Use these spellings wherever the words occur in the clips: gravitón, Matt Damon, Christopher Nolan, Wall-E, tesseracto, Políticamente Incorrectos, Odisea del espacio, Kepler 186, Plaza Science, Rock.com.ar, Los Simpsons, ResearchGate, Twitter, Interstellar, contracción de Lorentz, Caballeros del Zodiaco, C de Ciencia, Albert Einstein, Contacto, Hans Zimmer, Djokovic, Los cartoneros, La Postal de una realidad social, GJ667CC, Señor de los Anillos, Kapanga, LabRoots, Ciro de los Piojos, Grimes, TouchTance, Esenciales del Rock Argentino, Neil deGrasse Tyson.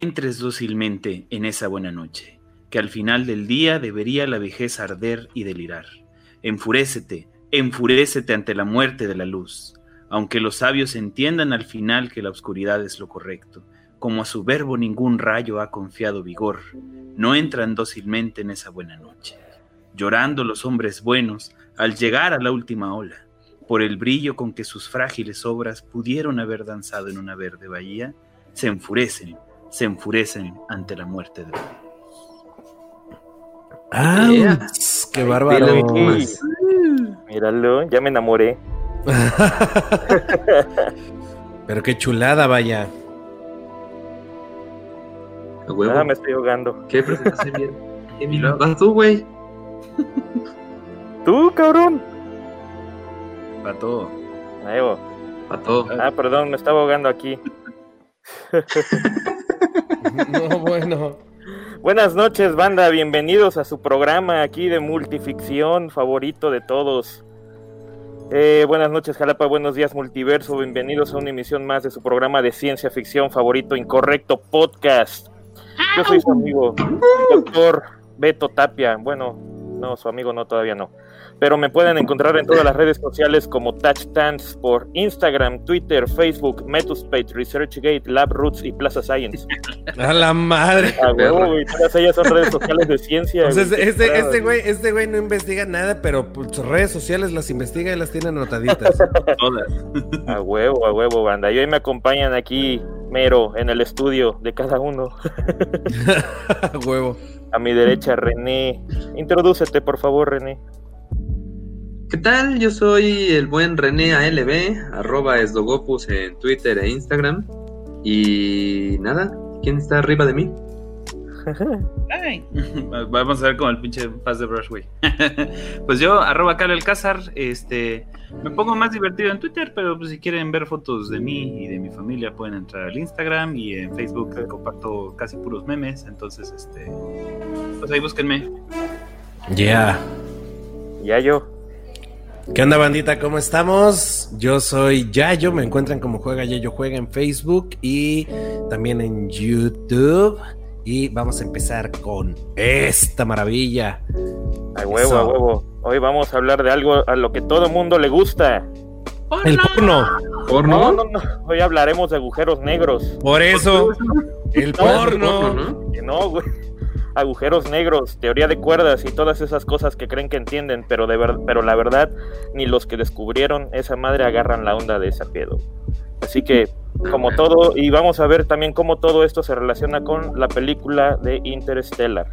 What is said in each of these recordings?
entres dócilmente en esa buena noche, que al final del día debería la vejez arder y delirar. Enfurécete, enfurécete ante la muerte de la luz, aunque los sabios entiendan al final que la oscuridad es lo correcto, como a su verbo ningún rayo ha confiado vigor, no entran dócilmente en esa buena noche. Llorando los hombres buenos al llegar a la última ola, por el brillo con que sus frágiles obras pudieron haber danzado en una verde bahía, se enfurecen ante la muerte de la... ¡Ah! Yeah. ¡Qué bárbaro! Míralo, ya me enamoré. Pero qué chulada, vaya. Nada, me estoy ahogando. ¿Qué presentación bien? ¿Qué me lo hagas tú, güey? ¿Tú, cabrón? Pato. Nuevo. Pato. Ah, perdón, me estaba ahogando aquí. No, bueno. Buenas noches, banda. Bienvenidos a su programa aquí de multificción favorito de todos. Buenas noches, Jalapa. Buenos días, multiverso. Bienvenidos a una emisión más de su programa de ciencia ficción favorito, Incorrecto Podcast. Yo soy su amigo, el doctor Beto Tapia. Bueno, no, su amigo no, todavía no. Pero me pueden encontrar en todas las redes sociales como TouchTance por Instagram, Twitter, Facebook, Metaspace, ResearchGate, LabRoots y Plaza Science. ¡A la madre! Ah, güey, todas ellas son redes sociales de ciencia. Entonces, güey, este güey no investiga nada, pero sus redes sociales las investiga y las tiene anotaditas. Todas. A huevo, banda. Y hoy me acompañan aquí, mero, en el estudio de cada uno. A huevo. A mi derecha, René. Introdúcete, por favor, René. ¿Qué tal? Yo soy el buen René ALB, @esdogopus en Twitter e Instagram. Y nada, ¿quién está arriba de mí? Vamos a ver como el pinche Paz de Brush, güey. Pues yo, @CarlAlcázar, me pongo más divertido en Twitter, pero pues si quieren ver fotos de mí y de mi familia pueden entrar al Instagram, y en Facebook comparto casi puros memes, entonces pues ahí búsquenme. Yeah. Yayo. ¿Qué onda, bandita? ¿Cómo estamos? Yo soy Yayo, me encuentran como Juega Yayo Juega en Facebook y también en YouTube. Y vamos a empezar con esta maravilla. A huevo, eso. A huevo. Hoy vamos a hablar de algo a lo que todo mundo le gusta. El porno. ¿Porno? No. Hoy hablaremos de agujeros negros. Por eso, el porno. ¿No? Que no, güey. Agujeros negros, teoría de cuerdas y todas esas cosas que creen que entienden, pero pero la verdad, ni los que descubrieron esa madre agarran la onda de ese pedo. Así que, como todo, y vamos a ver también cómo todo esto se relaciona con la película de Interstellar.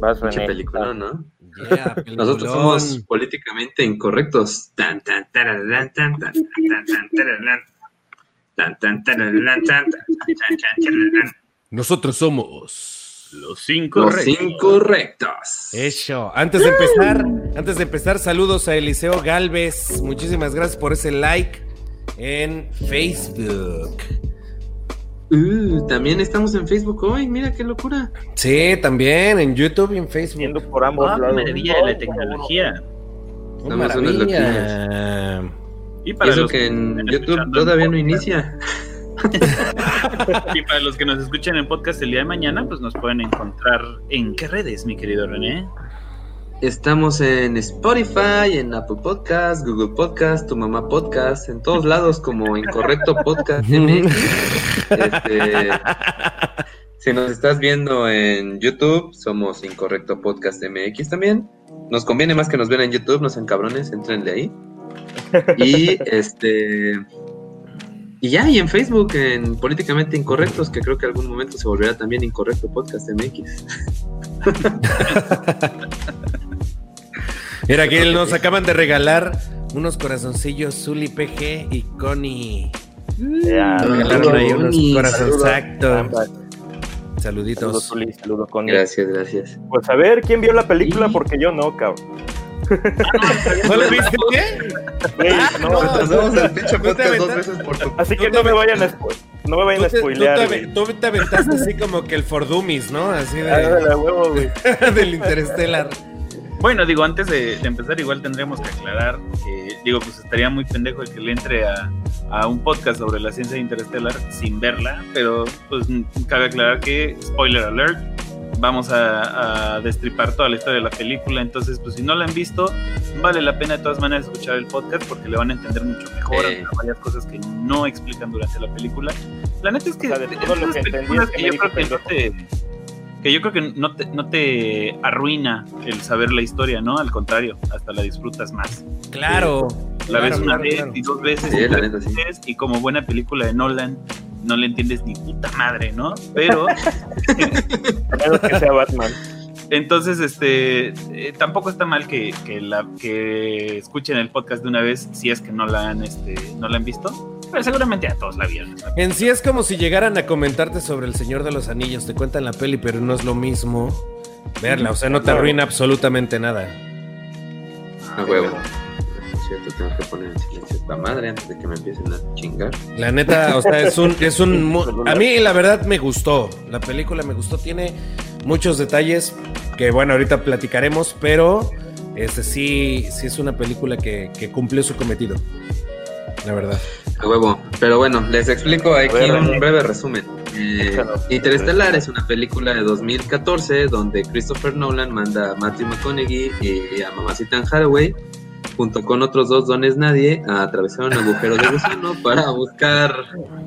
Vas, René. Qué película, ¿no? Yeah, nosotros somos políticamente incorrectos. Tan tan tararán, tan tan tararán, tan tan tararán, tan tan. Nosotros somos Los incorrectos. Eso. Antes de empezar, saludos a Eliseo Galvez. Muchísimas gracias por ese like en Facebook. También estamos en Facebook hoy. Mira qué locura. Sí, también en YouTube y en Facebook. Viendo por ambos lados. Maravilla de la tecnología. Maravilla. Y para eso que en YouTube todavía no inicia. Y para los que nos escuchan en podcast el día de mañana, pues nos pueden encontrar en qué redes, mi querido René. Estamos en Spotify, en Apple Podcast, Google Podcast, Tu Mamá Podcast, en todos lados como Incorrecto Podcast MX. Si nos estás viendo en YouTube, somos Incorrecto Podcast MX también. Nos conviene más que nos vean en YouTube, no sean cabrones, entrenle ahí. Y y en Facebook, en Políticamente Incorrectos, que creo que algún momento se volverá también Incorrecto Podcast MX. Mira, aquí nos acaban de regalar unos corazoncillos Zuli PG y Connie. Yeah, regalaron ahí unos corazones. Exacto. Saluditos. Saludos, Zuli. Saludos, Connie. Gracias. Pues a ver, ¿quién vio la película? ¿Y? Porque yo no, cabrón. ¿No lo viste bien? Así que no me vayan a spoilear. Tú te aventaste así como que el For Dummies, ¿no? Así de huevo, güey. Del Interstellar. Bueno, digo, antes de empezar igual tendremos que aclarar que, pues estaría muy pendejo el que le entre a un podcast sobre la ciencia de Interstellar sin verla, pero pues cabe aclarar que, spoiler alert, vamos a destripar toda la historia de la película, entonces pues si no la han visto, vale la pena de todas maneras escuchar el podcast porque le van a entender mucho mejor varias cosas que no explican durante la película. La neta es que, o sea, de todo lo que películas es que yo creo que no te... Que yo creo que no te arruina el saber la historia, ¿no? Al contrario, hasta la disfrutas más. ¡Claro! La ves una vez y dos veces, sí, y tres veces, y como buena película de Nolan, no le entiendes ni puta madre, ¿no? Pero... claro que sea Batman. Entonces, tampoco está mal que escuchen el podcast de una vez si es que no la han visto, pero seguramente a todos la vieron. En sí es como si llegaran a comentarte sobre El Señor de los Anillos, te cuentan la peli, pero no es lo mismo verla, o sea, no te arruina absolutamente nada. A huevo. Cierto, tengo que poner en silencio esta madre antes de que me empiecen a chingar. La neta, o sea, es un a mí la verdad me gustó, la película me gustó, tiene muchos detalles que bueno, ahorita platicaremos, pero sí es una película que cumplió su cometido, la verdad. A huevo, pero bueno, les explico aquí un breve resumen. Interstellar es una película de 2014 donde Christopher Nolan manda a Matthew McConaughey y a mamacita Anne Hathaway junto con otros dos dones nadie a atravesar un agujero de gusano para buscar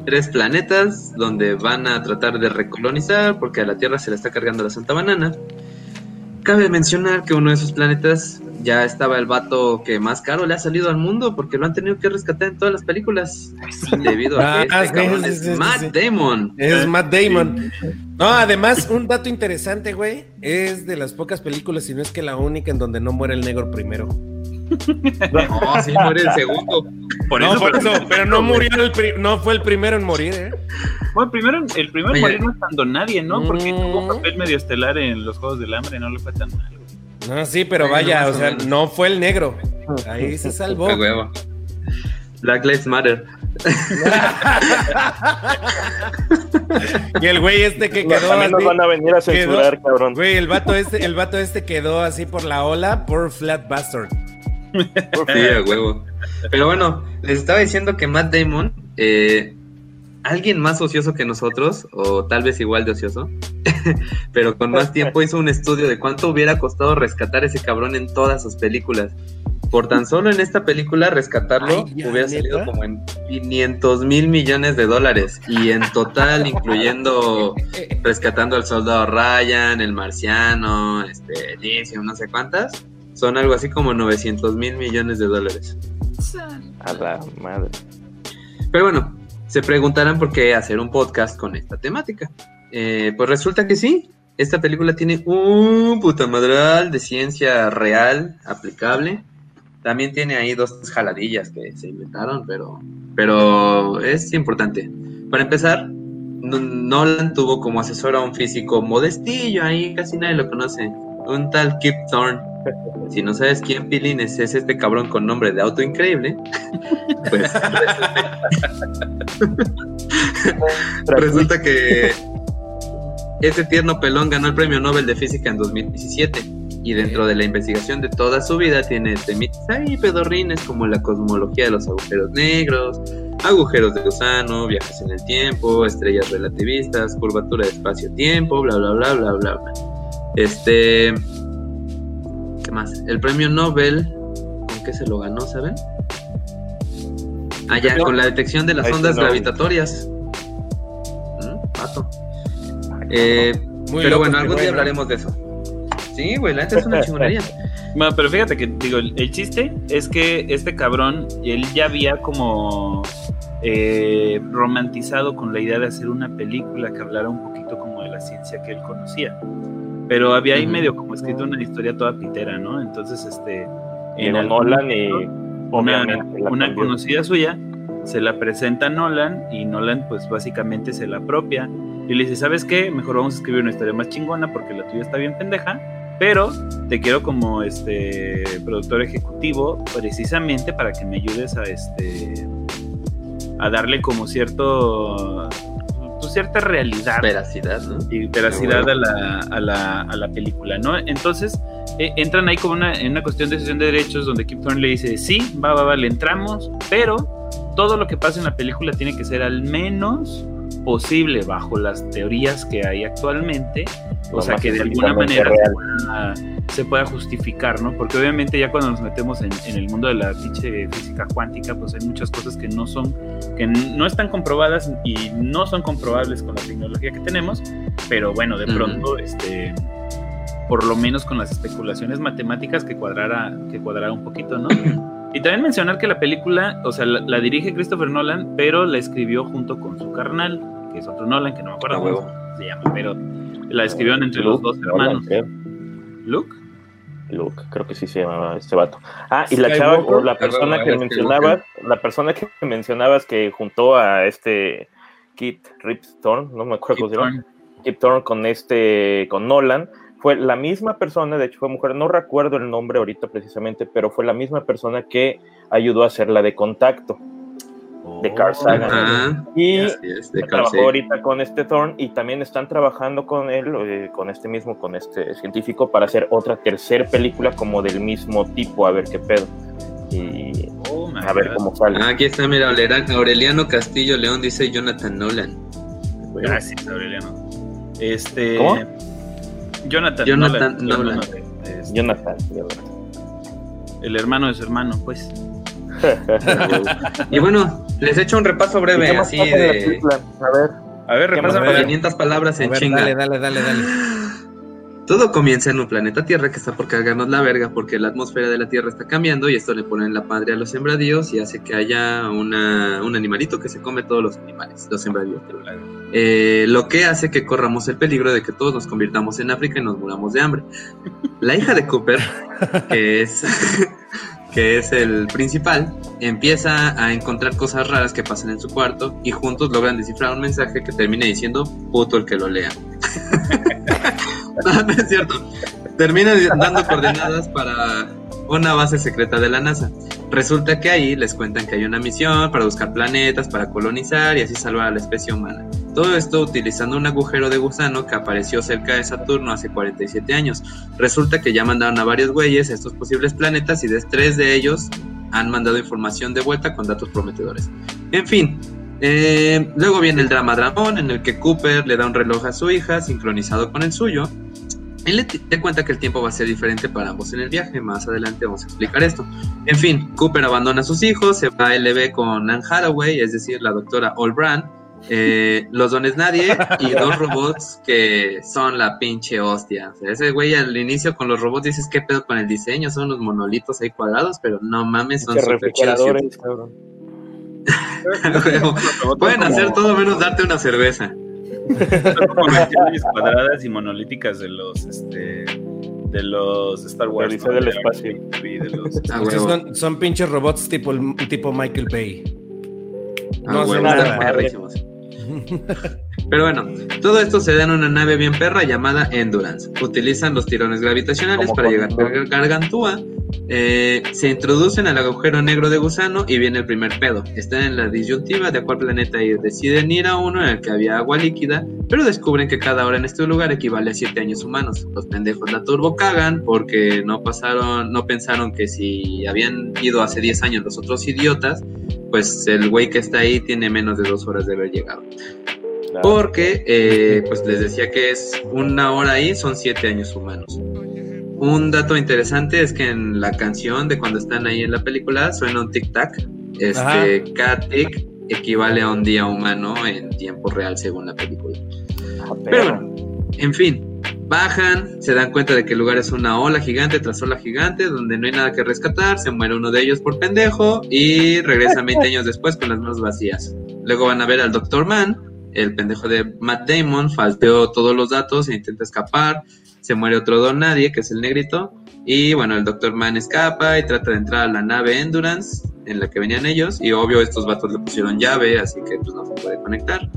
3 planetas donde van a tratar de recolonizar porque a la Tierra se la está cargando la santa banana. Cabe mencionar que uno de esos planetas ya estaba el vato que más caro le ha salido al mundo porque lo han tenido que rescatar en todas las películas debido a que cabrón es Matt Damon. Es Matt Damon. No, además, un dato interesante, güey, es de las pocas películas, si no es que la única, en donde no muere el negro primero. No, sí muere el segundo. Por eso, pero no murió no fue el primero en morir, Bueno, el primero en morir no estando nadie, ¿no? Porque tuvo un papel medio estelar en los Juegos del Hambre, no le fue tan mal. No, sí, pero vaya, o sea, no fue el negro. Ahí se salvó. La hueva. Black Lives Matter. Y el güey que quedó también así, nos van a venir a censurar, cabrón. Güey, el vato quedó así por la ola, por Flat Bastard. Sí, huevo. Pero bueno, les estaba diciendo que Matt Damon, alguien más ocioso que nosotros, o tal vez igual de ocioso, pero con más tiempo, hizo un estudio de cuánto hubiera costado rescatar ese cabrón en todas sus películas. Por tan solo en esta película rescatarlo hubiera salido como en $500 mil millones de dólares, y en total, incluyendo rescatando al soldado Ryan, el marciano, Elysium, no sé cuántas, son algo así como $900 mil millones de dólares. A la madre. Pero bueno, se preguntarán por qué hacer un podcast con esta temática. Pues resulta que sí, esta película tiene un puta madral de ciencia real aplicable. También tiene ahí 2 jaladillas que se inventaron, pero es importante. Para empezar, Nolan tuvo como asesor a un físico modestillo, ahí casi nadie lo conoce, un tal Kip Thorne. Si no sabes quién pilines es este cabrón con nombre de auto increíble, pues resulta que este tierno pelón ganó el premio Nobel de Física en 2017, y dentro de la investigación de toda su vida tiene temitas ahí pedorrines como la cosmología de los agujeros negros, agujeros de gusano, viajes en el tiempo, estrellas relativistas, curvatura de espacio-tiempo, bla bla bla bla bla bla. ¿Qué más? El premio Nobel, ¿con qué se lo ganó, saben? Ya, con la detección de las ondas gravitatorias. Pato. Pero bueno, algún día hablaremos de eso. Sí, güey, la neta es una chingonería. Bueno, pero fíjate que, digo, el chiste es que este cabrón, él ya había como romantizado con la idea de hacer una película que hablara un poquito como de la ciencia que él conocía. Pero había ahí medio como escrito una historia toda pitera, ¿no? Entonces, en Nolan momento, una conocida suya se la presenta a Nolan, y Nolan pues básicamente se la apropia y le dice, ¿sabes qué? Mejor vamos a escribir una historia más chingona porque la tuya está bien pendeja, pero te quiero como productor ejecutivo precisamente para que me ayudes a darle como cierta realidad, veracidad, ¿no? Y veracidad a la película, ¿no? Entonces entran ahí como en una cuestión de cesión de derechos, donde Kip Thorne le dice, sí, va, le entramos, pero todo lo que pasa en la película tiene que ser al menos posible bajo las teorías que hay actualmente, o sea, que de alguna manera se pueda justificar, ¿no? Porque obviamente ya cuando nos metemos en el mundo de la física cuántica, pues hay muchas cosas que no están comprobadas y no son comprobables con la tecnología que tenemos, pero bueno, de pronto, por lo menos con las especulaciones matemáticas que cuadrara un poquito, ¿no? Y también mencionar que la película, o sea, la dirige Christopher Nolan, pero la escribió junto con su carnal, que es otro Nolan, que no me acuerdo cómo se llama, pero la escribieron entre Luke, los dos hermanos. Nolan, Luke, creo que sí se llamaba este vato. Ah, y la chava, o la persona que mencionabas, que juntó a este Kip Thorne, no me acuerdo cómo se llama, Kip Thorne con Nolan, fue la misma persona, de hecho fue mujer, no recuerdo el nombre ahorita precisamente, pero fue la misma persona que ayudó a hacer la de Contacto, de Carl Sagan. Y trabajó ahorita con este Thorne, y también están trabajando con él, con este científico, para hacer otra tercera película como del mismo tipo, a ver qué pedo. Y a ver cómo sale. Aquí está, mira, Aureliano Castillo León dice Jonathan Nolan. Bueno. Gracias, Aureliano. ¿Cómo? Jonathan Nolan. El hermano de su hermano, pues. Y bueno, les he hecho un repaso breve así de... A ver, repasa 500 palabras en chinga. Dale. Todo comienza en un planeta Tierra que está por cargarnos la verga, porque la atmósfera de la Tierra está cambiando y esto le pone la madre a los sembradíos y hace que haya un animalito que se come todos los animales, los sembradíos. Lo que hace que corramos el peligro de que todos nos convirtamos en África y nos muramos de hambre. La hija de Cooper, que es el principal, empieza a encontrar cosas raras que pasan en su cuarto y juntos logran descifrar un mensaje que termina diciendo puto el que lo lea. No, es cierto. Termina dando coordenadas para una base secreta de la NASA. Resulta que ahí les cuentan que hay una misión para buscar planetas, para colonizar y así salvar a la especie humana. Todo esto utilizando un agujero de gusano que apareció cerca de Saturno hace 47 años. Resulta que ya mandaron a varios güeyes a estos posibles planetas y de 3 de ellos han mandado información de vuelta con datos prometedores. En fin. Luego viene el drama dramón en el que Cooper le da un reloj a su hija sincronizado con el suyo y le da cuenta que el tiempo va a ser diferente para ambos en el viaje, más adelante vamos a explicar esto. En fin, Cooper abandona a sus hijos, se va a LB con Anne Hathaway, es decir, la doctora Olbrand, los dones nadie y 2 robots que son la pinche hostia. O sea, ese güey al inicio con los robots dices qué pedo con el diseño, son unos monolitos ahí cuadrados, pero no mames, son super chidos. Pueden hacer todo menos darte una cerveza. Son como versiones cuadradas y monolíticas de los Star Wars, ¿no? Del espacio. Son pinches robots tipo Michael Bay. No sé nada. Pero bueno, todo esto se da en una nave bien perra llamada Endurance. Utilizan los tirones gravitacionales para llegar a Gargantúa. Se introducen al agujero negro de gusano y viene el primer pedo. Están en la disyuntiva de a cuál planeta ir. Deciden ir a uno en el que había agua líquida, pero descubren que cada hora en este lugar equivale a 7 años humanos. Los pendejos la turbo cagan porque no pensaron que si habían ido hace 10 años los otros idiotas, pues el güey que está ahí tiene menos de 2 horas de haber llegado. Porque, pues les decía que es una hora ahí, son 7 años humanos. Un dato interesante es que en la canción de cuando están ahí en la película suena un tic-tac. Cada tic equivale a un día humano en tiempo real según la película. Pero bueno, en fin, bajan, se dan cuenta de que el lugar es una ola gigante tras ola gigante donde no hay nada que rescatar, se muere uno de ellos por pendejo y regresan 20 años después con las manos vacías. Luego van a ver al Dr. Mann, el pendejo de Matt Damon, falteó todos los datos e intenta escapar. Se muere otro don nadie, que es el negrito, y bueno, el Dr. Mann escapa y trata de entrar a la nave Endurance, en la que venían ellos, y obvio estos vatos le pusieron llave, así que pues no se puede conectar.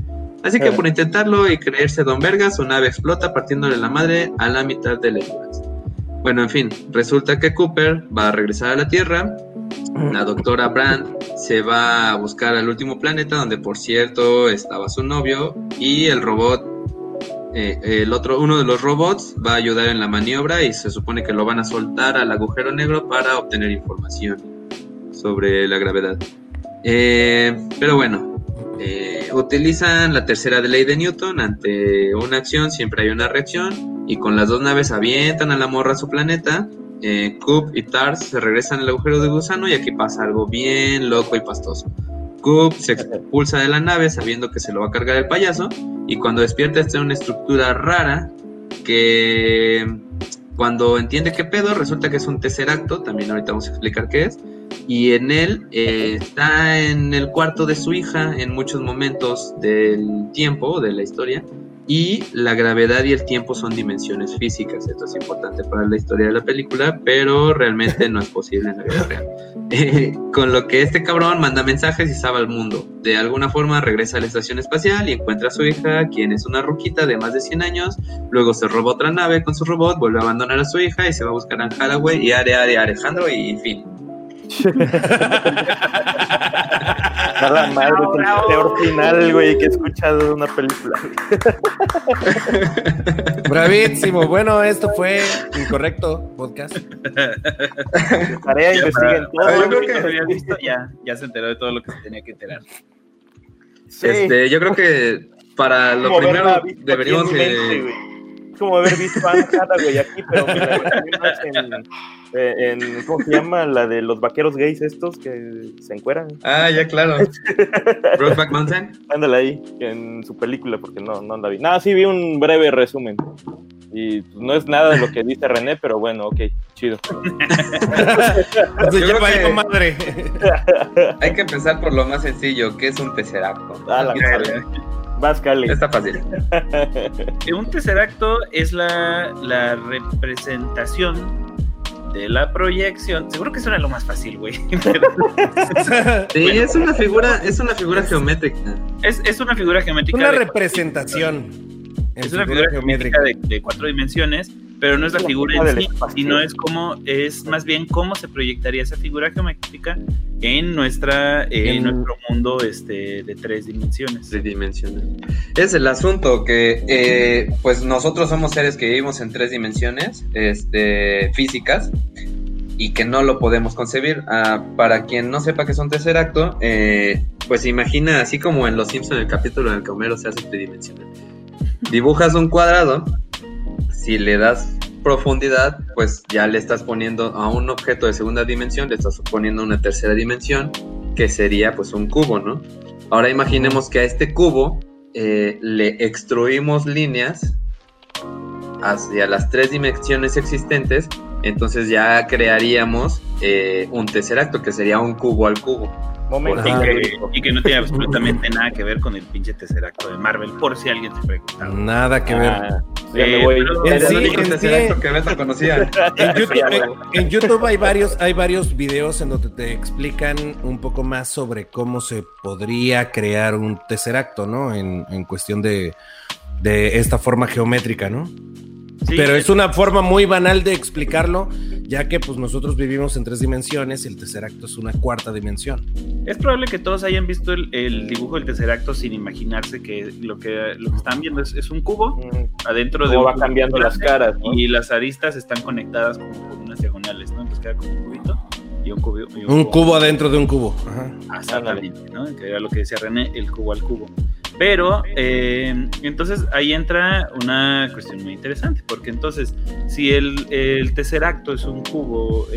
Así que por intentarlo y creerse don verga, su nave explota partiéndole la madre a la mitad de la Endurance. Bueno, en fin, resulta que Cooper va a regresar a la Tierra, la doctora Brand se va a buscar al último planeta, donde por cierto estaba su novio, y el robot uno de los robots va a ayudar en la maniobra y se supone que lo van a soltar al agujero negro para obtener información sobre la gravedad. Pero bueno, utilizan la tercera ley de Newton: ante una acción siempre hay una reacción, y con las dos naves avientan a la morra a su planeta. Coop y Tars se regresan al agujero de gusano y aquí pasa algo bien loco y pastoso. Coop se expulsa de la nave sabiendo que se lo va a cargar el payaso, y cuando despierta está en una estructura rara que, cuando entiende qué pedo, resulta que es un tesseracto, también ahorita vamos a explicar qué es, y en él está en el cuarto de su hija en muchos momentos del tiempo, de la historia, y la gravedad y el tiempo son dimensiones físicas. Esto es importante para la historia de la película, pero realmente no es posible en la vida real. Con lo que este cabrón manda mensajes y salva al mundo. De alguna forma regresa a la estación espacial y encuentra a su hija, quien es una ruquita de más de 100 años. Luego se roba otra nave con su robot, vuelve a abandonar a su hija y se va a buscar a Anne Hathaway y Alejandro y en fin. Nada mal, el peor final, güey, que he escuchado de una película. Bravísimo. Bueno, esto fue Incorrecto Podcast. Tarea, investiguen todo. Yo creo que había visto, ya se enteró de todo lo que se tenía que enterar. Sí. Yo creo que para lo primero deberíamos... como haber visto a Anne Hathaway aquí, pero que la en ¿cómo se llama? La de los vaqueros gays estos que se encueran. Ah, ya, claro. Brokeback Mountain. Ándale ahí, en su película, porque no la vi. Nada, sí vi un breve resumen. Y no es nada de lo que dice René, pero bueno, ok, chido. Yo creo que... madre. Hay que empezar por lo más sencillo, que es un tesseracto. Ah, la madre. Vas, Cali. Está fácil. Un tesseracto es la representación de la proyección. Seguro que eso era lo más fácil, güey. Sí, bueno, es una figura geométrica. Es una figura geométrica. Una representación. Es una figura geométrica de cuatro dimensiones, pero no es la figura en sí, sino es como, es más bien cómo se proyectaría esa figura geométrica en nuestro mundo de tres dimensiones. Es el asunto que pues nosotros somos seres que vivimos en tres dimensiones físicas y que no lo podemos concebir. Para quien no sepa que es un tesseracto, pues imagina así como en Los Simpsons, el capítulo en el que Homero se hace tridimensional. Dibujas un cuadrado. Si le das profundidad, pues ya le estás poniendo a un objeto de segunda dimensión, le estás poniendo una tercera dimensión, que sería pues un cubo, ¿no? Ahora imaginemos que a este cubo le extruimos líneas hacia las tres dimensiones existentes, entonces ya crearíamos un tesseracto, que sería un cubo al cubo. Y que no tiene absolutamente nada que ver con el pinche tesseracto de Marvel, por si alguien se preguntaba. Nada que ver. En YouTube hay varios videos en donde te explican un poco más sobre cómo se podría crear un tesseracto, ¿no? En cuestión de esta forma geométrica, ¿no? Sí, pero es una forma muy banal de explicarlo, ya que pues nosotros vivimos en tres dimensiones y el tesseracto es una cuarta dimensión. Es probable que todos hayan visto el dibujo del tesseracto sin imaginarse que lo que están viendo es un cubo adentro de va cambiando las caras, ¿no? Y las aristas están conectadas como con unas diagonales, ¿no? Entonces queda como un cubito y un cubo. Un cubo adentro de un cubo. Ajá. Exactamente, ¿no? Que era lo que decía René, el cubo al cubo. Pero entonces ahí entra una cuestión muy interesante, porque entonces si el tesseracto es un cubo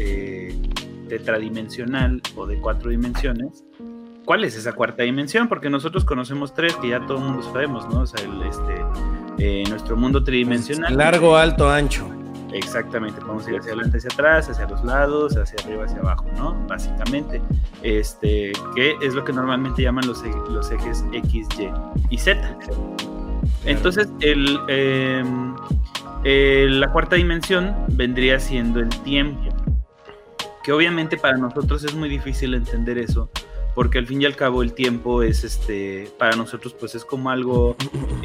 tetradimensional o de cuatro dimensiones, ¿cuál es esa cuarta dimensión? Porque nosotros conocemos tres que ya todo el mundo sabemos, ¿no? O sea, nuestro mundo tridimensional. Largo, alto, ancho. Exactamente, podemos ir hacia adelante, hacia atrás, hacia los lados, hacia arriba, hacia abajo, ¿no? Básicamente, que es lo que normalmente llaman los ejes X, Y y Z. Entonces, la cuarta dimensión vendría siendo el tiempo, que obviamente para nosotros es muy difícil entender eso, porque al fin y al cabo el tiempo es para nosotros pues es como algo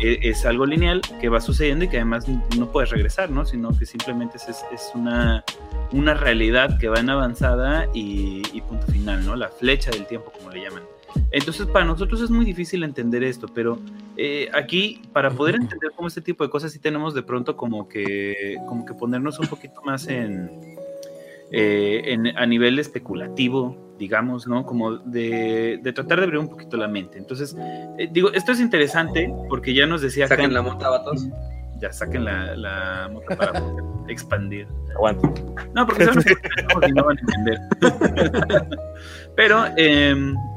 es algo lineal que va sucediendo y que además no puedes regresar, ¿no? Sino que simplemente es una realidad que va en avanzada y punto final, ¿no? La flecha del tiempo, como le llaman. Entonces, para nosotros es muy difícil entender esto, pero aquí, para poder entender cómo este tipo de cosas, sí tenemos de pronto como que ponernos un poquito más a nivel especulativo, digamos, ¿no? Como de tratar de abrir un poquito la mente. Entonces, digo, esto es interesante porque ya nos decía... Saquen la mota, vatos. Ya, saquen la mota para expandir. Aguante. No, porque saben que no van a entender. Pero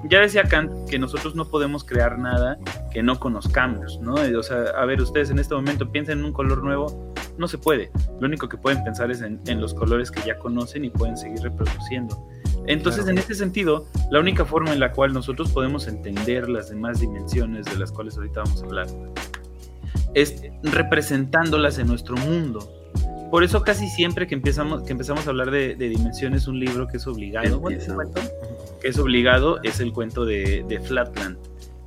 ya decía Kant que nosotros no podemos crear nada que no conozcamos, ¿no? O sea, a ver, ustedes en este momento piensen en un color nuevo, no se puede. Lo único que pueden pensar es en los colores que ya conocen y pueden seguir reproduciendo. Entonces, claro, en este sentido, la única forma en la cual nosotros podemos entender las demás dimensiones de las cuales ahorita vamos a hablar es representándolas en nuestro mundo. Por eso casi siempre que empezamos a hablar de dimensiones, un libro que es obligado, es el cuento de Flatland,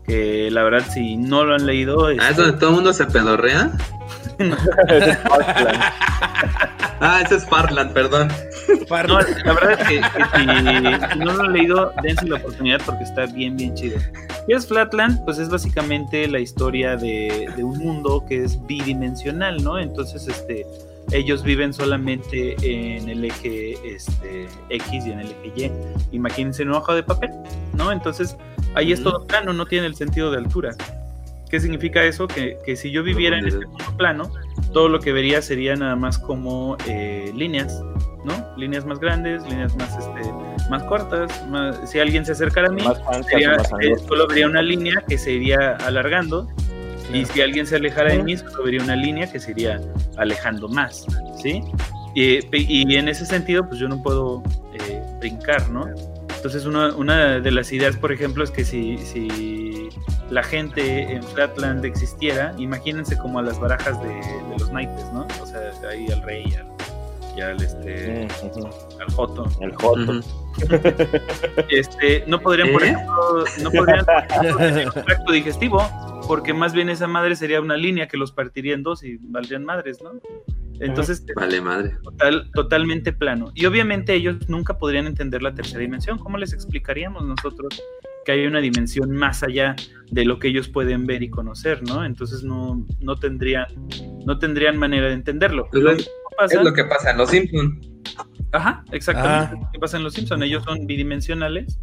que la verdad si no lo han leído... Es... Ah, ¿es donde todo el mundo se pedorrea? Es Flatland. Ah, ese es Farland, perdón. No, la verdad es que si no lo han leído, dense la oportunidad porque está bien, bien chido. ¿Qué es Flatland? Pues es básicamente la historia de un mundo que es bidimensional, ¿no? Entonces, ellos viven solamente en el eje X y en el eje Y. Imagínense una hoja de papel, ¿no? Entonces, ahí es todo plano, no tiene el sentido de altura. ¿Qué significa eso? Que si yo viviera en este mundo plano, todo lo que vería sería nada más como líneas, ¿no? Líneas más grandes, líneas más, más cortas. Más, si alguien se acercara a mí, solo vería una línea que se iría alargando. Y si alguien se alejara de mí, solo vería una línea que se iría alejando más, ¿sí? Y en ese sentido, pues yo no puedo brincar, ¿no? Entonces, una de las ideas, por ejemplo, es que si la gente en Flatland existiera, imagínense como a las barajas de los naipes, ¿no? O sea, ahí al rey al joto. El joto. No podrían, por ejemplo, tener un tracto digestivo, porque más bien esa madre sería una línea que los partiría en dos y valdrían madres, ¿no? Entonces, vale madre. Totalmente plano. Y obviamente ellos nunca podrían entender la tercera dimensión. ¿Cómo les explicaríamos nosotros que hay una dimensión más allá de lo que ellos pueden ver y conocer, ¿no? Entonces no tendrían manera de entenderlo. Es lo que pasa en Los Simpsons. Ajá, exactamente. Lo que pasa en Los Simpsons. Ellos son bidimensionales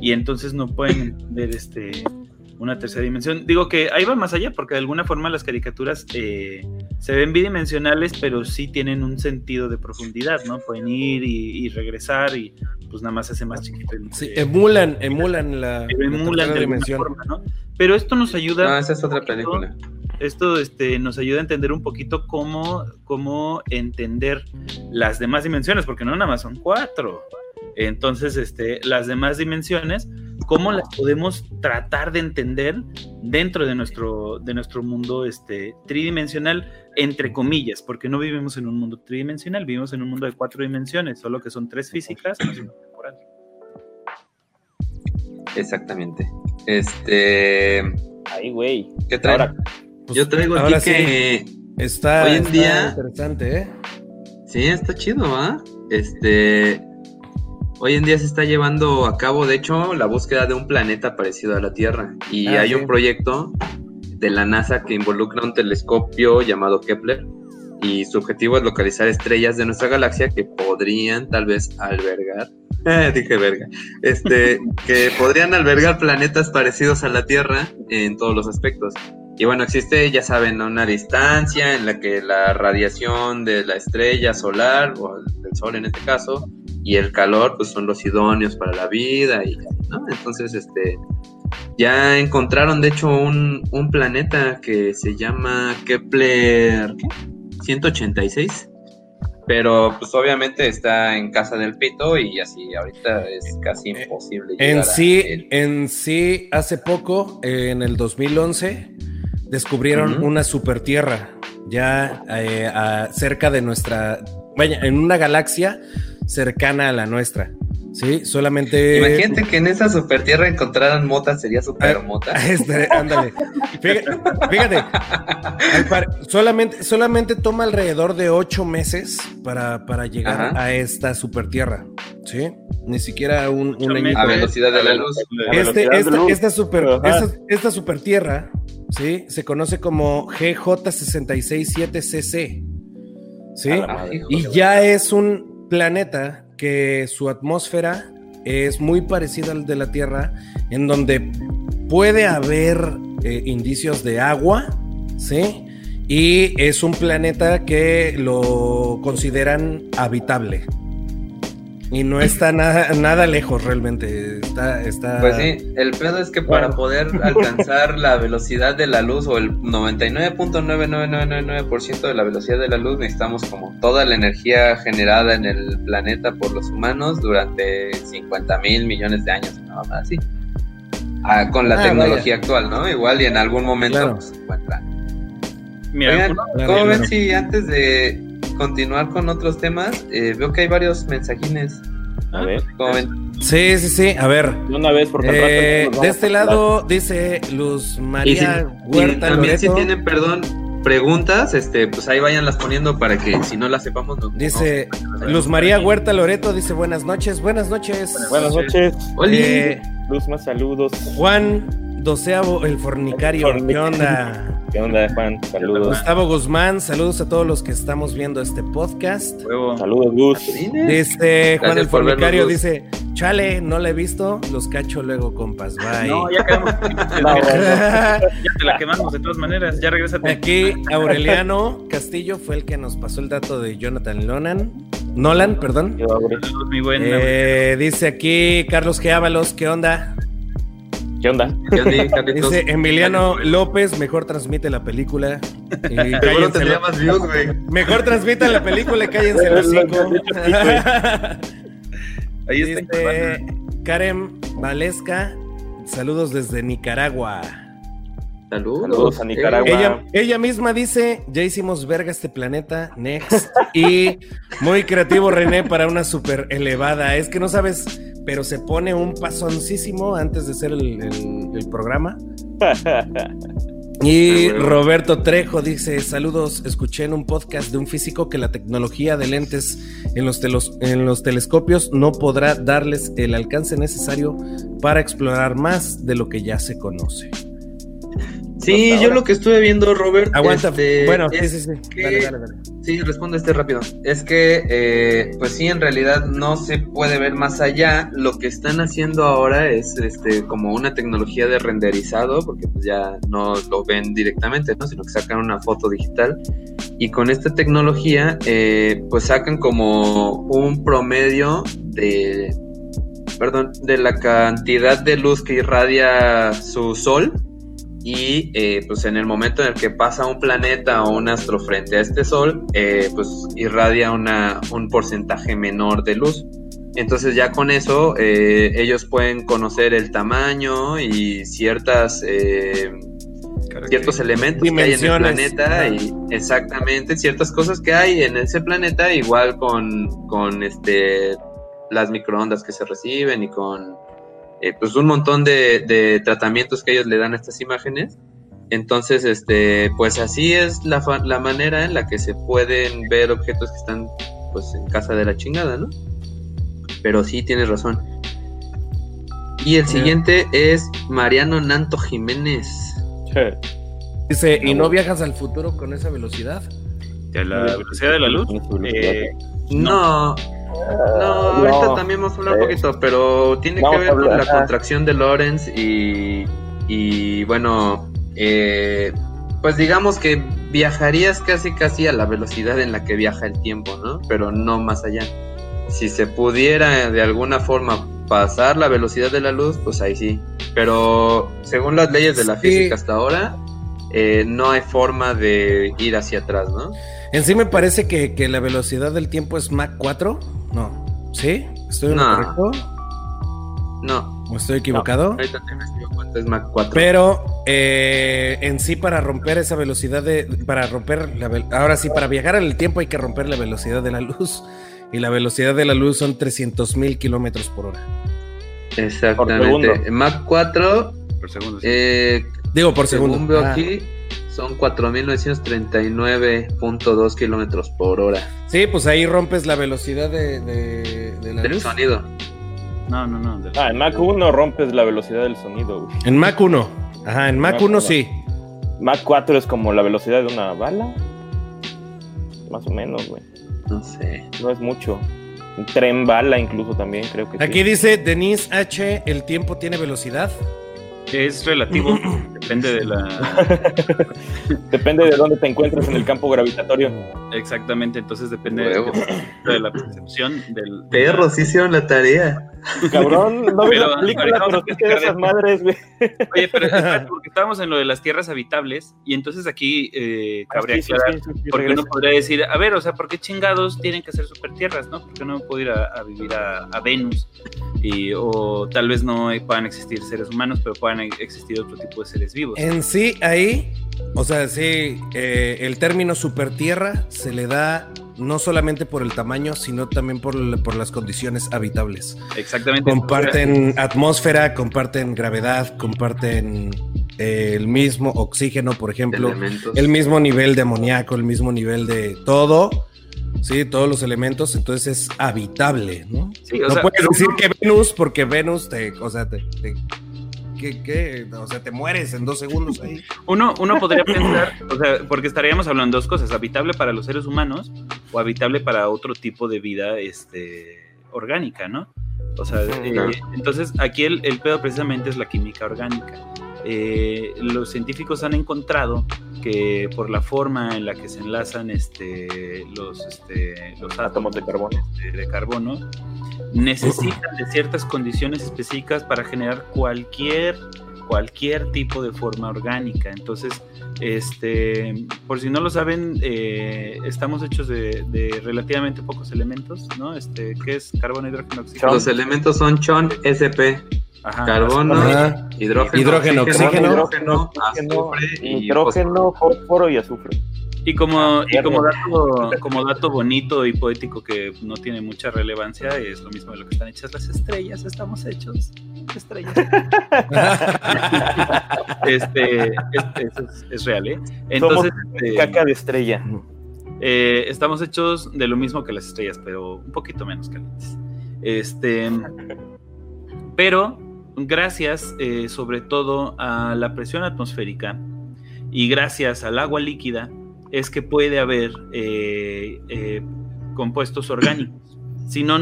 y entonces no pueden ver una tercera dimensión. Digo que ahí va más allá porque de alguna forma las caricaturas se ven bidimensionales, pero sí tienen un sentido de profundidad, ¿no? Pueden ir y regresar y pues nada más se hace más chiquito. Sí, emulan la dimensión. Forma, ¿no? Pero esto nos ayuda... No, esa es otra película. Esto nos ayuda a entender un poquito cómo entender las demás dimensiones, porque no nada más son 4. Entonces, las demás dimensiones, cómo las podemos tratar de entender dentro de nuestro mundo tridimensional, entre comillas, porque no vivimos en un mundo tridimensional, vivimos en un mundo de 4 dimensiones, solo que son 3 físicas, más una temporal. Exactamente. Ay, güey. ¿Qué trae? Ahora, pues, yo traigo aquí ahora que sí. Está, hoy en está día interesante, ¿eh? Sí, está chido, ¿ah? Hoy en día se está llevando a cabo, de hecho, la búsqueda de un planeta parecido a la Tierra. Y hay un proyecto de la NASA que involucra un telescopio llamado Kepler. Y su objetivo es localizar estrellas de nuestra galaxia que podrían, tal vez, albergar... dije verga. Que podrían albergar planetas parecidos a la Tierra en todos los aspectos. Y bueno, existe, ya saben, una distancia en la que la radiación de la estrella solar, o del Sol en este caso... y el calor, pues son los idóneos para la vida, y, ¿no? Entonces, ya encontraron, de hecho, un planeta que se llama Kepler 186, pero, pues, obviamente está en casa del pito, y así, ahorita es casi imposible llegar a él. En sí, hace poco, en el 2011, descubrieron una supertierra, ya cerca de nuestra, vaya, en una galaxia cercana a la nuestra. Sí, solamente... Imagínate que en esa super tierra encontraran mota, sería super mota. Ándale. Fíjate, solamente toma alrededor de 8 meses para llegar a esta super tierra, ¿sí? Ni siquiera un año. A velocidad de la luz. Esta super tierra, ¿sí? Se conoce como GJ667CC, ¿sí? Y ya es un planeta que su atmósfera es muy parecida al de la Tierra, en donde puede haber indicios de agua, ¿sí? Y es un planeta que lo consideran habitable. Y no está nada lejos realmente. Está... Pues sí, el pedo es que para poder alcanzar la velocidad de la luz, o el 99.99999% de la velocidad de la luz, necesitamos como toda la energía generada en el planeta por los humanos durante 50,000 millones de años, nada más así. Ah, con la tecnología actual, ¿no? Igual y en algún momento pues, se encuentran. Mira, oigan, ¿cómo ven si antes de continuar con otros temas, veo que hay varios mensajines? A ver. Sí, a ver. Una vez por de este lado dice Luz María Huerta. También si tienen, preguntas, pues ahí vayan las poniendo para que si no las sepamos. Dice Luz María Huerta Loreto, dice buenas noches. Buenas noches. Oli. Luz, más saludos. Juan Doceavo, el fornicario. ¿Qué onda? ¿Qué onda, Juan? Saludos. Gustavo Guzmán, saludos a todos los que estamos viendo este podcast. Luego. Saludos, Gus. Dice Juan Gracias el Formicario, dice, chale, no la he visto, los cacho luego, compas, bye. No, ya quedamos. Ya te la quemamos de todas maneras, ya regrésate. Aquí Aureliano Castillo fue el que nos pasó el dato de Jonathan Nolan. Dice aquí Carlos G. Ábalos, ¿qué onda? ¿Qué onda? Dice Emiliano López, mejor transmite la película. Seguro tendría más views, güey. Mejor transmite la película y cállense los cinco. Ahí está. Dice Karen Valesca, saludos desde Nicaragua. Saludos a Nicaragua. Ella misma dice, ya hicimos verga este planeta, next. Y muy creativo René para una super elevada. Es que no sabes, pero se pone un pasoncísimo antes de hacer el programa. Y Roberto Trejo dice, saludos, escuché en un podcast de un físico que la tecnología de lentes en los telescopios no podrá darles el alcance necesario para explorar más de lo que ya se conoce. Sí, yo lo que estuve viendo, Robert... Aguanta, bueno, sí. Que, dale. Sí, respondo rápido. Es que, pues sí, en realidad no se puede ver más allá. Lo que están haciendo ahora es como una tecnología de renderizado, porque pues ya no lo ven directamente, ¿no? Sino que sacan una foto digital. Y con esta tecnología, pues sacan como un promedio de la cantidad de luz que irradia su sol. Y pues en el momento en el que pasa un planeta o un astro frente a este sol, pues irradia un porcentaje menor de luz. Entonces ya con eso ellos pueden conocer el tamaño y ciertos elementos que hay en el planeta, y exactamente ciertas cosas que hay en ese planeta, igual con las microondas que se reciben y con pues un montón de tratamientos que ellos le dan a estas imágenes. Entonces, pues así es la manera en la que se pueden ver objetos que están pues en casa de la chingada, ¿no? Pero sí, tienes razón. Y el siguiente es Mariano Nanto Jiménez. Sí. Dice, ¿y no viajas al futuro con esa velocidad? ¿De la velocidad de la luz? No, ahorita también vamos a hablar un poquito, pero tiene que ver con la contracción de Lorentz y bueno, pues digamos que viajarías casi a la velocidad en la que viaja el tiempo, ¿no? Pero no más allá. Si se pudiera de alguna forma pasar la velocidad de la luz, pues ahí sí. Pero según las leyes de la física hasta ahora, no hay forma de ir hacia atrás, ¿no? En sí me parece que la velocidad del tiempo es Mach 4. No, ¿sí? ¿Estoy correcto? No. ¿O estoy equivocado? Ahorita te investigo cuánto es Mach 4. Pero en sí, para romper esa velocidad, para viajar en el tiempo hay que romper la velocidad de la luz. y la velocidad de la luz son 300,000 kilómetros por hora. Exactamente. Por Mach 4, por segundo, sí. Digo, por segundo. Según veo aquí, son 4,939.2 kilómetros por hora. Sí, pues ahí rompes la velocidad de la del luz. Sonido. No. En Mach 1 rompes la velocidad del sonido, güey. En Mach 1. Ajá, en Mach 1 sí. Mach 4 es como la velocidad de una bala. Más o menos, güey. No sé. No es mucho. Un tren bala incluso también, creo que aquí sí. Dice Denise H, ¿el tiempo tiene velocidad? Es relativo. Depende de la... depende de dónde te encuentres en el campo gravitatorio. Exactamente, entonces depende de la percepción del... Perros, sí hicieron la tarea. Cabrón, no vi la película, pero sí que de esas madres, güey. Oye, pero porque estábamos en lo de las tierras habitables, y entonces aquí cabría aclarar, sí, porque uno podría decir, a ver, o sea, ¿por qué chingados tienen que hacer super tierras, no? Porque no puedo ir a vivir a Venus, o tal vez no puedan existir seres humanos, pero puedan existir otro tipo de seres vivos. En sí, ahí, o sea, sí, el término super tierra se le da... no solamente por el tamaño, sino también por las condiciones habitables. Exactamente. Comparten atmósfera, comparten gravedad, comparten el mismo oxígeno, por ejemplo, elementos. El mismo nivel de amoníaco, el mismo nivel de todo, sí, todos los elementos, entonces es habitable, ¿no? Sí, o no sea, puedes decir que Venus, porque Venus o sea, te mueres en 2 segundos ahí. Uno podría pensar, o sea, porque estaríamos hablando de 2 cosas, habitable para los seres humanos o habitable para otro tipo de vida orgánica, ¿no? O sea, entonces aquí el pedo precisamente es la química orgánica. Los científicos han encontrado que por la forma en la que se enlazan los átomos de carbono necesitan de ciertas condiciones específicas para generar cualquier tipo de forma orgánica. Entonces, por si no lo saben, estamos hechos de relativamente pocos elementos, ¿no? ¿Qué es carbono, hidrógeno, oxígeno? Los elementos son chon, sp. Ajá, carbono, hidrógeno, oxígeno, nitrógeno, fósforo y azufre. Y como dato bonito y poético que no tiene mucha relevancia, es lo mismo de lo que están hechas las estrellas, estamos hechos estrellas. Eso es real, ¿eh? Entonces, somos caca de estrella. Estamos hechos de lo mismo que las estrellas, pero un poquito menos calientes. Pero gracias sobre todo a la presión atmosférica y gracias al agua líquida es que puede haber compuestos orgánicos. Si no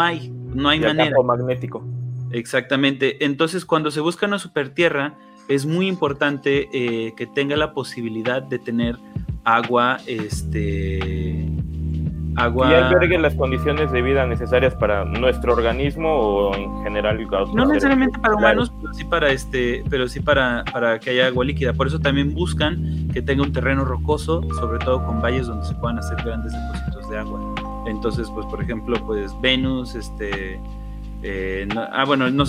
hay manera. Campo magnético. Exactamente. Entonces, cuando se busca una supertierra, es muy importante que tenga la posibilidad de tener agua, y albergue las condiciones de vida necesarias para nuestro organismo o en general. No necesariamente para humanos, pero sí para que haya agua líquida. Por eso también buscan que tenga un terreno rocoso, sobre todo con valles donde se puedan hacer grandes depósitos de agua. Entonces, pues por ejemplo, pues Venus, no se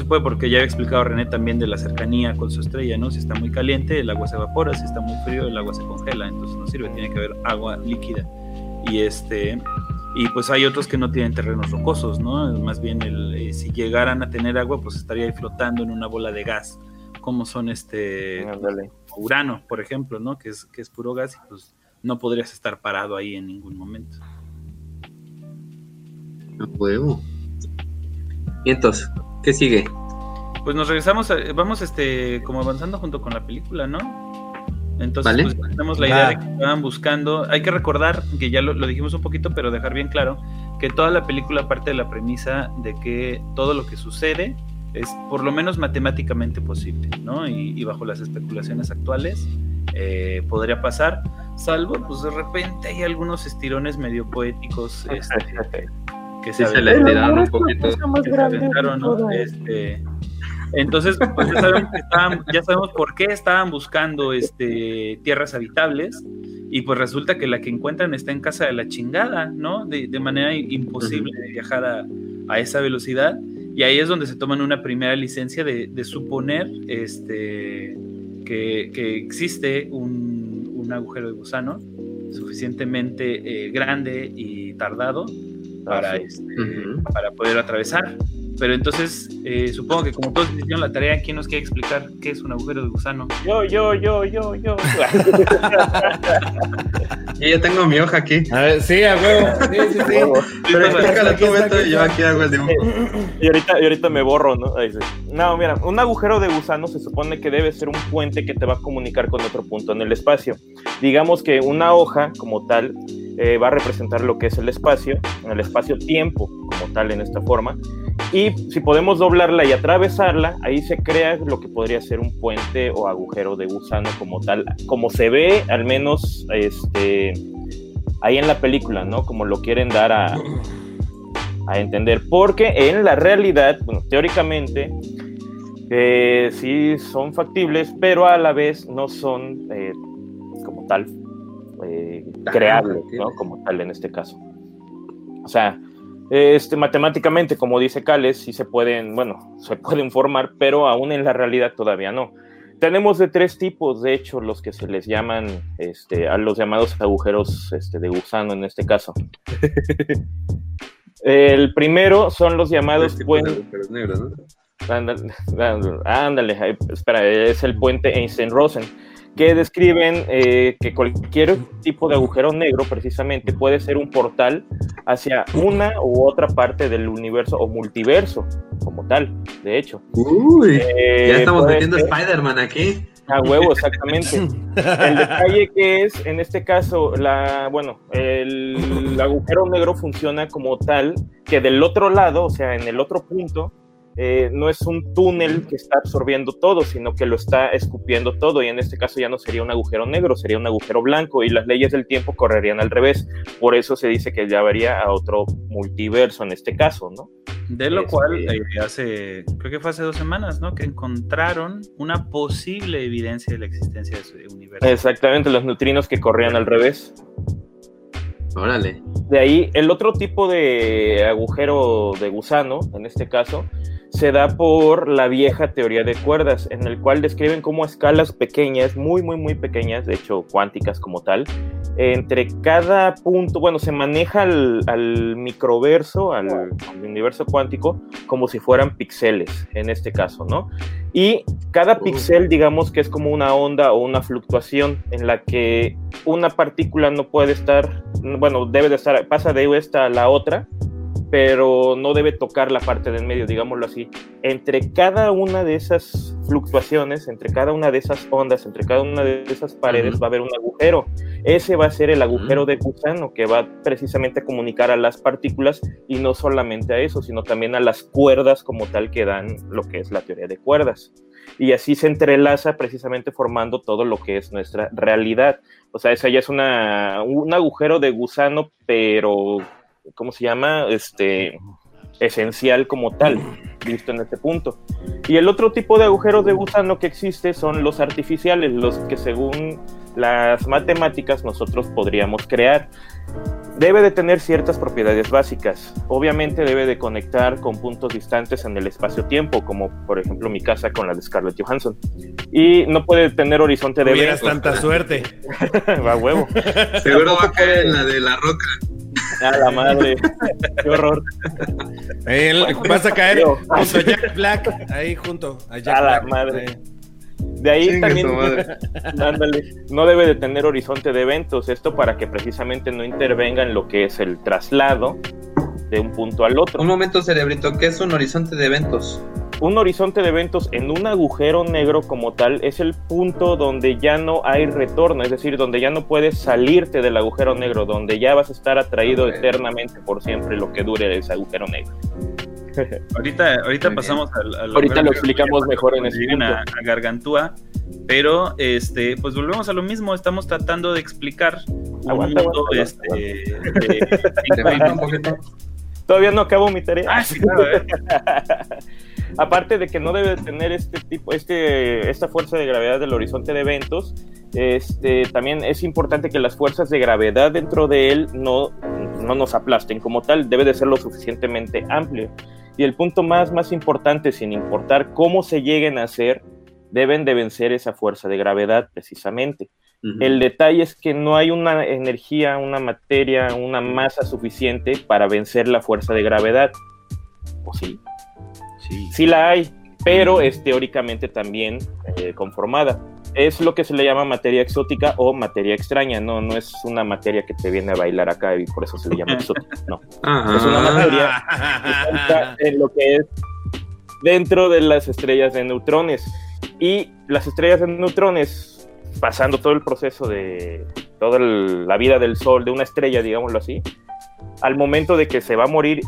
puede porque ya había explicado René también de la cercanía con su estrella, ¿no? Si está muy caliente, el agua se evapora, si está muy frío, el agua se congela, entonces no sirve, tiene que haber agua líquida. Y pues hay otros que no tienen terrenos rocosos, ¿no? Más bien si llegaran a tener agua, pues estaría ahí flotando en una bola de gas, como son Urano, por ejemplo, ¿no? Que es puro gas y pues no podrías estar parado ahí en ningún momento. No puedo. Y entonces, ¿qué sigue? Pues nos regresamos, vamos como avanzando junto con la película, ¿no? Entonces, ¿vale? Pues tenemos la idea de que estaban buscando. Hay que recordar, que ya lo dijimos un poquito, pero dejar bien claro que toda la película parte de la premisa de que todo lo que sucede es por lo menos matemáticamente posible, ¿no? Y bajo las especulaciones actuales podría pasar, salvo pues de repente hay algunos estirones medio poéticos que se le tiraron un poquito, que se aventaron, ¿no? Entonces, pues ya sabemos por qué estaban buscando tierras habitables, y pues resulta que la que encuentran está en casa de la chingada, ¿no? De manera imposible de viajar a esa velocidad, y ahí es donde se toman una primera licencia de suponer que existe un agujero de gusano suficientemente grande y tardado para poder atravesar. Pero entonces, supongo que como todos hicieron la tarea, ¿quién nos quiere explicar qué es un agujero de gusano? Yo. Yo ya tengo mi hoja aquí. A ver, sí, a huevo. Sí. Pero explícala tú, Beto, y yo aquí hago el dibujo. Y ahorita me borro, ¿no? Ahí sí. No, mira, un agujero de gusano se supone que debe ser un puente que te va a comunicar con otro punto en el espacio. Digamos que una hoja, como tal, va a representar lo que es el espacio, en el espacio-tiempo, como tal, en esta forma. Y si podemos doblarla y atravesarla, ahí se crea lo que podría ser un puente o agujero de gusano como tal, como se ve al menos ahí en la película, ¿no? Como lo quieren dar a entender, porque en la realidad, bueno, teóricamente sí son factibles, pero a la vez no son como tal creables, ¿no? Como tal en este caso. O sea, matemáticamente, como dice Cales, sí se pueden formar, pero aún en la realidad todavía no. Tenemos de tres tipos, de hecho, los que se les llaman, a los llamados agujeros de gusano en este caso. El primero son los llamados puentes negros, ¿no? Ándale, espera, es el puente Einstein-Rosen, que describen que cualquier tipo de agujero negro precisamente puede ser un portal hacia una u otra parte del universo o multiverso como tal, de hecho. Uy, ya estamos metiendo Spider-Man aquí. A huevo, exactamente. El detalle que es, en este caso, el agujero negro funciona como tal que del otro lado, o sea, en el otro punto, no es un túnel que está absorbiendo todo, sino que lo está escupiendo todo, y en este caso ya no sería un agujero negro, sería un agujero blanco, y las leyes del tiempo correrían al revés. Por eso se dice que ya varía a otro multiverso en este caso, ¿no? De lo cual, creo que fue hace 2 semanas, ¿no? Que encontraron una posible evidencia de la existencia de su universo. Exactamente, los neutrinos que corrían al revés. Órale. De ahí, el otro tipo de agujero de gusano, en este caso, se da por la vieja teoría de cuerdas, en el cual describen cómo a escalas pequeñas, muy, muy, muy pequeñas, de hecho cuánticas como tal, entre cada punto, se maneja al microverso, al universo cuántico, como si fueran píxeles, en este caso, ¿no? Y cada píxel, digamos que es como una onda o una fluctuación en la que una partícula no puede estar, debe de estar, pasa de esta a la otra, pero no debe tocar la parte del medio, digámoslo así. Entre cada una de esas fluctuaciones, entre cada una de esas ondas, entre cada una de esas paredes va a haber un agujero. Ese va a ser el agujero de gusano, que va precisamente a comunicar a las partículas, y no solamente a eso, sino también a las cuerdas como tal que dan lo que es la teoría de cuerdas. Y así se entrelaza precisamente formando todo lo que es nuestra realidad. O sea, esa ya es un agujero de gusano, pero... ¿cómo se llama? Esencial como tal, visto en este punto. Y el otro tipo de agujeros de gusano que existe son los artificiales, los que según las matemáticas nosotros podríamos crear. Debe de tener ciertas propiedades básicas. Obviamente debe de conectar con puntos distantes en el espacio-tiempo, como por ejemplo mi casa con la de Scarlett Johansson. Y no puede tener horizonte de... Tuvieras tanta suerte. Va huevo. Seguro va a caer en la de la roca. A la madre, qué horror. Vas a caer junto a Jack Black, ahí junto a Jack Black. La madre. De ahí chingue también, no debe de tener horizonte de eventos, esto para que precisamente no intervenga en lo que es el traslado de un punto al otro. Un momento, cerebrito, ¿qué es un horizonte de eventos? Un horizonte de eventos en un agujero negro como tal es el punto donde ya no hay retorno, es decir, donde ya no puedes salirte del agujero negro, donde ya vas a estar atraído eternamente por siempre lo que dure ese agujero negro. Ahorita pasamos al ahorita lo explicamos mejor en este punto. A Gargantúa, pero pues volvemos a lo mismo, estamos tratando de explicar un poquito. Todavía no acabo mi tarea. Ah, sí, claro, Aparte de que no debe tener esta fuerza de gravedad del horizonte de eventos, también es importante que las fuerzas de gravedad dentro de él no nos aplasten como tal, debe de ser lo suficientemente amplio. Y el punto más importante, sin importar cómo se lleguen a hacer, deben de vencer esa fuerza de gravedad precisamente. Uh-huh. El detalle es que no hay una energía, una materia, una masa suficiente para vencer la fuerza de gravedad. ¿O sí? Sí, sí la hay, pero es teóricamente también conformada. Es lo que se le llama materia exótica o materia extraña, no es una materia que te viene a bailar acá y por eso se le llama exótica, no. Es una materia que está en lo que es dentro de las estrellas de neutrones. Y las estrellas de neutrones, pasando todo el proceso de toda la vida del Sol, de una estrella, digámoslo así, al momento de que se va a morir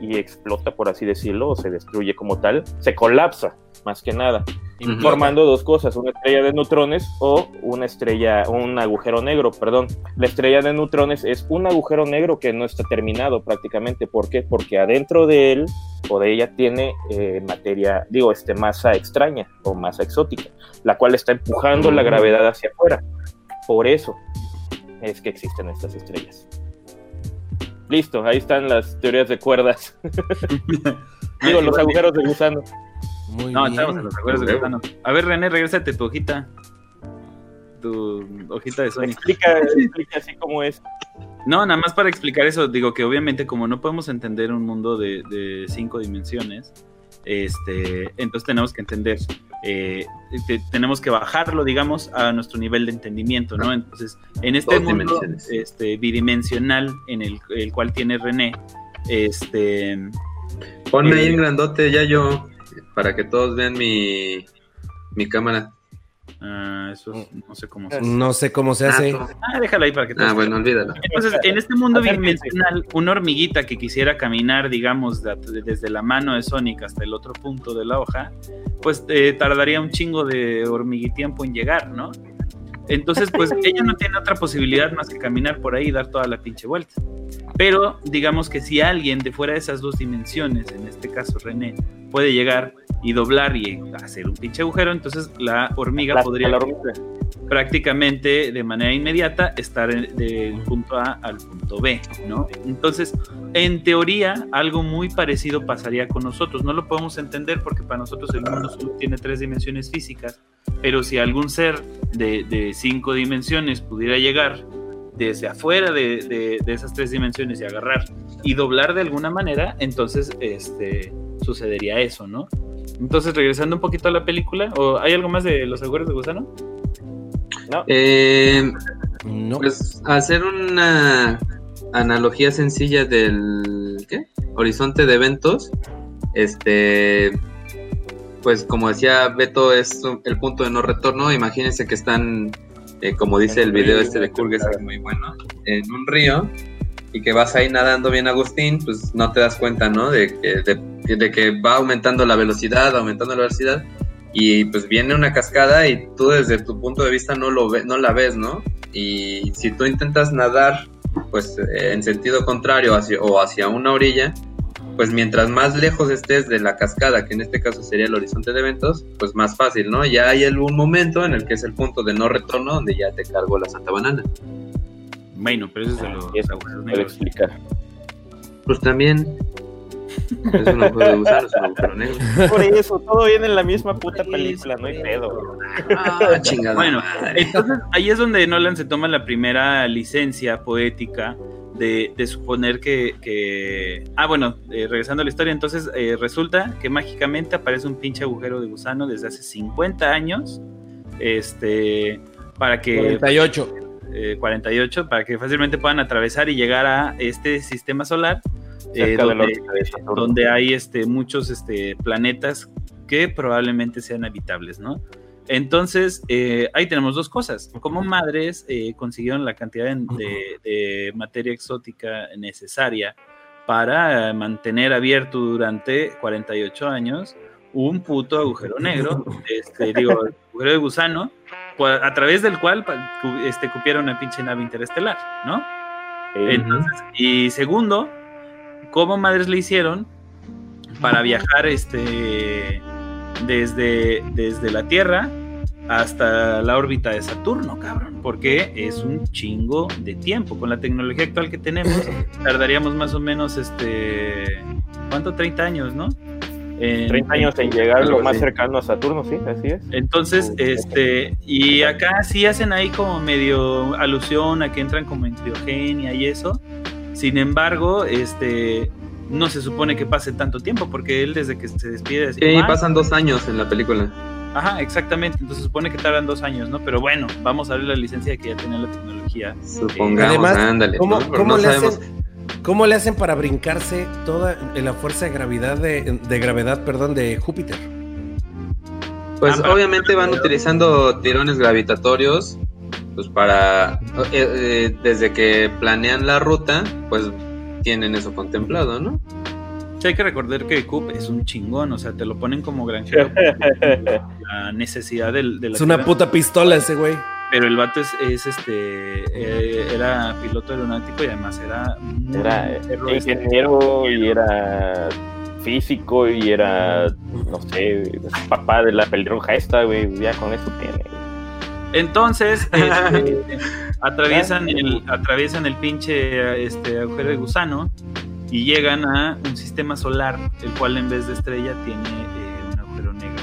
y explota, por así decirlo, o se destruye como tal, se colapsa, más que nada, uh-huh, formando dos cosas, una estrella de neutrones o un agujero negro, perdón. La estrella de neutrones es un agujero negro que no está terminado prácticamente. ¿Por qué? Porque adentro de él o de ella tiene masa extraña o masa exótica, la cual está empujando la gravedad hacia afuera. Por eso es que existen estas estrellas. Listo, ahí están las teorías de cuerdas. Digo, los agujeros de gusano. Estamos en los agujeros de gusano. A ver, René, regrésate tu hojita. Tu hojita de Sony. Explica así como es. No, nada más para explicar eso. Digo que obviamente como no podemos entender un mundo de 5 dimensiones, entonces tenemos que entender, tenemos que bajarlo, digamos, a nuestro nivel de entendimiento, ¿no? Entonces, en este mundo bidimensional en el cual tiene René, ponme ahí en grandote ya yo, para que todos vean mi cámara. Eso no sé cómo se hace. Déjalo ahí para que te olvídalo. Entonces, en este mundo bidimensional, una hormiguita que quisiera caminar, digamos, desde la mano de Sonic hasta el otro punto de la hoja, pues tardaría un chingo de hormiguitiempo en llegar, ¿no? Entonces, pues ella no tiene otra posibilidad más que caminar por ahí y dar toda la pinche vuelta. Pero digamos que si alguien de fuera de esas 2 dimensiones, en este caso René, puede llegar y doblar y hacer un pinche agujero, entonces la hormiga prácticamente de manera inmediata estar del punto A al punto B, ¿no? Entonces, en teoría, algo muy parecido pasaría con nosotros. No lo podemos entender porque para nosotros el mundo solo tiene 3 dimensiones físicas, pero si algún ser de 5 dimensiones pudiera llegar desde afuera de esas 3 dimensiones y agarrar y doblar de alguna manera, entonces sucedería eso, ¿no? Entonces, regresando un poquito a la película, ¿o hay algo más de los agujeros de gusano? No. No. Pues hacer una analogía sencilla del horizonte de eventos, pues como decía Beto, es el punto de no retorno. Imagínense que están, como dice el video de Kurzgesagt, muy bueno, en un río, y que vas ahí nadando bien Agustín, pues no te das cuenta, ¿no? De que va aumentando la velocidad, y pues viene una cascada y tú desde tu punto de vista no la ves, ¿no? Y si tú intentas nadar, pues en sentido contrario hacia una orilla, pues mientras más lejos estés de la cascada, que en este caso sería el horizonte de eventos, pues más fácil, ¿no? Ya hay algún momento en el que es el punto de no retorno donde ya te cargó la santa banana. Bueno, pero eso es agujeros negros. Explicar. Pues también es un agujero de gusano, es un agujero negro. Por eso, todo viene en la misma puta película, no hay pedo. Chingada. Bueno, entonces ahí es donde Nolan se toma la primera licencia poética de suponer que... regresando a la historia, entonces resulta que mágicamente aparece un pinche agujero de gusano desde hace 50 años, para que... 48, para que fácilmente puedan atravesar y llegar a este sistema solar, donde hay muchos planetas que probablemente sean habitables, ¿no? Entonces, ahí tenemos 2 cosas. Como madres consiguieron la cantidad de materia exótica necesaria para mantener abierto durante 48 años un puto agujero negro, agujero de gusano, a través del cual cupiera una pinche nave interestelar, ¿no? Uh-huh. Entonces, y segundo, ¿cómo madres le hicieron para viajar desde la Tierra hasta la órbita de Saturno, cabrón? Porque es un chingo de tiempo. Con la tecnología actual que tenemos, tardaríamos más o menos, ¿cuánto? 30 años, ¿no? 30 años en llegar lo más cercano a Saturno, sí, así es. Entonces, y acá sí hacen ahí como medio alusión a que entran como en criogenia y eso. Sin embargo, no se supone que pase tanto tiempo, porque él desde que se despide... Sí, pasan 2 años en la película. Ajá, exactamente, entonces se supone que tardan 2 años, ¿no? Pero bueno, vamos a ver la licencia de que ya tenía la tecnología. Supongamos, además, ándale. ¿Cómo le hacen para brincarse toda la fuerza de gravedad de Júpiter? Pues obviamente van utilizando tirones gravitatorios, pues para... desde que planean la ruta, pues tienen eso contemplado, ¿no? Hay que recordar que Coop es un chingón, o sea, te lo ponen como granjero la necesidad de la... Es una puta pistola ese güey. Pero el vato era piloto aeronáutico y además era ingeniero y era físico y era, no sé, papá de la pelirroja esta, güey, ya con eso tiene. Entonces, atraviesan el pinche agujero de gusano y llegan a un sistema solar, el cual en vez de estrella tiene un agujero negro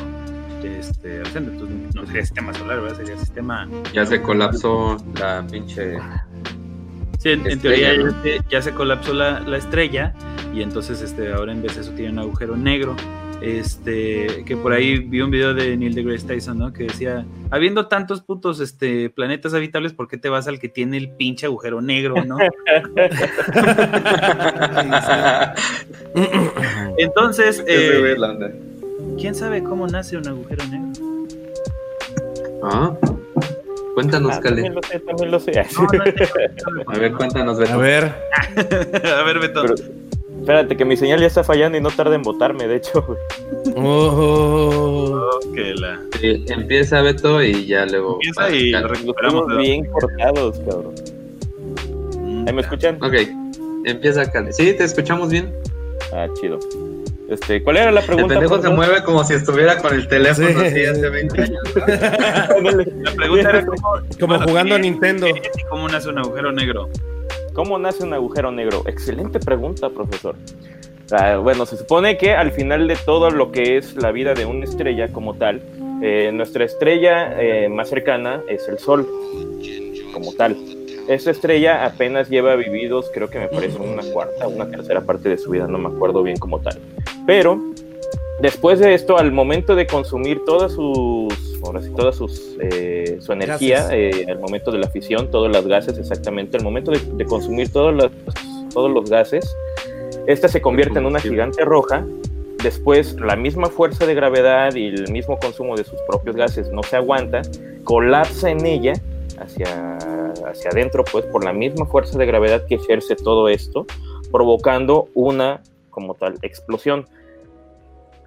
al centro. Entonces, no sería sistema solar, ¿verdad? Sería sistema... Ya se colapsó la pinche... Sí, en teoría, ¿no? ya se colapsó la estrella, y entonces ahora en vez de eso tiene un agujero negro. Que por ahí vi un video de Neil deGrasse Tyson, ¿no? Que decía, habiendo tantos putos planetas habitables, ¿por qué te vas al que tiene el pinche agujero negro, no? Entonces, ¿quién sabe cómo nace un agujero negro? Ah, cuéntanos, Cale. También lo sé. A ver, cuéntanos, Beto. A ver, Beto. Espérate, que mi señal ya está fallando y no tarda en botarme, de hecho. Sí, empieza, Beto, y ya luego... Empieza y lo recuperamos. Estamos bien cortados, cabrón. ¿Ahí me escuchan? Ok, empieza, Cale. Sí, te escuchamos bien. Ah, chido. ¿Cuál era la pregunta? El pendejo se mueve como si estuviera con el teléfono así hace 20 años. La pregunta era como jugando a Nintendo. ¿Cómo nace un agujero negro? ¿Cómo nace un agujero negro? Excelente pregunta, profesor. Bueno, se supone que al final de todo lo que es la vida de una estrella como tal, nuestra estrella más cercana es el Sol, como tal. Esta estrella apenas lleva vividos, creo que me parece una tercera parte de su vida, no me acuerdo bien como tal. Pero después de esto, al momento de consumir su energía, al momento de la fisión, todos los gases, exactamente, al momento de consumir todos los gases, esta se convierte en una gigante roja. Después, la misma fuerza de gravedad y el mismo consumo de sus propios gases no se aguanta, colapsa en ella hacia adentro, pues, por la misma fuerza de gravedad que ejerce todo esto, provocando una, como tal, explosión.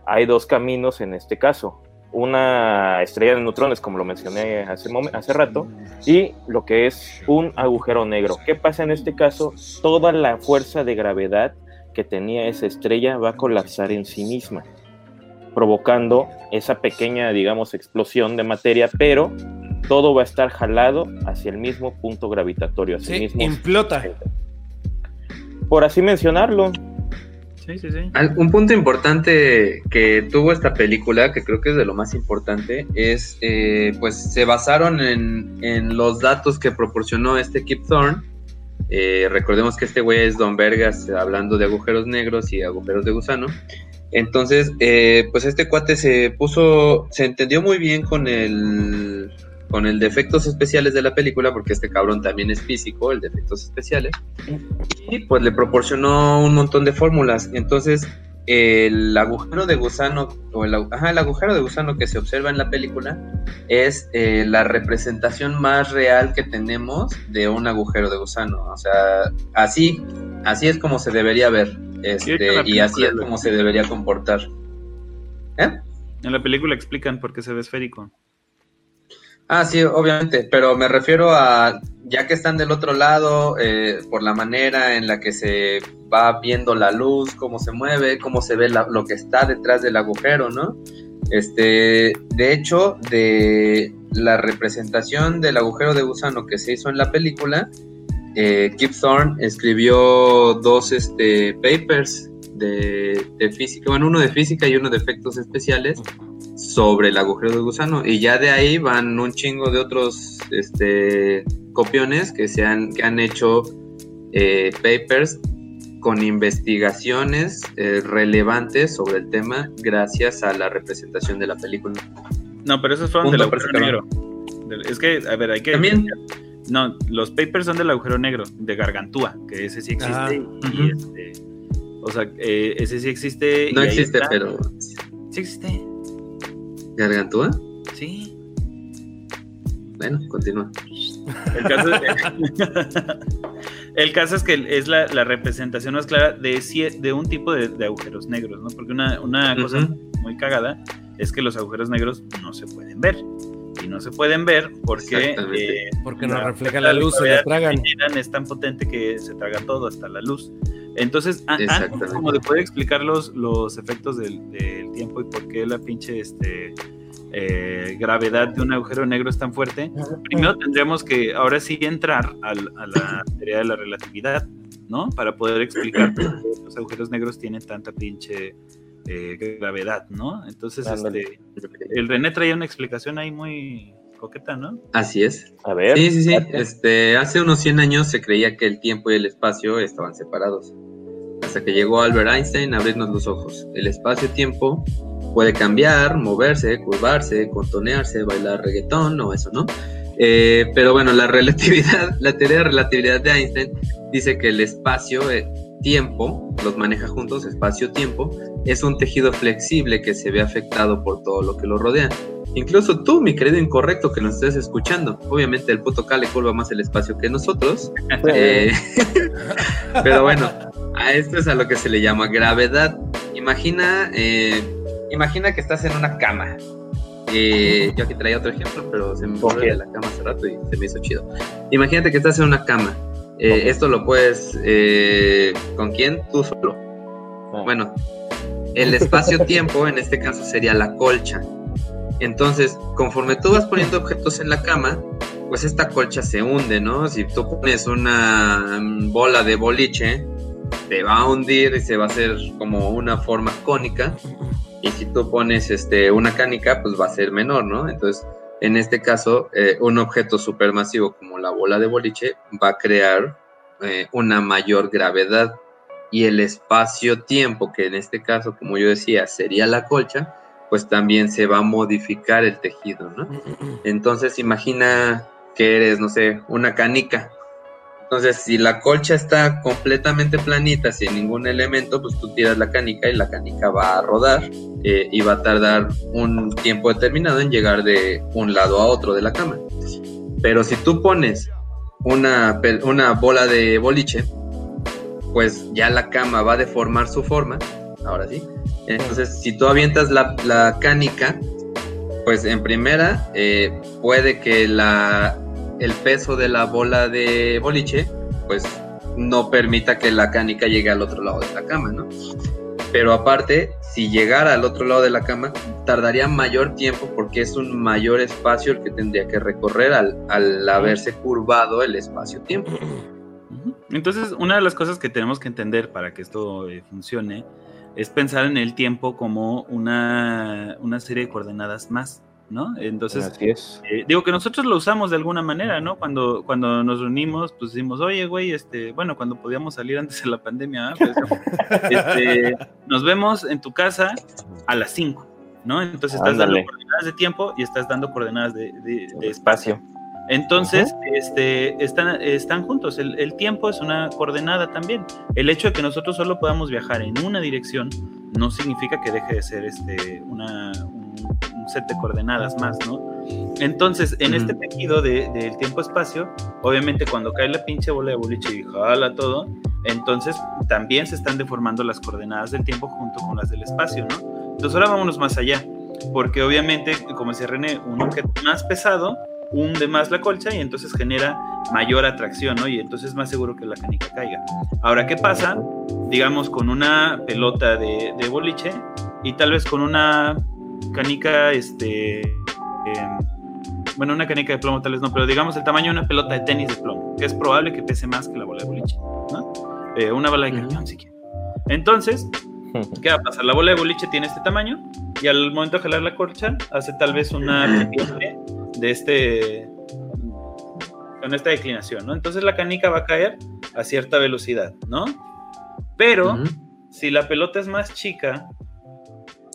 Hay 2 caminos en este caso. Una estrella de neutrones, como lo mencioné hace rato, y lo que es un agujero negro. ¿Qué pasa en este caso? Toda la fuerza de gravedad que tenía esa estrella va a colapsar en sí misma, provocando esa pequeña, digamos, explosión de materia, pero todo va a estar jalado hacia el mismo punto gravitatorio. Hacia el mismo implota. Por así mencionarlo. Sí. Un punto importante que tuvo esta película, que creo que es de lo más importante, es pues se basaron en los datos que proporcionó Kip Thorne. Recordemos que este güey es Don Vergas hablando de agujeros negros y agujeros de gusano. Entonces, pues este cuate se entendió muy bien con el de efectos especiales de la película, porque este cabrón también es físico, el de efectos especiales, y pues le proporcionó un montón de fórmulas. Entonces, el agujero de gusano, el agujero de gusano que se observa en la película es la representación más real que tenemos de un agujero de gusano. O sea, así es como se debería ver, y así es como se debería comportar. En la película explican por qué se ve esférico. Ah, sí, obviamente, pero me refiero a, ya que están del otro lado, por la manera en la que se va viendo la luz, cómo se mueve, cómo se ve lo que está detrás del agujero, ¿no? De hecho, de la representación del agujero de gusano que se hizo en la película, Kip Thorne escribió 2 papers de física, bueno, uno de física y uno de efectos especiales sobre el agujero de gusano, y ya de ahí van un chingo de otros copiones que han hecho papers con investigaciones relevantes sobre el tema gracias a la representación de la película. No, pero esos fueron del agujero negro. Es que, a ver, hay que... También... No, los papers son del agujero negro, de Gargantúa, que ese sí existe. Y o sea, ese sí existe. No existe, pero... Sí existe. ¿Gargantúa? Sí. Bueno, continúa. El caso es que es la representación más clara de un tipo de agujeros negros, ¿no? Porque una cosa muy cagada es que los agujeros negros no se pueden ver. Y no se pueden ver porque no refleja la luz, se la tragan. Es tan potente que se traga todo, hasta la luz. Entonces, antes como de poder explicar los efectos del tiempo y por qué la pinche gravedad de un agujero negro es tan fuerte, primero tendríamos que ahora sí entrar a la teoría de la relatividad, ¿no? Para poder explicar por qué los agujeros negros tienen tanta pinche gravedad, ¿no? Entonces, el René traía una explicación ahí muy coqueta, ¿no? Así es. A ver. Sí. Hace unos 100 años se creía que el tiempo y el espacio estaban separados. Hasta que llegó Albert Einstein a abrirnos los ojos. El espacio-tiempo puede cambiar, moverse, curvarse, contonearse, bailar reggaetón o eso, ¿no? Pero bueno, la teoría de relatividad de Einstein dice que el espacio... tiempo, los maneja juntos, espacio-tiempo, es un tejido flexible que se ve afectado por todo lo que lo rodea. Incluso tú, mi querido incorrecto, que nos estés escuchando. Obviamente el puto K le curva más el espacio que nosotros. Pero bueno, a esto es a lo que se le llama gravedad. Imagina que estás en una cama. Yo aquí traía otro ejemplo, pero se me fue de la cama hace rato y se me hizo chido. Imagínate que estás en una cama. Esto lo puedes... ¿Con quién? Tú solo. Bueno, el espacio-tiempo en este caso sería la colcha. Entonces, conforme tú vas poniendo objetos en la cama, pues esta colcha se hunde, ¿no? Si tú pones una bola de boliche, te va a hundir y se va a hacer como una forma cónica. Y si tú pones una canica, pues va a ser menor, ¿no? Entonces... En este caso, un objeto supermasivo como la bola de boliche va a crear una mayor gravedad, y el espacio-tiempo, que en este caso, como yo decía, sería la colcha, pues también se va a modificar el tejido, ¿no? Entonces, imagina que eres, no sé, una canica. Entonces, si la colcha está completamente planita, sin ningún elemento, pues tú tiras la canica y la canica va a rodar y va a tardar un tiempo determinado en llegar de un lado a otro de la cama. Pero si tú pones una bola de boliche, pues ya la cama va a deformar su forma, ahora sí. Entonces, si tú avientas la canica, pues en primera puede que el peso de la bola de boliche pues no permita que la canica llegue al otro lado de la cama, ¿no? Pero aparte, si llegara al otro lado de la cama, tardaría mayor tiempo porque es un mayor espacio el que tendría que recorrer al haberse curvado el espacio-tiempo. Entonces, una de las cosas que tenemos que entender para que esto funcione es pensar en el tiempo como una serie de coordenadas más, ¿no? Entonces, digo que nosotros lo usamos de alguna manera, ¿no? Cuando nos reunimos, pues decimos, oye, güey, bueno, cuando podíamos salir antes de la pandemia, ¿eh? Pues, nos vemos en tu casa a las 5, ¿no? Entonces estás dando coordenadas de tiempo y estás dando coordenadas de espacio. Entonces, están juntos. El tiempo es una coordenada también. El hecho de que nosotros solo podamos viajar en una dirección no significa que deje de ser un set de coordenadas más, ¿no? Entonces, en este tejido del tiempo-espacio, obviamente cuando cae la pinche bola de boliche y jala todo, entonces también se están deformando las coordenadas del tiempo junto con las del espacio, ¿no? Entonces ahora vámonos más allá, porque obviamente, como decía René, un objeto más pesado hunde más la colcha y entonces genera mayor atracción, ¿no? Y entonces es más seguro que la canica caiga. Ahora, ¿qué pasa? Digamos, con una pelota de boliche y tal vez con una canica, bueno, una canica de plomo tal vez no, pero digamos el tamaño de una pelota de tenis de plomo, que es probable que pese más que la bola de boliche, ¿no? Una bola de cañón, si quieres. Entonces, ¿qué va a pasar? La bola de boliche tiene este tamaño y al momento de jalar la corcha hace tal vez una pendiente de este, con esta declinación, ¿no? Entonces la canica va a caer a cierta velocidad, ¿no? Pero si la pelota es más chica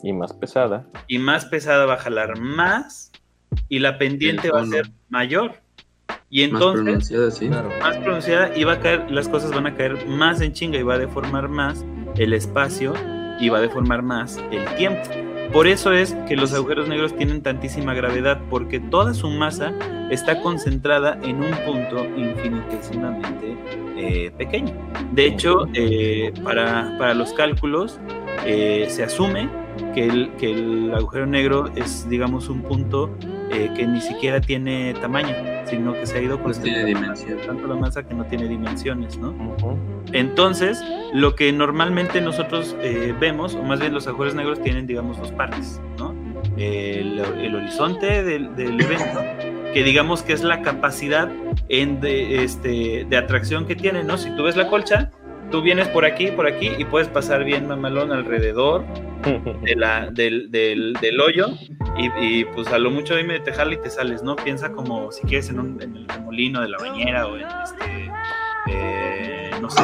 y más pesada, va a jalar más y la pendiente va a ser mayor. Y entonces, más pronunciada, sí. Más pronunciada, y va a caer, las cosas van a caer más en chinga y va a deformar más el espacio y va a deformar más el tiempo. Por eso es que los agujeros negros tienen tantísima gravedad, porque toda su masa está concentrada en un punto infinitesimamente pequeño. De hecho, para los cálculos se asume que el agujero negro es, digamos, un punto que ni siquiera tiene tamaño, sino que se ha ido concentrando tanto la masa que no tiene dimensiones, ¿no? Entonces, lo que normalmente nosotros vemos, o más bien los agujeros negros tienen, digamos, dos partes, ¿no? El horizonte del evento, que digamos que es la capacidad de atracción que tiene, ¿no? Si tú ves la colcha, tú vienes por aquí y puedes pasar bien mamalón alrededor del hoyo y pues a lo mucho dime te jala y te sales, ¿no? Piensa como si quieres en el remolino de la bañera o en no sé,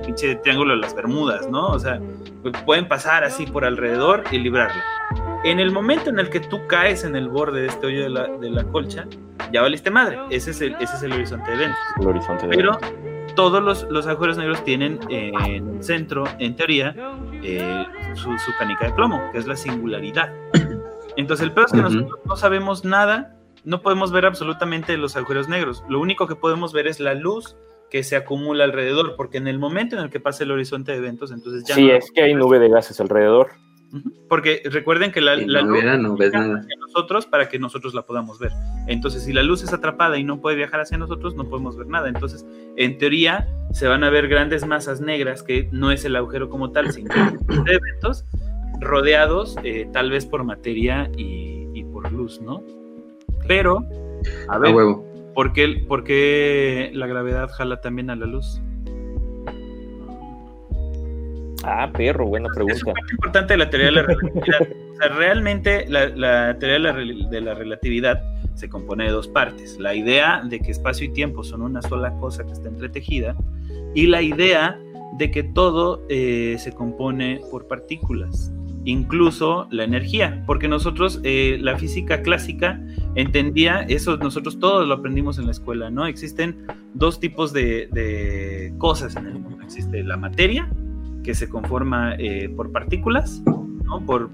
el pinche triángulo de las Bermudas, ¿no? O sea, pues pueden pasar así por alrededor y librarla. En el momento en el que tú caes en el borde de este hoyo de la colcha, ya valiste madre. Ese es el horizonte de eventos. Pero todos los agujeros negros tienen en el centro, en teoría, su canica de plomo, que es la singularidad. Entonces el peor es que nosotros no sabemos nada, no podemos ver absolutamente los agujeros negros. Lo único que podemos ver es la luz que se acumula alrededor, porque en el momento en el que pasa el horizonte de eventos, entonces ya... Sí, no es que hay nube de gases alrededor. Porque recuerden que la luz no ves nada hacia nosotros para que nosotros la podamos ver. Entonces, si la luz es atrapada y no puede viajar hacia nosotros, no podemos ver nada. Entonces, en teoría, se van a ver grandes masas negras, que no es el agujero como tal, sino de eventos rodeados tal vez por materia y por luz, ¿no? Pero, a ver, ¿por qué la gravedad jala también a la luz? Ah, perro, buena pregunta. Es súper importante la teoría de la relatividad. O sea, realmente la teoría de la relatividad se compone de dos partes. La idea de que espacio y tiempo son una sola cosa que está entretejida, y la idea de que todo se compone por partículas, incluso la energía, porque nosotros la física clásica entendía eso, nosotros todos lo aprendimos en la escuela, ¿no? Existen dos tipos de cosas en el mundo. Existe la materia, que se conforma por partículas, ¿no? por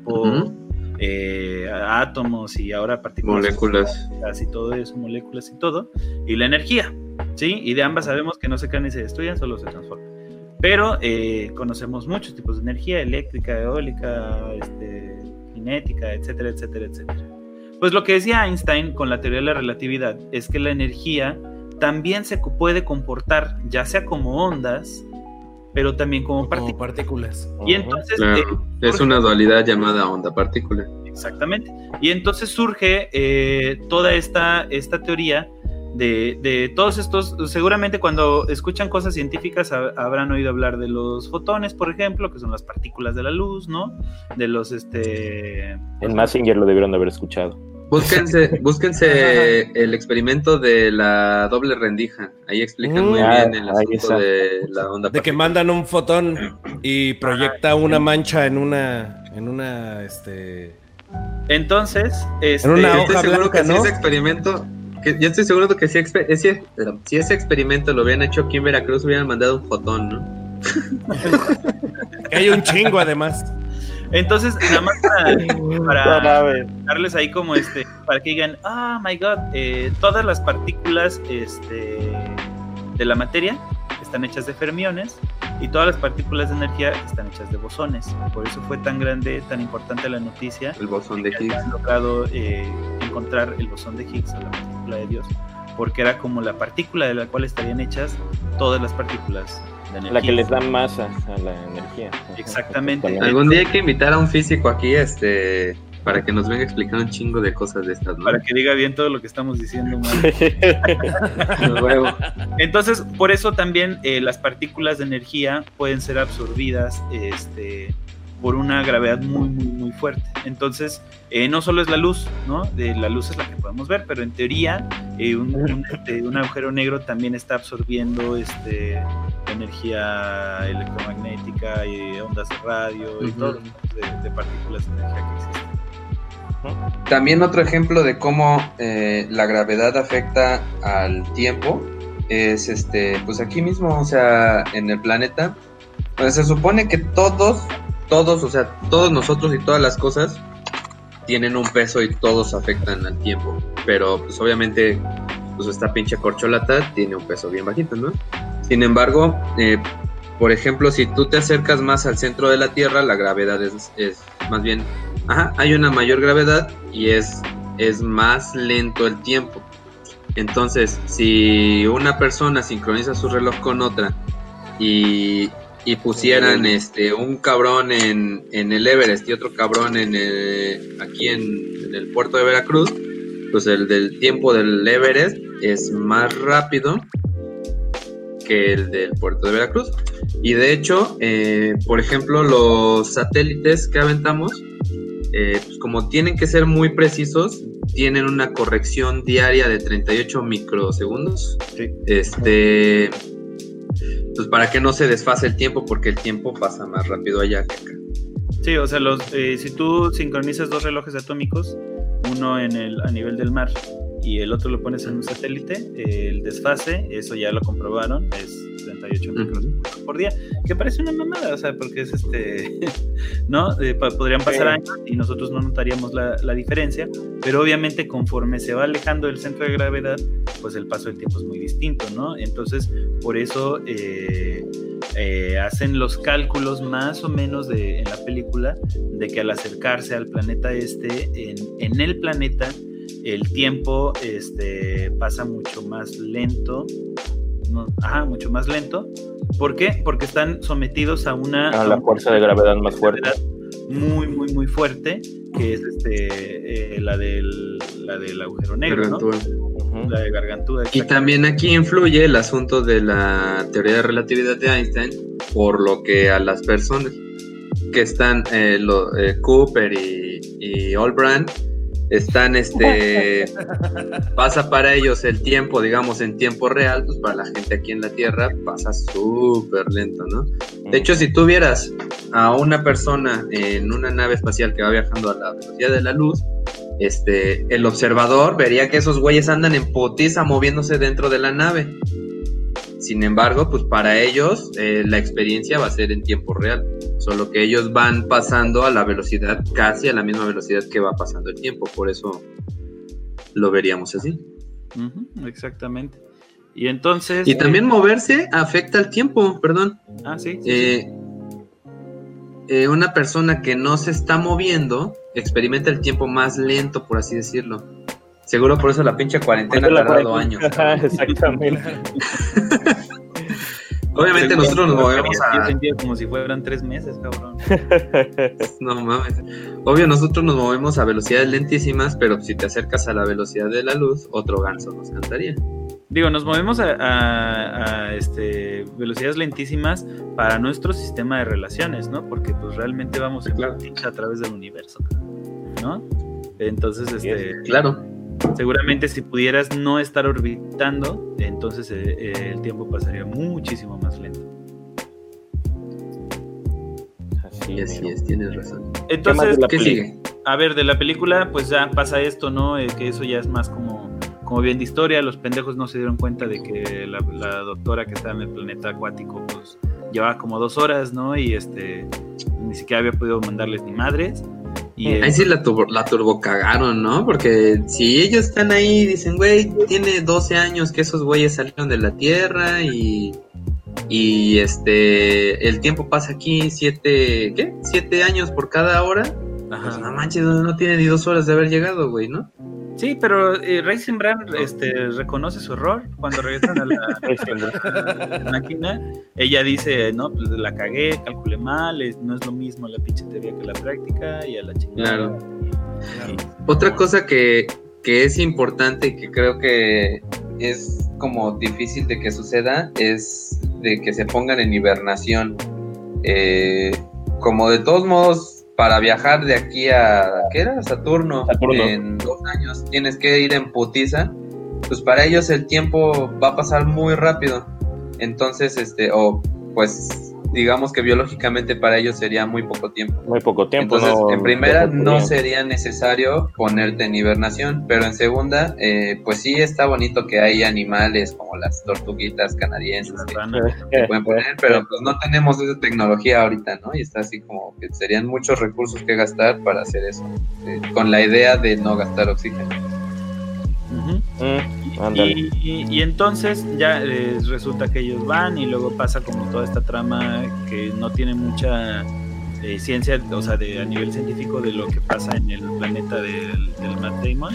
átomos y ahora partículas, moléculas y todo eso, y la energía, ¿sí? Y de ambas sabemos que no se caen ni se destruyen, solo se transforman. Pero conocemos muchos tipos de energía: eléctrica, eólica, cinética, etcétera, etcétera, etcétera. Pues lo que decía Einstein con la teoría de la relatividad es que la energía también se puede comportar, ya sea como ondas, pero también como partículas. Y entonces... Claro. Es una dualidad llamada onda-partícula. Exactamente. Y entonces surge toda esta teoría de todos estos... Seguramente cuando escuchan cosas científicas habrán oído hablar de los fotones, por ejemplo, que son las partículas de la luz, ¿no? De los... En Massinger lo debieron de haber escuchado. Búsquense el experimento de la doble rendija. Ahí explican muy bien el asunto de la onda. De que mandan un fotón y proyecta una mancha en una. Entonces, en una hoja blanca, ¿no? Ese experimento, yo estoy seguro que si ese experimento lo hubieran hecho aquí en Veracruz, hubieran mandado un fotón, ¿no? Que hay un chingo, además. Entonces, nada más para darles ahí como para que digan, oh my god, todas las partículas de la materia están hechas de fermiones y todas las partículas de energía están hechas de bosones. Por eso fue tan grande, tan importante la noticia. El bosón de Higgs. Han logrado encontrar el bosón de Higgs, o la partícula de Dios, porque era como la partícula de la cual estarían hechas todas las partículas. La que les da masa a la energía. Exactamente. Algún día hay que invitar a un físico aquí para que nos venga a explicar un chingo de cosas de estas, ¿no? Para que diga bien todo lo que estamos diciendo, man. Entonces, por eso también las partículas de energía pueden ser absorbidas por una gravedad muy, muy, muy fuerte. Entonces, no solo es la luz, ¿no? La luz es la que podemos ver, pero en teoría un agujero negro también está absorbiendo energía electromagnética y ondas de radio, uh-huh, y todo de partículas de energía que existen. ¿No? También otro ejemplo de cómo la gravedad afecta al tiempo es pues aquí mismo, o sea, en el planeta, pues se supone que todos nosotros y todas las cosas tienen un peso y todos afectan al tiempo, pero pues obviamente pues esta pinche corcholata tiene un peso bien bajito, ¿no? Sin embargo, por ejemplo, si tú te acercas más al centro de la Tierra, la gravedad es más bien, hay una mayor gravedad y es más lento el tiempo. Entonces, si una persona sincroniza su reloj con otra y pusieran un cabrón en el Everest y otro cabrón aquí en el puerto de Veracruz, pues el del tiempo del Everest es más rápido que el del puerto de Veracruz. Y de hecho, por ejemplo, los satélites que aventamos, pues como tienen que ser muy precisos, tienen una corrección diaria de 38 microsegundos. Sí. Pues para que no se desfase el tiempo, porque el tiempo pasa más rápido allá que acá. Sí, o sea, si tú sincronizas dos relojes atómicos, uno a nivel del mar y el otro lo pones en un satélite, el desfase, eso ya lo comprobaron, es 38 microsegundos por día, que parece una mamada, o sea, porque es ¿no? Podrían pasar años y nosotros no notaríamos la diferencia, pero obviamente conforme se va alejando del centro de gravedad, pues el paso del tiempo es muy distinto, ¿no? Entonces, por eso hacen los cálculos más o menos en la película, de que al acercarse al planeta en el planeta, el tiempo pasa mucho más lento. Mucho más lento. ¿Por qué? Porque están sometidos a la fuerza de gravedad más fuerte, muy, muy, muy fuerte, que es la del agujero negro, Gargantúa, ¿no? Uh-huh. La de Gargantúa. Y también aquí influye el asunto de la teoría de relatividad de Einstein, por lo que a las personas que están Cooper y Olbrand están pasa para ellos el tiempo, digamos, en tiempo real, pues para la gente aquí en la Tierra pasa súper lento, ¿no? De hecho, si tú vieras a una persona en una nave espacial que va viajando a la velocidad de la luz, el observador vería que esos güeyes andan en putiza moviéndose dentro de la nave. Sin embargo, pues para ellos la experiencia va a ser en tiempo real, solo que ellos van pasando a la velocidad, casi a la misma velocidad que va pasando el tiempo, por eso lo veríamos así. Uh-huh, exactamente. Y entonces... Y también moverse afecta al tiempo, perdón. Ah, sí. Una persona que no se está moviendo experimenta el tiempo más lento, por así decirlo. Seguro por eso la pinche cuarentena ha tardado años. Exactamente. Obviamente según nosotros nos movemos como si fueran 3 meses, cabrón. No mames. Obvio, nosotros nos movemos a velocidades lentísimas, pero si te acercas a la velocidad de la luz, otro ganso nos cantaría. Digo, nos movemos a velocidades lentísimas para nuestro sistema de relaciones, ¿no? Porque pues realmente vamos a través del universo, ¿no? Entonces, claro. Seguramente si pudieras no estar orbitando, entonces el tiempo pasaría muchísimo más lento. Así es, tienes razón. Entonces, ¿qué sigue? A ver, de la película, pues ya pasa esto, ¿no? Que eso ya es más como bien de historia. Los pendejos no se dieron cuenta de que la doctora que estaba en el planeta acuático, pues llevaba como 2 horas, ¿no? Y ni siquiera había podido mandarles ni madres. Ahí sí la turbo cagaron, ¿no? Porque si ellos están ahí y dicen, güey, tiene 12 años que esos güeyes salieron de la Tierra y el tiempo pasa aquí 7 años por cada hora. Ajá. Pues no manches, no tiene ni 2 horas de haber llegado, güey, ¿no? Sí, pero Reisenbrand reconoce su error cuando regresan a la máquina. Ella dice, no, pues la cagué, calculé mal, no es lo mismo la pinche teoría que la práctica, y a la chingada. Claro. Claro. Otra cosa que es importante y que creo que es como difícil de que suceda es de que se pongan en hibernación. Como de todos modos, para viajar de aquí a... ¿qué era? Saturno. En 2 años tienes que ir en putiza. Pues para ellos el tiempo va a pasar muy rápido. Entonces, pues... digamos que biológicamente para ellos sería muy poco tiempo. Entonces, no, en primera, no sería necesario ponerte en hibernación, pero en segunda, pues sí está bonito que hay animales como las tortuguitas canadienses que se pueden poner, pero pues no tenemos esa tecnología ahorita, ¿no? Y está así como que serían muchos recursos que gastar para hacer eso, con la idea de no gastar oxígeno. Y entonces ya resulta que ellos van y luego pasa como toda esta trama que no tiene mucha ciencia, o sea, a nivel científico, de lo que pasa en el planeta del Matt Damon,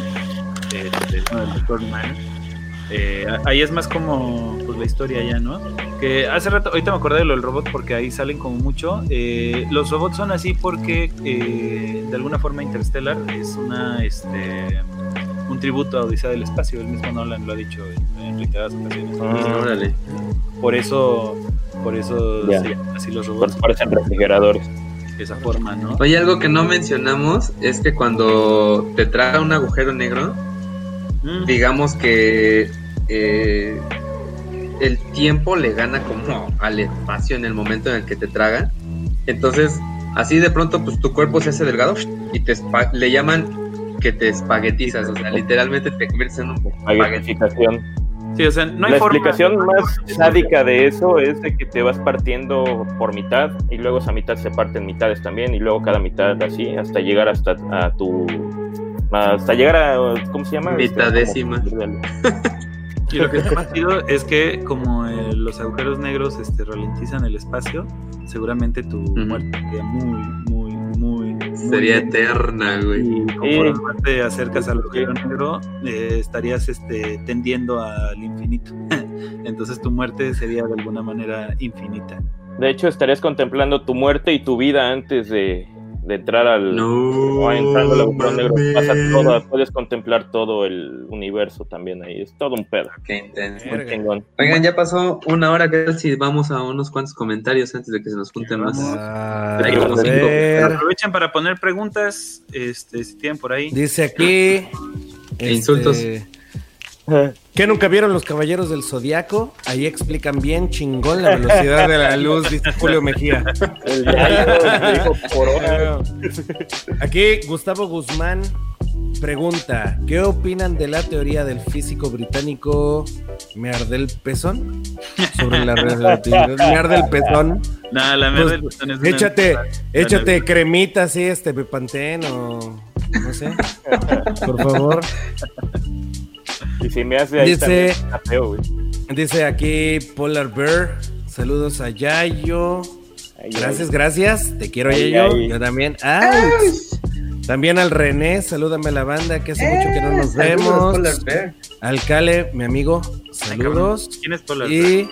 del Dr. Man. Ahí es más como pues la historia ya, ¿no? Que hace rato, ahorita me acordé de lo del robot porque ahí salen como mucho. Los robots son así porque de alguna forma Interstellar es una... un tributo a Odisea del Espacio, el mismo Nolan lo ha dicho en reiteradas ocasiones. Órale. Por eso yeah. Sí, así los robots parecen refrigeradores. De esa forma, ¿no? Oye, algo que no mencionamos es que cuando te traga un agujero negro, digamos que el tiempo le gana como al espacio en el momento en el que te traga. Entonces, así de pronto, pues tu cuerpo se hace delgado y le llaman que te espaguetizas, o sea, literalmente te conviertes en un espaguetización. Sí, o sea, no hay la forma. Explicación más sádica de eso es de que te vas partiendo por mitad y luego esa mitad se parte en mitades también y luego cada mitad así hasta llegar hasta llegar a ¿cómo se llama? Mitadésima. Y lo que está más chido es que como los agujeros negros ralentizan el espacio, seguramente tu muerte sería muy sería eterna, güey. Y conforme te acercas al agujero negro, estarías tendiendo al infinito. Entonces tu muerte sería de alguna manera infinita. De hecho, estarías contemplando tu muerte y tu vida antes de entrar al... No, entrando al agujero negro. Pasa todo, puedes contemplar todo el universo también ahí. Es todo un pedo. Qué intenso. Oigan, ya pasó 1 hora. ¿Qué tal si vamos a unos cuantos comentarios antes de que se nos junten más? Aprovechen para poner preguntas, si tienen por ahí. Dice aquí... insultos. ¿Qué nunca vieron Los Caballeros del Zodiaco? Ahí explican bien chingón la velocidad de la luz, dice Julio Mejía. Aquí Gustavo Guzmán pregunta, ¿qué opinan de la teoría del físico británico Me arde el pezón? Sobre la relatividad. Me arde el pezón. No, la me arde el pezón es... Échate cremita así, Pepantén o no sé. Por favor. Y si me hace ahí dice, ateo, dice aquí Polar Bear, saludos a Yayo. Gracias, te quiero, Yayo. Yo también. También al René, salúdame a la banda, que hace mucho que no nos vemos. Polar Bear. Al Cale, mi amigo, saludos. ¿Quién es Polar Bear? Y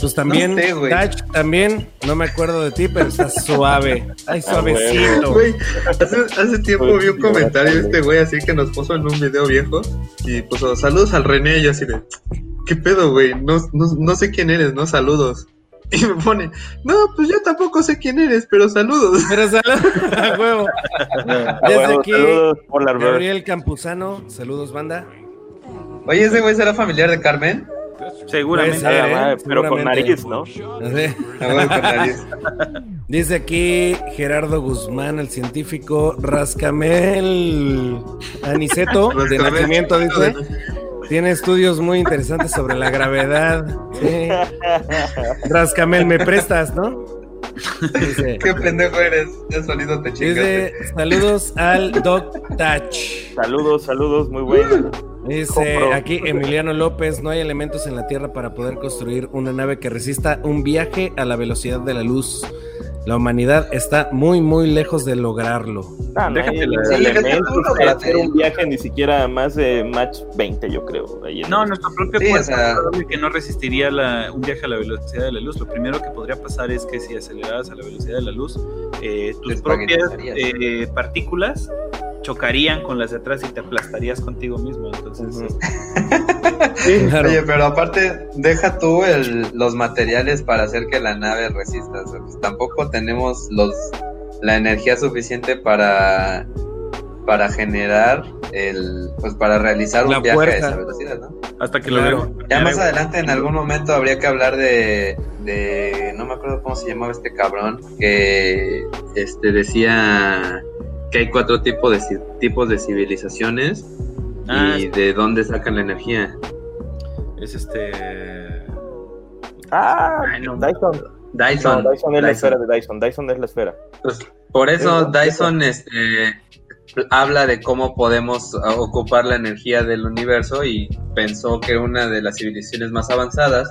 pues también, no sé, Touch, también, no me acuerdo de ti, pero estás suave. Ay, suavecito. Güey, hace tiempo vi un comentario güey, así que nos puso en un video viejo y puso, saludos al René, y yo así de, ¿qué pedo, güey? No sé quién eres, ¿no? Saludos. Y me pone, no, pues yo tampoco sé quién eres, pero saludos. Pero saludos, a huevo. Desde aquí, Gabriel Campuzano, saludos, banda. Oye, ¿ese güey será familiar de Carmen? Seguramente, ser, pero seguramente. Con nariz, ¿no? Dice aquí Gerardo Guzmán, el científico, Rascamel Aniceto, de nacimiento, dice, tiene estudios muy interesantes sobre la gravedad. Sí. Rascamel, me prestas, ¿no? Dice, qué pendejo eres, el sonido te chingaste. Dice, saludos al Doc Touch. Saludos, muy bueno. Dice aquí Emiliano López, no hay elementos en la Tierra para poder construir una nave que resista un viaje a la velocidad de la luz. La humanidad está muy, muy lejos de lograrlo. Para hacer un viaje ni siquiera más de Mach 20, yo creo. No, nuestro propio cuerpo que no resistiría un viaje a la velocidad de la luz. Lo primero que podría pasar es que si aceleraras a la velocidad de la luz, tus propias partículas chocarían con las de atrás y te aplastarías contigo mismo, entonces sí, claro. Oye, pero aparte deja tú los materiales para hacer que la nave resista, o sea, pues tampoco tenemos la energía suficiente para generar pues para realizar un viaje a esa velocidad, ¿no? Hasta que claro, lo veo. Ya más adelante en algún momento habría que hablar de no me acuerdo cómo se llamaba este cabrón que decía que hay 4 tipos de civilizaciones y de dónde sacan la energía. Es Dyson. No, Dyson es la esfera de Dyson. Dyson es la esfera. Pues, por eso Dyson habla de cómo podemos ocupar la energía del universo y pensó que una de las civilizaciones más avanzadas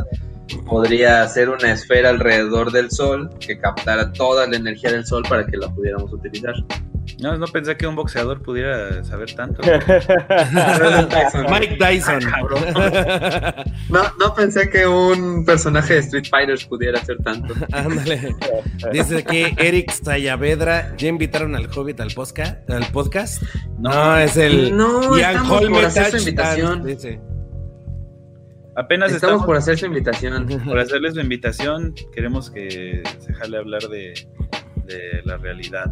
podría ser una esfera alrededor del sol que captara toda la energía del sol para que la pudiéramos utilizar. No pensé que un boxeador pudiera saber tanto. Mike Tyson. No pensé que un personaje de Street Fighters pudiera hacer tanto. Ándale. Dice que Eric Sayavedra, ¿ya invitaron al Hobbit al podcast? No, es el... No, estamos por hacer su invitación. Dice. Apenas estamos por hacer su invitación. Por hacerles la invitación, queremos que se jale a hablar de la realidad.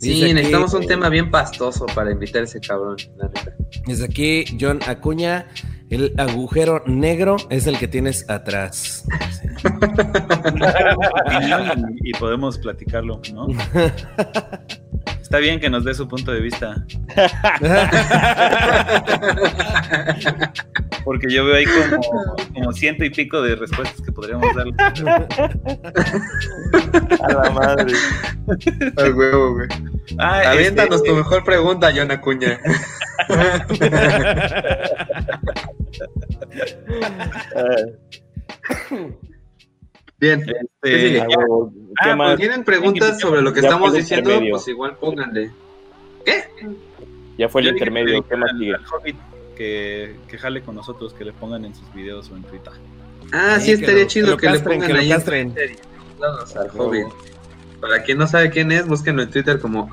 Dice, sí, necesitamos un tema bien pastoso para invitar a ese cabrón. Desde aquí, John Acuña, el agujero negro es el que tienes atrás. Sí. Y podemos platicarlo, ¿no? Está bien que nos dé su punto de vista. Porque yo veo ahí como 100 y pico de respuestas que podríamos darle. A la madre. Al huevo, güey. Aviéntanos tu mejor pregunta, John Acuña. Bien. Si tienen preguntas sobre lo que estamos diciendo, pues igual pónganle. ¿Qué? Ya fue el intermedio. ¿Qué más sigue? Que jale con nosotros, que le pongan en sus videos o en Twitter. Sí, estaría chido que le pongan ahí en al Hobbit. Para quien no sabe quién es, búsquenlo en Twitter como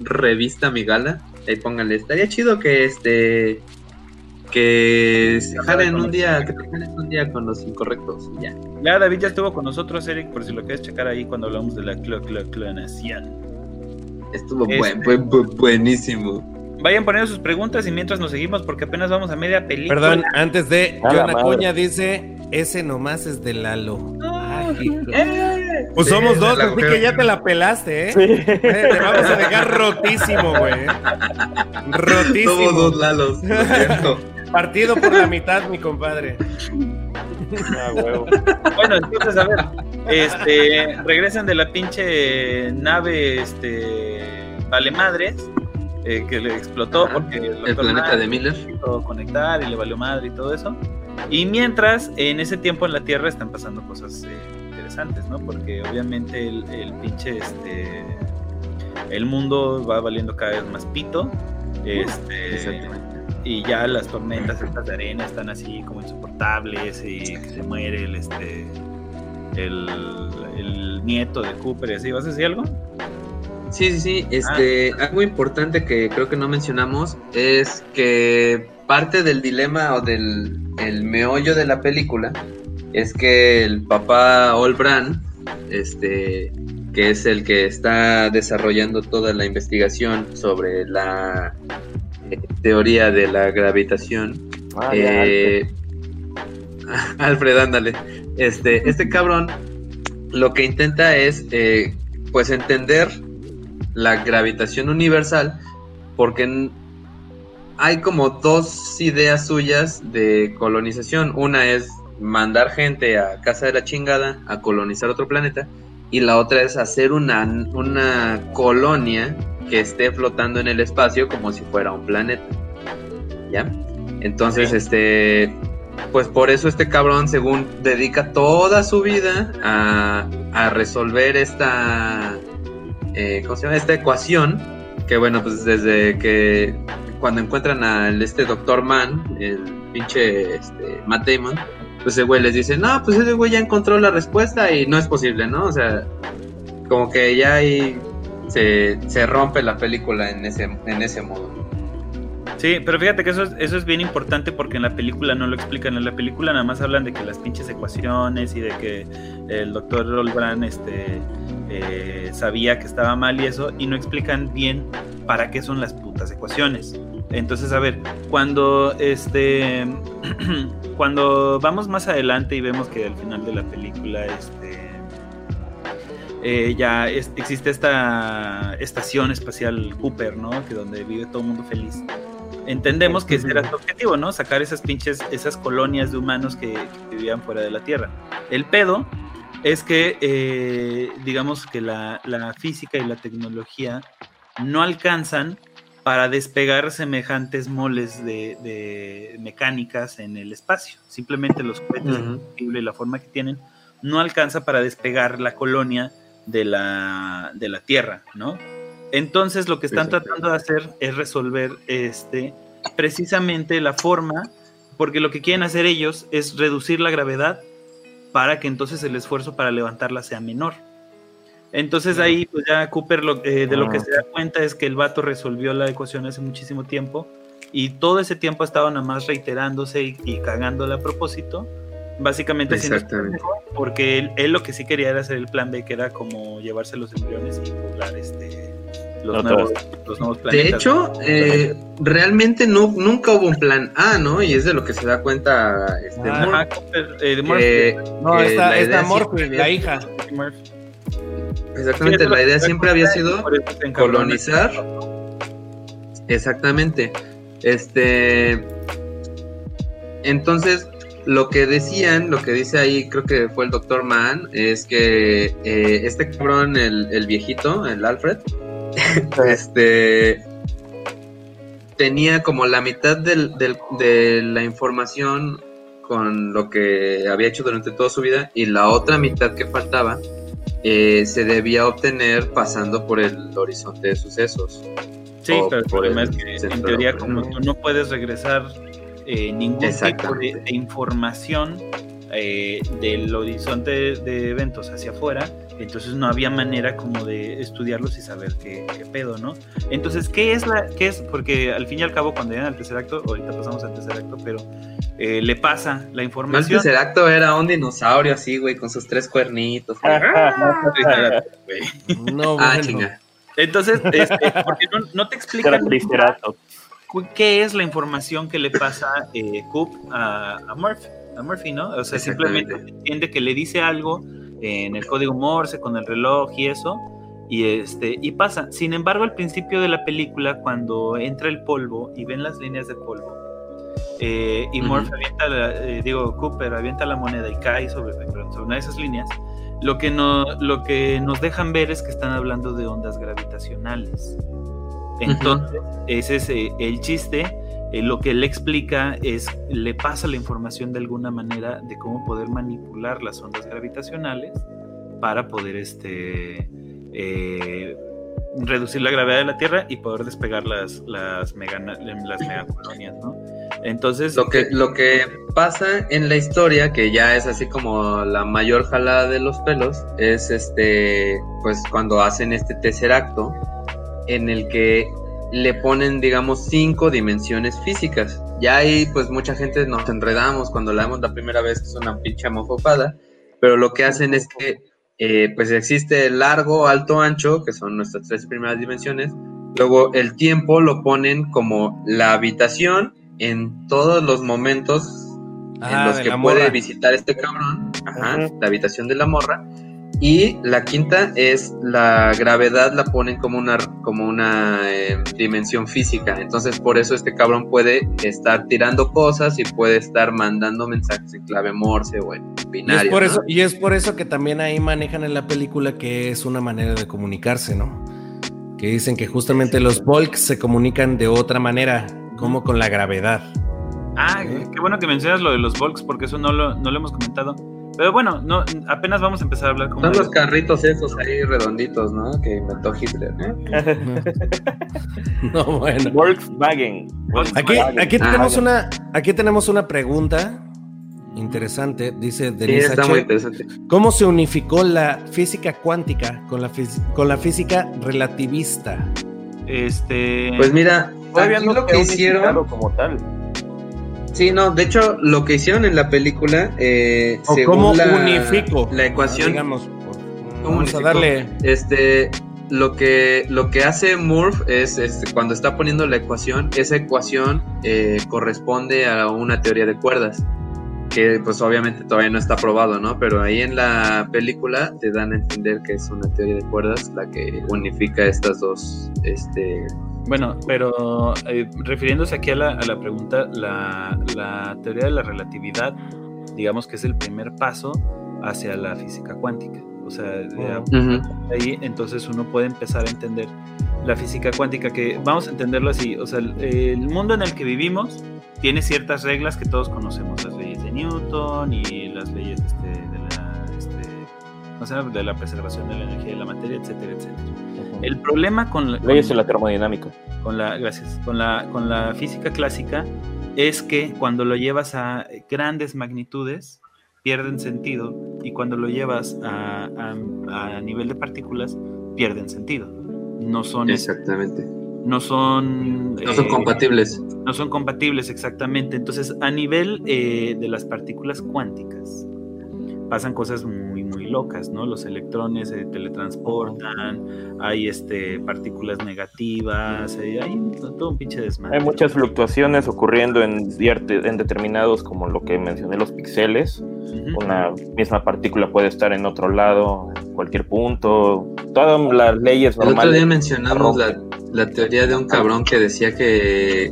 @revistamigala. Ahí pónganle. Estaría chido que que se jalen un día con los incorrectos. Ya David ya estuvo con nosotros, Eric, por si lo quieres checar ahí cuando hablamos de la clonación. Estuvo buenísimo. Vayan poniendo sus preguntas y mientras nos seguimos, porque apenas vamos a media película. Perdón, antes de... John Acuña dice, ese nomás es de Lalo. Pues sí, somos 2, así que ya te la pelaste, ¿eh? Sí. Te vamos a dejar rotísimo, güey. Rotísimo. Somos 2 Lalos, lo siento. Partido por la mitad, mi compadre. Huevo. Bueno, entonces, a ver. Regresan de la pinche nave, vale madres. Que le explotó porque el planeta de Miller hizo conectar y le valió madre y todo eso, y mientras en ese tiempo en la Tierra están pasando cosas interesantes, ¿no? Porque obviamente el pinche el mundo va valiendo cada vez más pito, y ya las tormentas estas de arena están así como insoportables y que se muere el nieto de Cooper y así. ¿Vas a decir algo? Sí, algo importante que creo que no mencionamos es que parte del dilema o del meollo de la película es que el papá Olbran, que es el que está desarrollando toda la investigación sobre la teoría de la gravitación, Alfred, ándale, este cabrón lo que intenta es pues entender la gravitación universal, porque hay como 2 ideas suyas de colonización. Una es mandar gente a casa de la chingada a colonizar otro planeta, y la otra es hacer una colonia que esté flotando en el espacio como si fuera un planeta, ¿ya? Entonces, sí. Pues por eso este cabrón, según, dedica toda su vida a resolver esta... ¿cómo se llama? Esta ecuación que, bueno, pues desde que cuando encuentran al Dr. Mann, el pinche Matt Damon, pues ese güey les dice, no, pues ese güey ya encontró la respuesta y no es posible, ¿no? O sea, como que ya hay se rompe la película en ese modo. Sí, pero fíjate que eso es bien importante, porque en la película no lo explican. En la película nada más hablan de que las pinches ecuaciones y de que el doctor Olbran sabía que estaba mal y eso, y no explican bien para qué son las putas ecuaciones. Entonces, a ver, cuando vamos más adelante y vemos que al final de la película existe esta estación espacial Cooper, ¿no? Que donde vive todo el mundo feliz. Entendemos que ese era su objetivo, ¿no? Sacar esas colonias de humanos que vivían fuera de la Tierra. El pedo es que, digamos que la física y la tecnología no alcanzan para despegar semejantes moles de mecánicas en el espacio. Simplemente los cohetes y la forma que tienen no alcanza para despegar la colonia de la Tierra, ¿no? Entonces lo que están tratando de hacer es resolver precisamente la forma, porque lo que quieren hacer ellos es reducir la gravedad para que entonces el esfuerzo para levantarla sea menor. Entonces ahí pues ya Cooper lo que se da cuenta es que el vato resolvió la ecuación hace muchísimo tiempo, y todo ese tiempo ha estado nada más reiterándose y cagándola a propósito. Básicamente, porque él lo que sí quería era hacer el plan B, que era como llevarse los embriones y poblar los nuevos planetas. De hecho, realmente nunca hubo un plan A, ¿no? Y es de lo que se da cuenta Morphy, la hija. Exactamente, la idea siempre había sido colonizar. Exactamente. Entonces, lo que dice ahí, creo que fue el Dr. Mann, es que este cabrón, el viejito, el Alfred, tenía como la mitad de la información con lo que había hecho durante toda su vida, y la otra mitad que faltaba se debía obtener pasando por el horizonte de sucesos. Sí, pero el problema es que en teoría, como tú no puedes regresar ningún tipo de información del horizonte de eventos hacia afuera, entonces no había manera como de estudiarlos y saber qué pedo, ¿no? Entonces, ¿qué es? Porque al fin y al cabo, cuando llegan al tercer acto, ahorita pasamos al tercer acto, pero le pasa la información. El tercer acto era un dinosaurio así, güey, con sus 3 cuernitos. No, bueno. Ah, chinga. Entonces, porque no te explican qué es la información que le pasa Coop a Murphy, ¿no? O sea, simplemente entiende que le dice algo en el código Morse, con el reloj y eso, y pasa. Sin embargo, al principio de la película, cuando entra el polvo y ven las líneas de polvo, y Murphy Cooper avienta la moneda y cae sobre una de esas líneas, lo que nos dejan ver es que están hablando de ondas gravitacionales. Entonces, ese es el chiste. Lo que le explica es, le pasa la información de alguna manera de cómo poder manipular las ondas gravitacionales para poder reducir la gravedad de la Tierra y poder despegar las megacolonias, ¿no? Entonces, lo que pasa en la historia, que ya es así como la mayor jalada de los pelos, es pues cuando hacen este tercer acto, en el que le ponen, digamos, 5 dimensiones físicas. Ya ahí, pues, mucha gente nos enredamos cuando la vemos la primera vez, que es una pinche mojopada, pero lo que hacen es que, pues, existe el largo, alto, ancho, que son nuestras 3 primeras dimensiones, luego el tiempo lo ponen como la habitación en todos los momentos en los que puede visitar este cabrón, la habitación de la morra. Y la quinta es la gravedad, la ponen como una dimensión física. Entonces, por eso este cabrón puede estar tirando cosas y puede estar mandando mensajes en clave Morse o en binario. Y es por eso que también ahí manejan en la película que es una manera de comunicarse, ¿no? Que dicen que justamente los Volks se comunican de otra manera, como con la gravedad. Qué bueno que mencionas lo de los Volks, porque eso no lo hemos comentado. Pero bueno, no, apenas vamos a empezar a hablar como... Son los carritos esos ahí redonditos, ¿no? Que inventó Hitler, No, bueno. Volkswagen. Aquí tenemos una pregunta Interesante, dice Denise H. Está muy interesante. ¿Cómo se unificó la física cuántica con la física relativista? Pues mira, todavía no lo que hicieron como tal. Sí, no, de hecho, lo que hicieron en la película, según ¿cómo unifico? La ecuación, digamos, vamos a darle... Lo que hace Murph es, cuando está poniendo la ecuación, esa ecuación corresponde a una teoría de cuerdas, que pues obviamente todavía no está probado, ¿no? Pero ahí en la película te dan a entender que es una teoría de cuerdas la que unifica estas dos, Bueno, pero refiriéndose aquí a la pregunta, la teoría de la relatividad, digamos que es el primer paso hacia la física cuántica. O sea, ahí entonces uno puede empezar a entender la física cuántica, que vamos a entenderlo así. O sea, el mundo en el que vivimos tiene ciertas reglas que todos conocemos, las leyes de Newton y las leyes de la preservación de la energía y la materia, etcétera, etcétera. El problema leyes de la termodinámica. Con la física clásica es que cuando lo llevas a grandes magnitudes pierden sentido, y cuando lo llevas a nivel de partículas pierden sentido. No son exactamente. No son compatibles. No son compatibles, exactamente. Entonces, a nivel de las partículas cuánticas pasan cosas muy locas, ¿no? Los electrones se teletransportan, hay partículas negativas, hay todo un pinche desmadre. Hay muchas fluctuaciones ocurriendo en determinados, como lo que mencioné, los píxeles. Uh-huh. Una misma partícula puede estar en otro lado, en cualquier punto. Todas las leyes normales. El otro día mencionamos la teoría de un cabrón que decía que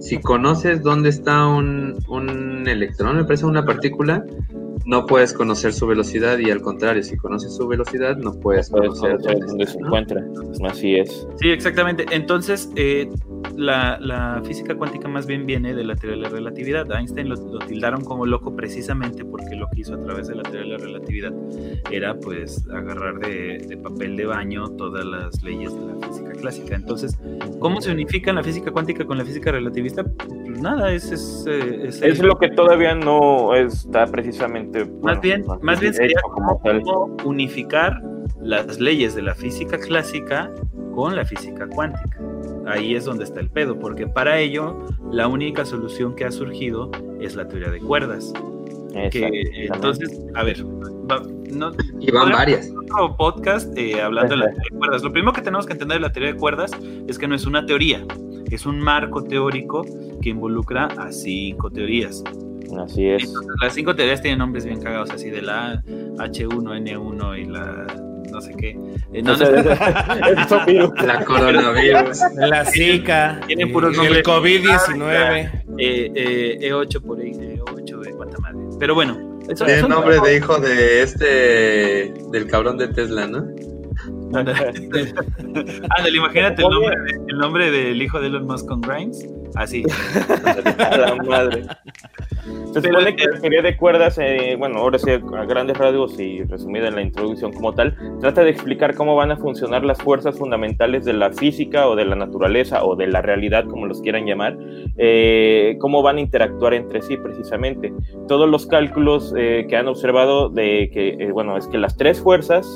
si conoces dónde está un electrón, me parece una partícula, no puedes conocer su velocidad, y al contrario, si conoces su velocidad, no puedes conocer dónde se encuentra. Así es. Sí, exactamente. Entonces, la física cuántica más bien viene de la teoría de la relatividad. Einstein lo tildaron como loco precisamente porque lo que hizo a través de la teoría de la relatividad era, pues, agarrar de papel de baño todas las leyes de la física clásica. Entonces, ¿cómo se unifica la física cuántica con la física relativista? Pues nada, es lo que todavía no está precisamente. Más bien sería como unificar las leyes de la física clásica con la física cuántica. Ahí es donde está el pedo, porque para ello la única solución que ha surgido es la teoría de cuerdas. Entonces, a ver, y van varias. Otro podcast hablando de la teoría de cuerdas. Lo primero que tenemos que entender de la teoría de cuerdas es que no es una teoría, es un marco teórico que involucra a 5 teorías. Así es. Entonces, las 5 teorías tienen nombres bien cagados, así de la H1N1 y la no sé qué. La coronavirus, la Zika, tienen puros nombres. El COVID-19, E8 por ahí, E8 de cuánta madre. Pero bueno, eso es el nombre de hijo de del cabrón de Tesla, ¿no? Ándale, imagínate el nombre del hijo de Elon Musk con Grimes. Así. A la madre. Se supone que la teoría de cuerdas, bueno, ahora sí a grandes rasgos y resumida en la introducción como tal, trata de explicar cómo van a funcionar las fuerzas fundamentales de la física o de la naturaleza o de la realidad, como los quieran llamar, cómo van a interactuar entre sí precisamente. Todos los cálculos que han observado de que, es que las 3 fuerzas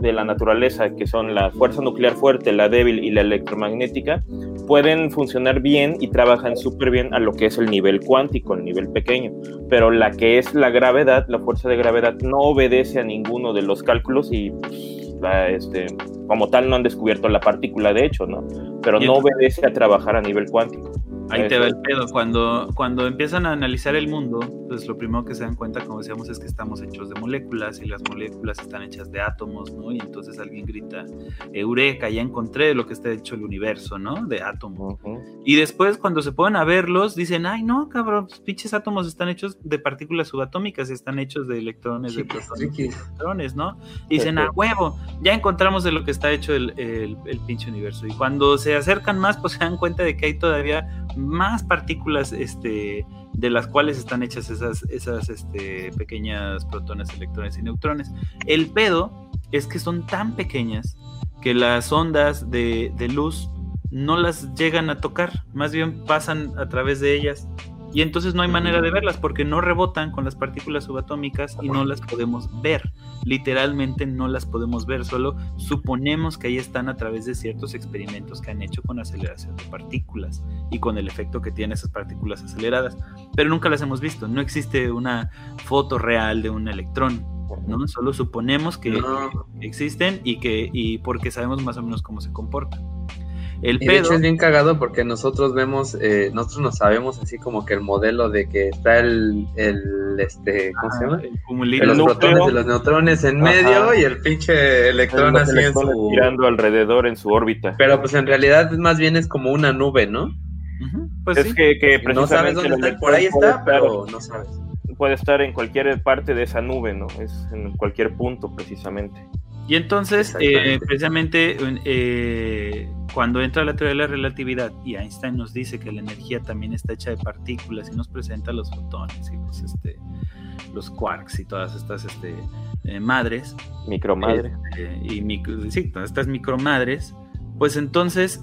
de la naturaleza, que son la fuerza nuclear fuerte, la débil y la electromagnética, pueden funcionar bien y trabajan súper bien a lo que es el nivel cuántico, el nivel pequeño, pero la que es la gravedad, la fuerza de gravedad, no obedece a ninguno de los cálculos y como tal no han descubierto la partícula, de hecho, ¿no? Pero no obedece a trabajar a nivel cuántico. Ahí te va el pedo. Cuando empiezan a analizar el mundo, pues lo primero que se dan cuenta, como decíamos, es que estamos hechos de moléculas y las moléculas están hechas de átomos, ¿no? Y entonces alguien grita, eureka, ya encontré lo que está hecho el universo, ¿no? De átomos. Uh-huh. Y después, cuando se ponen a verlos, dicen, ay, no, cabrón, pues, pinches átomos están hechos de partículas subatómicas, están hechos de electrones, sí, de protones, sí, electrones, ¿no? Y dicen, a huevo, ya encontramos de lo que está hecho el pinche universo. Y cuando se acercan más, pues se dan cuenta de que hay todavía más partículas de las cuales están hechas esas pequeñas protones, electrones y neutrones. El pedo es que son tan pequeñas que las ondas de luz no las llegan a tocar, más bien pasan a través de ellas y entonces no hay manera de verlas porque no rebotan con las partículas subatómicas y no las podemos ver, literalmente no las podemos ver, solo suponemos que ahí están a través de ciertos experimentos que han hecho con aceleración de partículas y con el efecto que tienen esas partículas aceleradas, pero nunca las hemos visto, no existe una foto real de un electrón, ¿no? Solo suponemos que existen y porque sabemos más o menos cómo se comportan. El pedo. De hecho es bien cagado porque nosotros vemos, nosotros no sabemos así como que el modelo de que está ¿cómo se llama? El cumulito. Los protones de los neutrones en medio y el pinche electrón así en su... girando alrededor en su órbita. Pero pues en realidad más bien es como una nube, ¿no? Uh-huh. Pues es sí. que precisamente no sabes dónde está, por ahí está, pero no sabes. Puede estar en cualquier parte de esa nube, ¿no? Es en cualquier punto precisamente. Y entonces, precisamente, cuando entra la teoría de la relatividad y Einstein nos dice que la energía también está hecha de partículas y nos presenta los fotones y los quarks y todas estas madres. Micromadres. Estas micromadres, pues entonces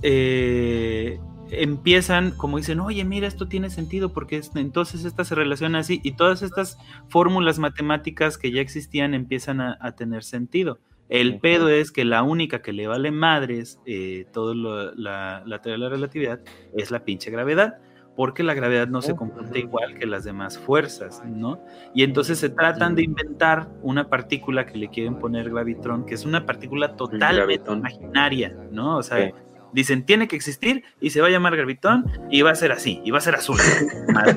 empiezan, como dicen, oye, mira, esto tiene sentido porque entonces esta se relaciona así y todas estas fórmulas matemáticas que ya existían empiezan a tener sentido. El pedo es que la única que le vale madres toda la teoría de la relatividad es la pinche gravedad, porque la gravedad no se comporta igual que las demás fuerzas, ¿no? Y entonces se tratan de inventar una partícula que le quieren poner gravitrón, que es una partícula totalmente imaginaria, ¿no? O sea, dicen, tiene que existir y se va a llamar gravitrón y va a ser así, y va a ser azul. Madre.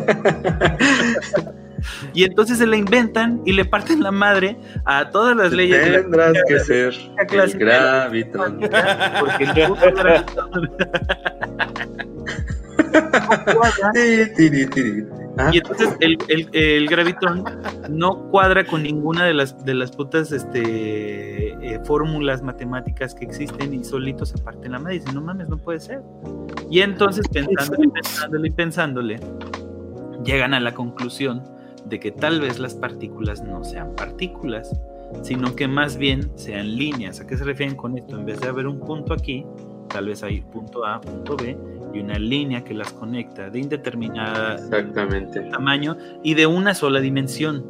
Y entonces se la inventan y le parten la madre a todas las leyes. Tendrás de que ser el gravitón. Porque el puto gravitón. Y entonces el gravitón no cuadra con ninguna de las putas fórmulas matemáticas que existen y solito se parte la madre y dice, no mames, no puede ser. Y entonces pensándole, llegan a la conclusión de que tal vez las partículas no sean partículas, sino que más bien sean líneas. ¿A qué se refieren con esto? En vez de haber un punto aquí, tal vez hay punto A, punto B, y una línea que las conecta de indeterminada tamaño y de una sola dimensión,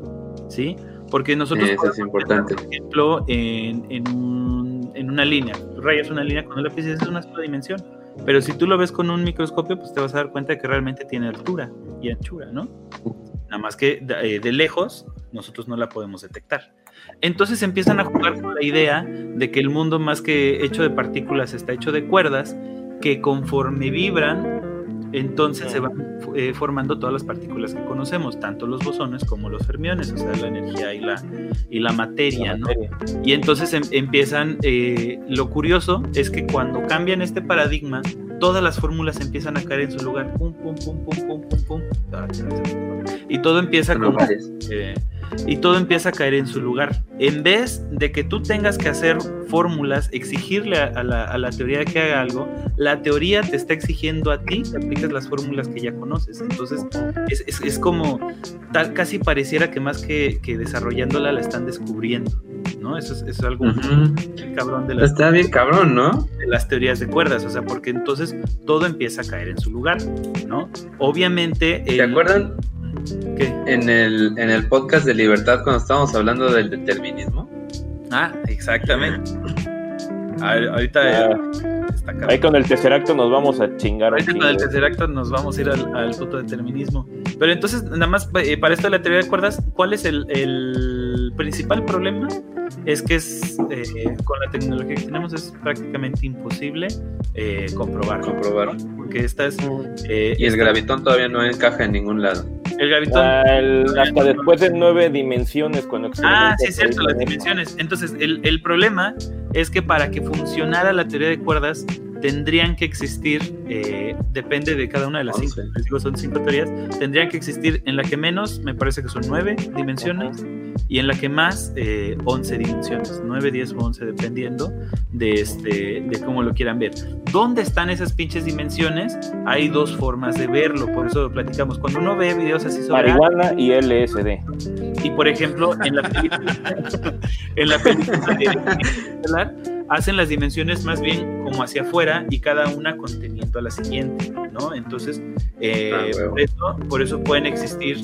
¿sí? Porque nosotros, eso es importante. Por ejemplo, en una línea, tú rayas una línea con un lápiz, es una sola dimensión, pero si tú lo ves con un microscopio, pues te vas a dar cuenta de que realmente tiene altura y anchura, ¿no? Nada más que de lejos nosotros no la podemos detectar. Entonces empiezan a jugar con la idea de que el mundo, más que hecho de partículas, está hecho de cuerdas que conforme vibran, entonces se van formando todas las partículas que conocemos, tanto los bosones como los fermiones, o sea, la energía y la materia, ¿no? Y entonces empiezan, lo curioso es que cuando cambian este paradigma, todas las fórmulas empiezan a caer en su lugar, pum, pum, pum, pum, pum, pum, pum, y todo empieza a caer en su lugar. En vez de que tú tengas que hacer fórmulas, exigirle a la teoría que haga algo, la teoría te está exigiendo a ti que apliques las fórmulas que ya conoces. Entonces es como tal, casi pareciera que más que desarrollándola la están descubriendo, ¿no? Eso es algo muy cabrón de las está bien cabrón, ¿no? De las teorías de cuerdas, o sea, porque entonces todo empieza a caer en su lugar, ¿no? Obviamente. ¿Se acuerdan? ¿Qué? En el podcast de Libertad, cuando estábamos hablando del determinismo. Ah, exactamente. Ahorita ahí con el tercer acto nos vamos a chingar. Ahorita con el tercer acto nos vamos a ir al puto determinismo. Pero entonces, nada más, para esto de la teoría de cuerdas, ¿cuál es el principal problema? Es que con la tecnología que tenemos es prácticamente imposible comprobar, ¿no? Porque esta es y el gravitón todavía no encaja en ningún lado. El gravitón hasta después de 9 dimensiones cuando sí es cierto, las dimensiones. Entonces el problema es que para que funcionara la teoría de cuerdas tendrían que existir, depende de cada una de las 5, les digo, son 5 teorías, tendrían que existir en la que menos, me parece que son 9 dimensiones, y en la que más, 11 dimensiones, 9, 10 o 11, dependiendo de cómo lo quieran ver. ¿Dónde están esas pinches dimensiones? Hay 2 formas de verlo, por eso lo platicamos. Cuando uno ve videos así sobre... marihuana y LSD. Y, por ejemplo, en la película... hacen las dimensiones más bien como hacia afuera y cada una con teniendo a la siguiente, ¿no? Entonces, por eso pueden existir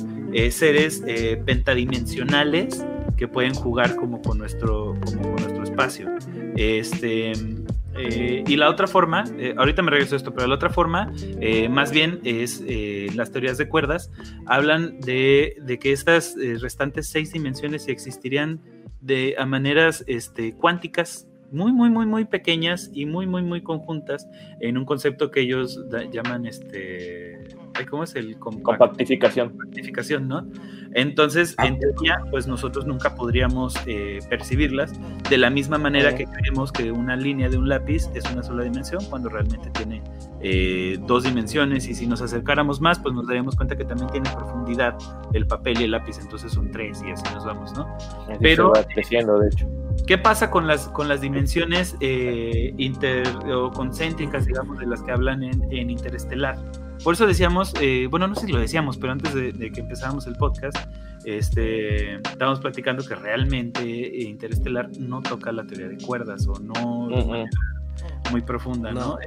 seres pentadimensionales que pueden jugar como con nuestro espacio. Y la otra forma, ahorita me regreso a esto, pero la otra forma más bien es las teorías de cuerdas. Hablan de que estas restantes 6 dimensiones existirían a maneras cuánticas, muy, muy, muy, muy pequeñas y muy, muy, muy conjuntas en un concepto que ellos llaman ¿cómo es? El compactificación, ¿no? Entonces, en teoría, pues nosotros nunca podríamos percibirlas de la misma manera que creemos que una línea de un lápiz es una sola dimensión, cuando realmente tiene 2 dimensiones, y si nos acercáramos más, pues nos daríamos cuenta que también tiene profundidad el papel y el lápiz, entonces son 3 y así nos vamos, ¿no? Así pero se va creciendo, de hecho. ¿Qué pasa con las dimensiones concéntricas, digamos, de las que hablan en Interestelar? Por eso decíamos, no sé si lo decíamos, pero antes de que empezáramos el podcast, estábamos platicando que realmente Interestelar no toca la teoría de cuerdas, o no de manera muy profunda, ¿no?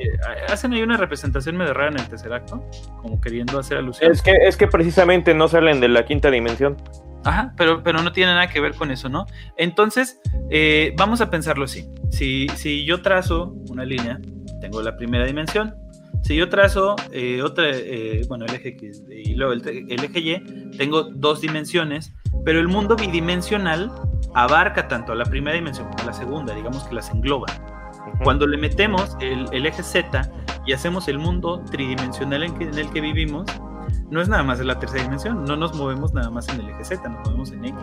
Hacen ahí una representación medio rara en el tercer acto, como queriendo hacer alusión. Es que precisamente no salen de la quinta dimensión. Ajá, pero no tiene nada que ver con eso, ¿no? Entonces, vamos a pensarlo así. Si yo trazo una línea, tengo la primera dimensión. Si yo trazo el eje X y luego el eje Y, tengo 2 dimensiones, pero el mundo bidimensional abarca tanto la primera dimensión como la segunda, digamos que las engloba. Cuando le metemos el eje Z y hacemos el mundo tridimensional en el que vivimos, no es nada más de la tercera dimensión, no nos movemos nada más en el eje Z, nos movemos en X,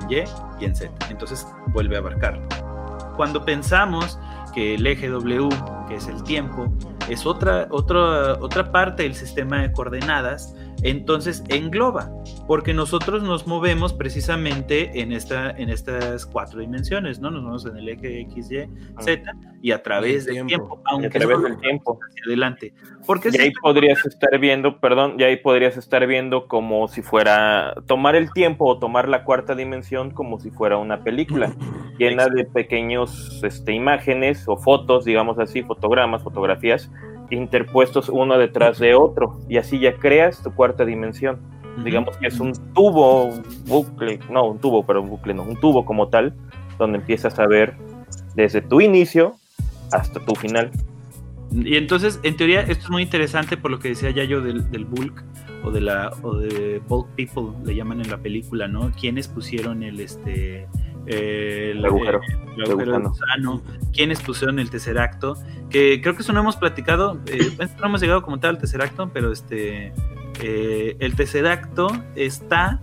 en Y y en Z, entonces vuelve a abarcarlo. Cuando pensamos que el eje W, que es el tiempo, es otra parte del sistema de coordenadas, entonces engloba, porque nosotros nos movemos precisamente en estas 4 dimensiones, ¿no? Nos movemos en el eje X, Y, Z, y a través del tiempo, aunque no del tiempo hacia adelante. Porque y ahí podrías estar viendo, como si fuera tomar el tiempo o tomar la cuarta dimensión como si fuera una película llena de pequeños imágenes o fotos, digamos así, fotografías interpuestos uno detrás de otro, y así ya creas tu cuarta dimensión. Digamos que es un tubo como tal, donde empiezas a ver desde tu inicio hasta tu final. Y entonces, en teoría, esto es muy interesante por lo que decía ya yo del bulk, o de bulk people, le llaman en la película, ¿no? Quienes pusieron el agujero de gusano, quienes pusieron el tercer acto, que creo que eso no hemos platicado, no hemos llegado como tal al tercer acto, pero el tercer acto está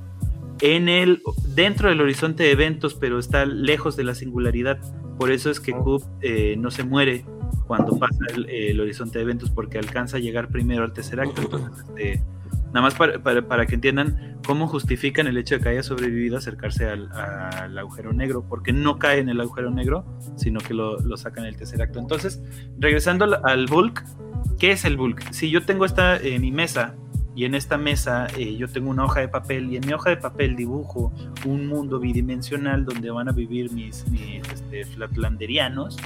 dentro del horizonte de eventos, pero está lejos de la singularidad. Por eso es que Kub no se muere cuando pasa el horizonte de eventos, porque alcanza a llegar primero al tercer acto. Entonces, nada más para que entiendan cómo justifican el hecho de que haya sobrevivido a acercarse al agujero negro, porque no cae en el agujero negro, sino que lo sacan en el tercer acto. Entonces, regresando al bulk, ¿qué es el bulk? Si yo tengo mi mesa, y en esta mesa yo tengo una hoja de papel, y en mi hoja de papel dibujo un mundo bidimensional donde van a vivir mis flatlanderianos,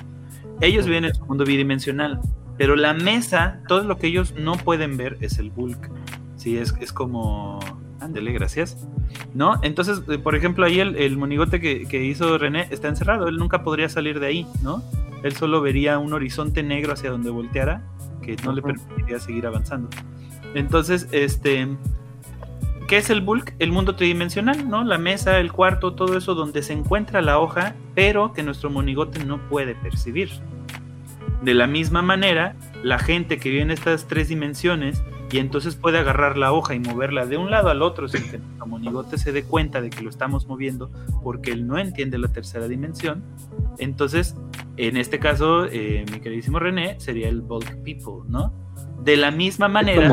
ellos viven en su mundo bidimensional, pero la mesa, todo lo que ellos no pueden ver es el bulk. Sí, es como... Ándale, gracias, ¿no? Entonces, por ejemplo, ahí el monigote que hizo René está encerrado, él nunca podría salir de ahí, ¿no? Él solo vería un horizonte negro hacia donde volteara, que no le permitiría seguir avanzando. Entonces, ¿qué es el bulk? El mundo tridimensional, ¿no? La mesa, el cuarto, todo eso donde se encuentra la hoja, pero que nuestro monigote no puede percibir. De la misma manera, la gente que vive en estas 3 dimensiones, y entonces puede agarrar la hoja y moverla de un lado al otro sin que nuestro monigote se dé cuenta de que lo estamos moviendo, porque él no entiende la tercera dimensión. Entonces, en este caso, mi queridísimo René sería el bulk people, ¿no? De la misma manera...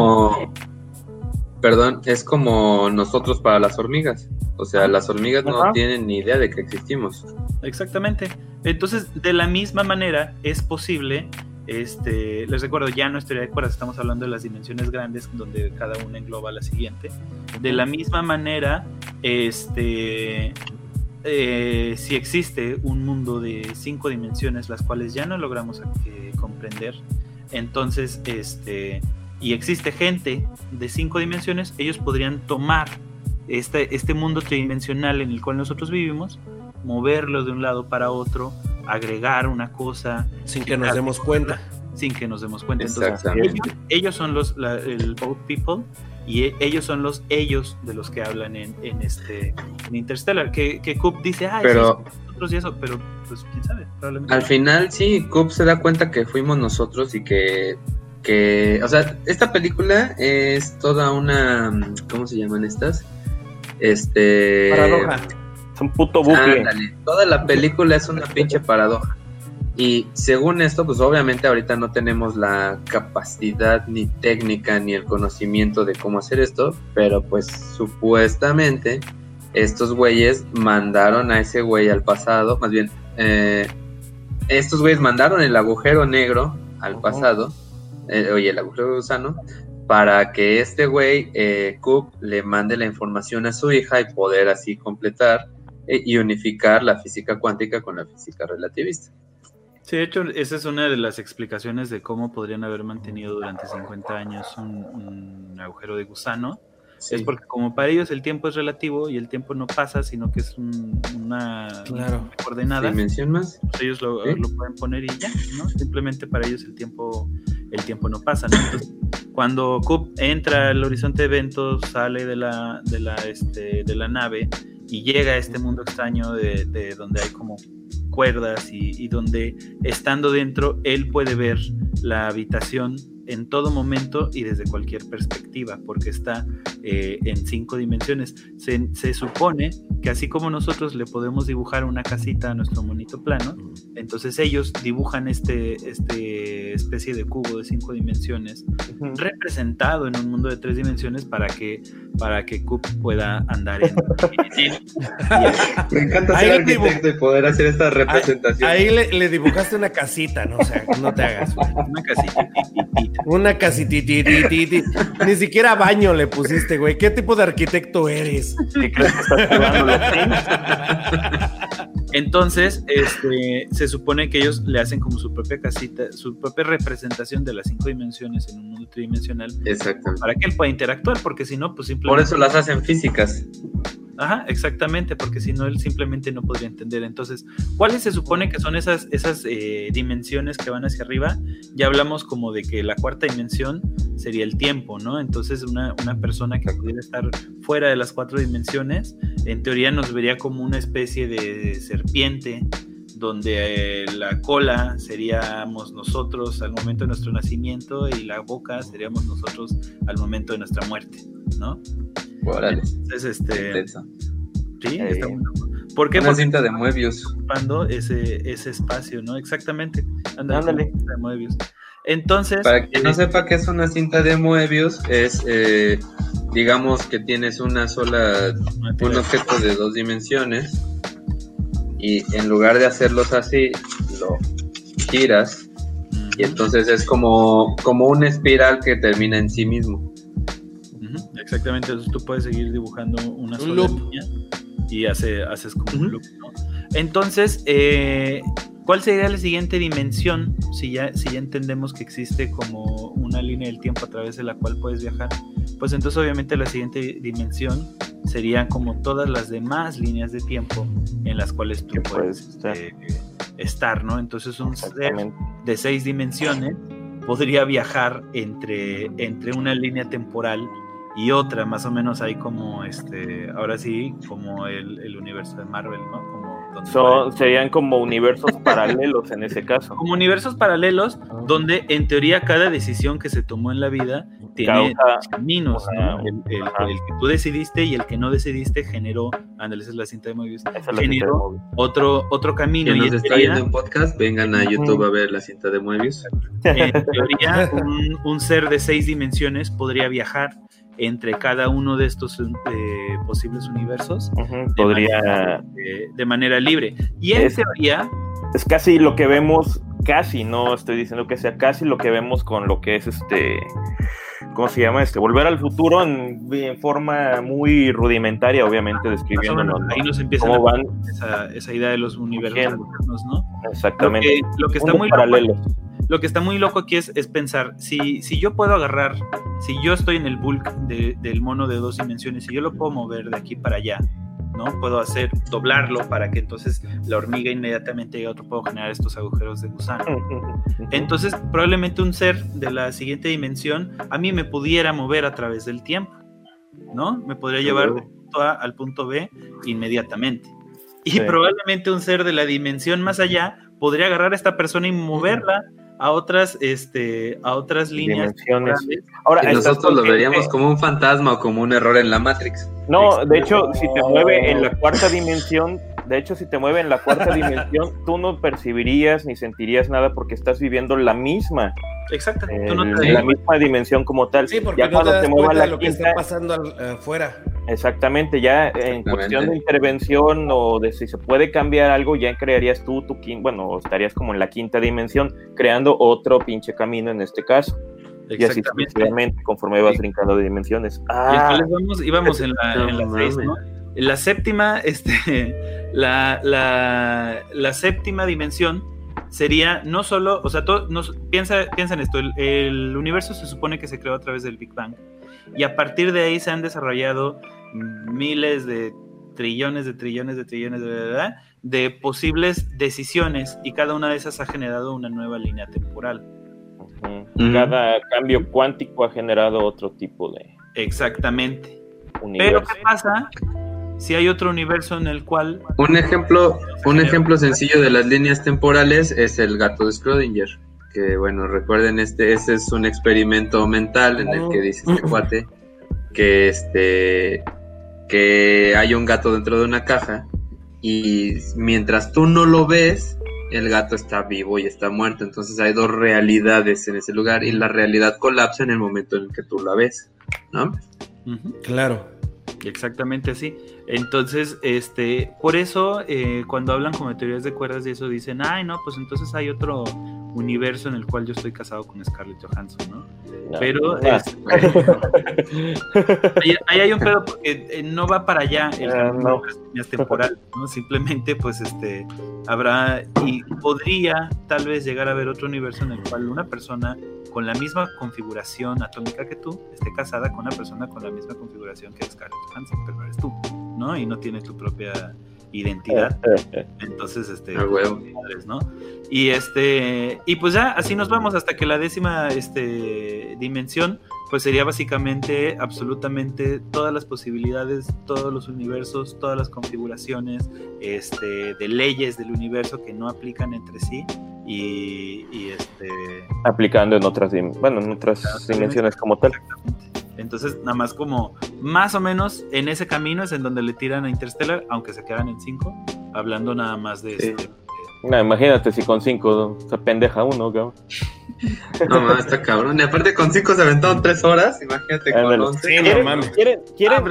es como nosotros para las hormigas. O sea, las hormigas no tienen ni idea de que existimos. Exactamente. Entonces, de la misma manera es posible... les recuerdo, ya no es teoría de cuerdas, estamos hablando de las dimensiones grandes donde cada una engloba la siguiente. De la misma manera si existe un mundo de 5 dimensiones, las cuales ya no logramos comprender, entonces, y existe gente de 5 dimensiones, ellos podrían tomar este mundo tridimensional en el cual nosotros vivimos, moverlo de un lado para otro, agregar una cosa sin que nos demos cuenta. Exactamente. Entonces, ellos son el boat people, y ellos son los ellos de los que hablan en Interstellar, que Coop dice, pero sí, nosotros y eso, pero pues quién sabe, probablemente al final sí, Coop se da cuenta que fuimos nosotros, y que o sea, esta película es toda una, ¿cómo se llaman estas? Paradoja. Es un puto bucle. Ándale, toda la película es una pinche paradoja. Y según esto, pues obviamente ahorita no tenemos la capacidad ni técnica ni el conocimiento de cómo hacer esto, pero pues supuestamente estos güeyes mandaron a ese güey al pasado, más bien estos güeyes mandaron el agujero negro al pasado, el agujero gusano, para que este güey, Coop, le mande la información a su hija y poder así completar y unificar la física cuántica con la física relativista. Sí, de hecho, esa es una de las explicaciones de cómo podrían haber mantenido durante 50 años un agujero de gusano. Sí. Es porque como para ellos el tiempo es relativo y el tiempo no pasa, sino que es una coordenada. ¿Dimensión más? Pues ellos lo pueden poner y ya, ¿no? Simplemente para ellos el tiempo no pasa, ¿no? Entonces, cuando Coop entra al horizonte de eventos, sale de la nave y llega a este mundo extraño de donde hay como cuerdas y donde, estando dentro, él puede ver la habitación en todo momento y desde cualquier perspectiva, porque está en 5 dimensiones. Se supone que así como nosotros le podemos dibujar una casita a nuestro monito plano, entonces ellos dibujan este especie de cubo de 5 dimensiones, uh-huh, representado en un mundo de 3 dimensiones para que Coop pueda andar en Me encanta ser arquitecto y poder hacer esta representación. Ahí le dibujaste una casita, ¿no? O sea, no te hagas, güey. Una casita. Una casitititititi. Ni siquiera baño le pusiste, güey. ¿Qué tipo de arquitecto eres? ¿Qué crees que estás jugando los Sims? Entonces, se supone que ellos le hacen como su propia casita, su propia representación de las 5 dimensiones en un mundo tridimensional. Exacto. Para que él pueda interactuar, porque si no, pues simplemente... Por eso las hacen físicas. Ajá, exactamente, porque si no, él simplemente no podría entender. Entonces, ¿cuáles se supone que son esas dimensiones que van hacia arriba? Ya hablamos como de que la 4ª dimensión sería el tiempo, ¿no? Entonces, una persona que pudiera estar fuera de las 4 dimensiones, en teoría nos vería como una especie de serpiente, donde la cola seríamos nosotros al momento de nuestro nacimiento y la boca seríamos nosotros al momento de nuestra muerte, ¿no? Órale. Entonces, sí, está bueno. ¿Por qué? Una cinta de Moebius. Ocupando ese espacio, ¿no? Exactamente. Ándale. Cinta de Moebius. Entonces, para quien no sepa qué es una cinta de Moebius, es, digamos que tienes un objeto de 2 dimensiones, y en lugar de hacerlos así, lo giras, uh-huh, y entonces es como una espiral que termina en sí mismo. Uh-huh. Exactamente, entonces tú puedes seguir dibujando una sola loop, línea, y haces como, uh-huh, un loop, ¿no? Entonces, ¿cuál sería la siguiente dimensión? Si ya entendemos que existe como una línea del tiempo a través de la cual puedes viajar, pues entonces obviamente la siguiente dimensión serían como todas las demás líneas de tiempo en las cuales tú puedes estar, ¿no? Entonces un ser de 6 dimensiones podría viajar entre una línea temporal y otra, más o menos hay como ahora sí, como el universo de Marvel, ¿no? Serían como universos paralelos en ese caso. Como universos paralelos, donde en teoría cada decisión que se tomó en la vida tiene caminos, ¿no? El que tú decidiste y el que no decidiste generó, ándale, esa es la cinta de Moebius, generó otro camino. Si nos está viendo en podcast, vengan a YouTube a ver la cinta de Moebius. En teoría, un ser de 6 dimensiones podría viajar entre cada uno de estos posibles universos, uh-huh, de manera libre. Y en teoría... Es casi lo que vemos, casi, no estoy diciendo que sea casi lo que vemos con lo que es ¿cómo se llama? Volver al futuro en forma muy rudimentaria, obviamente, describiéndolo. Ahí nos empieza esa idea de los universos, ¿no? Exactamente. Lo que está muy paralelo. Lo que está muy loco aquí es pensar, si yo puedo agarrar, si yo estoy en el bulk del mono de dos dimensiones, si yo lo puedo mover de aquí para allá, ¿no? Puedo doblarlo para que entonces la hormiga inmediatamente llegue a otro, puedo generar estos agujeros de gusano. Entonces, probablemente un ser de la siguiente dimensión a mí me pudiera mover a través del tiempo, ¿no? Me podría llevar del punto A al punto B inmediatamente. Y probablemente un ser de la dimensión más allá podría agarrar a esta persona y moverla a otras, a otras líneas. Ahora, nosotros lo veríamos como un fantasma o como un error en la Matrix. No, de hecho, si te mueve en la cuarta dimensión, tú no percibirías ni sentirías nada porque estás viviendo la misma. Exacto. Tú no te la misma dimensión como tal. Sí, porque ya no cuando te mueva la lo quinta, que está pasando afuera. Exactamente, ya en cuestión de intervención o de si se puede cambiar algo, ya crearías tú tu quinta, bueno, estarías como en la quinta dimensión, creando otro pinche camino en este caso. Y así sucesivamente, conforme vas brincando de dimensiones. Y después íbamos en la 6, ¿no? La séptima, la séptima dimensión sería no solo, o sea, piensa en esto, el universo se supone que se creó a través del Big Bang, y a partir de ahí se han desarrollado miles de trillones de posibles decisiones, y cada una de esas ha generado una nueva línea temporal. Cada cambio cuántico ha generado otro tipo de... Exactamente. Universo. Pero ¿qué pasa si hay otro universo en el cual... Un ejemplo sencillo de las líneas temporales es el gato de Schrödinger, que bueno, recuerden, ese es un experimento mental en el que dice este cuate que hay un gato dentro de una caja y mientras tú no lo ves, el gato está vivo y está muerto. Entonces hay dos realidades en ese lugar y la realidad colapsa en el momento en el que tú la ves, ¿no? Claro. Exactamente así. Entonces, por eso cuando hablan como de teorías de cuerdas y eso dicen, ay no, pues entonces hay otro universo en el cual yo estoy casado con Scarlett Johansson, ¿no? Pero ahí hay un pedo porque no va para allá el no es temporal, ¿no? Simplemente pues habrá y podría tal vez llegar a haber otro universo en el cual una persona con la misma configuración atómica que tú esté casada con una persona con la misma configuración que Scarlett Johansson, pero eres tú, ¿no? Y no tienes tu propia identidad. Entonces, ¿no? Y y pues ya así nos vamos hasta que la décima dimensión pues sería básicamente absolutamente todas las posibilidades, todos los universos, todas las configuraciones de leyes del universo que no aplican entre sí y aplicando en otras dimensiones como tal. Entonces, nada más como más o menos en ese camino es en donde le tiran a Interstellar, aunque se quedan en 5, hablando nada más de No, imagínate si con 5 se pendeja uno, cabrón. No mames, está cabrón. Y aparte con 5 se aventaron 3 horas, imagínate con 11. ¿Quieren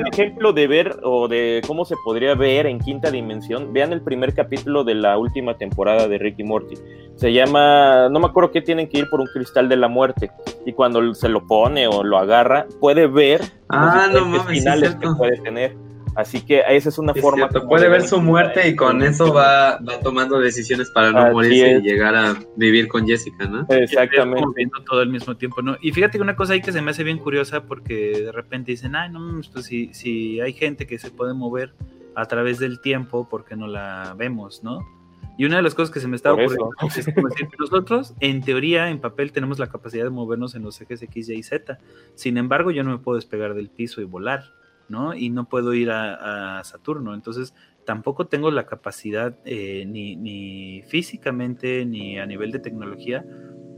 un ejemplo de ver o de cómo se podría ver en quinta dimensión? Vean el primer capítulo de la última temporada de Rick y Morty. Se llama, no me acuerdo qué, tienen que ir por un cristal de la muerte. Y cuando se lo pone o lo agarra, puede ver los finales que puede tener. Así que esa es una forma. Puede ver su muerte y con eso va tomando decisiones para no morirse y llegar a vivir con Jessica, ¿no? Exactamente. Viendo todo al mismo tiempo, ¿no? Y fíjate que una cosa ahí que se me hace bien curiosa porque de repente dicen, ay, no, pues si hay gente que se puede mover a través del tiempo porque no la vemos, ¿no? Y una de las cosas que se me estaba ocurriendo es como decir, nosotros, en teoría, en papel, tenemos la capacidad de movernos en los ejes X, Y, Z. Sin embargo, yo no me puedo despegar del piso y volar, ¿no? Y no puedo ir a Saturno, entonces tampoco tengo la capacidad ni físicamente ni a nivel de tecnología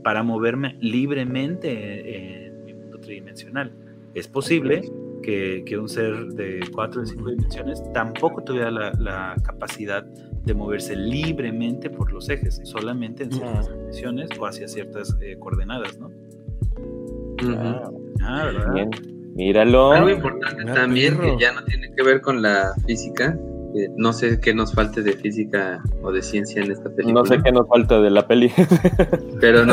para moverme libremente en mi mundo tridimensional. Es posible que un ser de 4 o 5 dimensiones tampoco tuviera la capacidad de moverse libremente por los ejes, solamente en ciertas dimensiones o hacia ciertas coordenadas, ¿no? ¿Verdad? Bien. Míralo. Algo importante también que ya no tiene que ver con la física No sé qué nos falte de física o de ciencia en esta película. No sé qué nos falta de la peli. Pero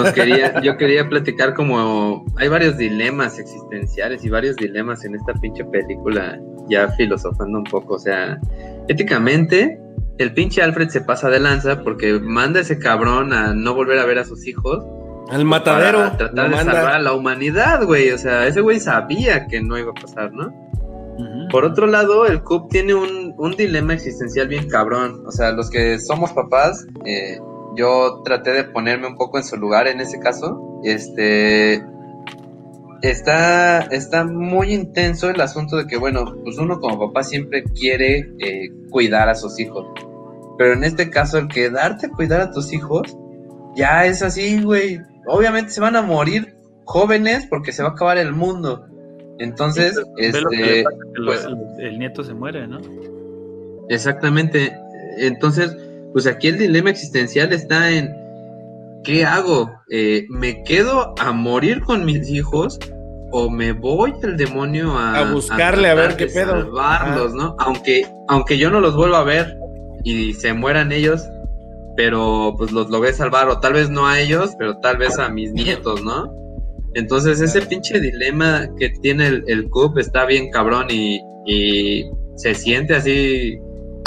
yo quería platicar como... Hay varios dilemas existenciales y varios dilemas en esta pinche película, ya filosofando un poco. O sea, éticamente, el pinche Alfred se pasa de lanza porque manda a ese cabrón a no volver a ver a sus hijos. Al matadero. Para tratar de salvar a la humanidad, güey. O sea, ese güey sabía que no iba a pasar, ¿no? Por otro lado, el Cup tiene un dilema existencial bien cabrón. O sea, los que somos papás, yo traté de ponerme un poco en su lugar en ese caso. Está muy intenso el asunto de que, bueno, pues uno como papá siempre quiere cuidar a sus hijos. Pero en este caso, el quedarte a cuidar a tus hijos, ya es así, güey. Obviamente se van a morir jóvenes porque se va a acabar el mundo. Entonces, el nieto se muere, ¿no? Exactamente. Entonces, pues aquí el dilema existencial está en ¿qué hago? ¿Me quedo a morir con mis hijos o me voy al demonio a buscarle a ver qué pedo? Salvarlos, ¿no? Aunque yo no los vuelva a ver y se mueran ellos, pero pues los logré salvar, o tal vez no a ellos, pero tal vez a mis nietos, ¿no? Entonces ese pinche dilema que tiene el Cup está bien cabrón y se siente así,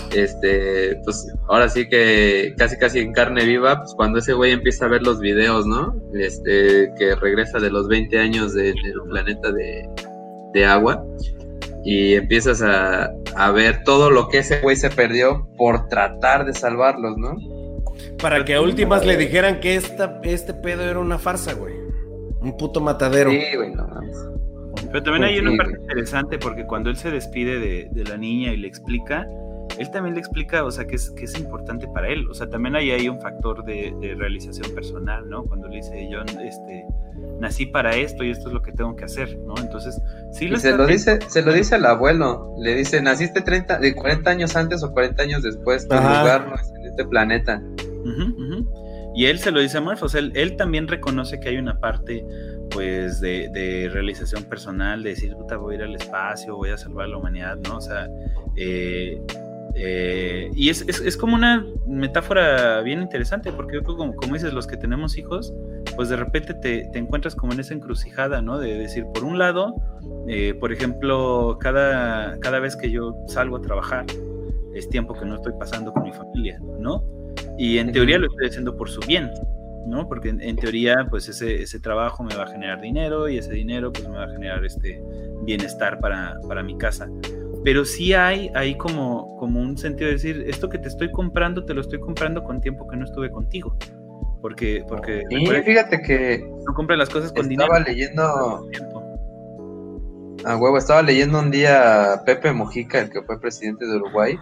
pues ahora sí que casi en carne viva, pues cuando ese güey empieza a ver los videos, ¿no? Que regresa de los 20 años del planeta de agua y empiezas a ver todo lo que ese güey se perdió por tratar de salvarlos, ¿no? Para que a últimas le dijeran que este pedo era una farsa, güey. Un puto matadero. Sí, güey, no mames. Pero también hay una parte interesante porque cuando él se despide de la niña y le explica, él también le explica, o sea, que es importante para él. O sea, también ahí hay un factor de realización personal, ¿no? Cuando le dice, yo nací para esto y esto es lo que tengo que hacer, ¿no? Entonces, sí lo se lo dice al abuelo. Le dice, naciste 40 años antes o 40 años después, tu lugar no es en este planeta. Uh-huh, uh-huh. Y él se lo dice a Marfa, o sea, él también reconoce que hay una parte, pues, de realización personal, de decir, puta, voy a ir al espacio, voy a salvar a la humanidad, ¿no? O sea, y es como una metáfora bien interesante, porque yo creo, como dices, los que tenemos hijos, pues de repente te encuentras como en esa encrucijada, ¿no? De decir, por un lado, por ejemplo, cada vez que yo salgo a trabajar, es tiempo que no estoy pasando con mi familia, ¿no? Y en teoría lo estoy haciendo por su bien, ¿no? Porque en teoría, pues ese trabajo me va a generar dinero y ese dinero, pues me va a generar bienestar para mi casa. Pero sí hay como un sentido de decir, esto que te lo estoy comprando con tiempo que no estuve contigo. Porque sí, fíjate que no compras las cosas con dinero. Estaba leyendo un día a Pepe Mujica, el que fue presidente de Uruguay.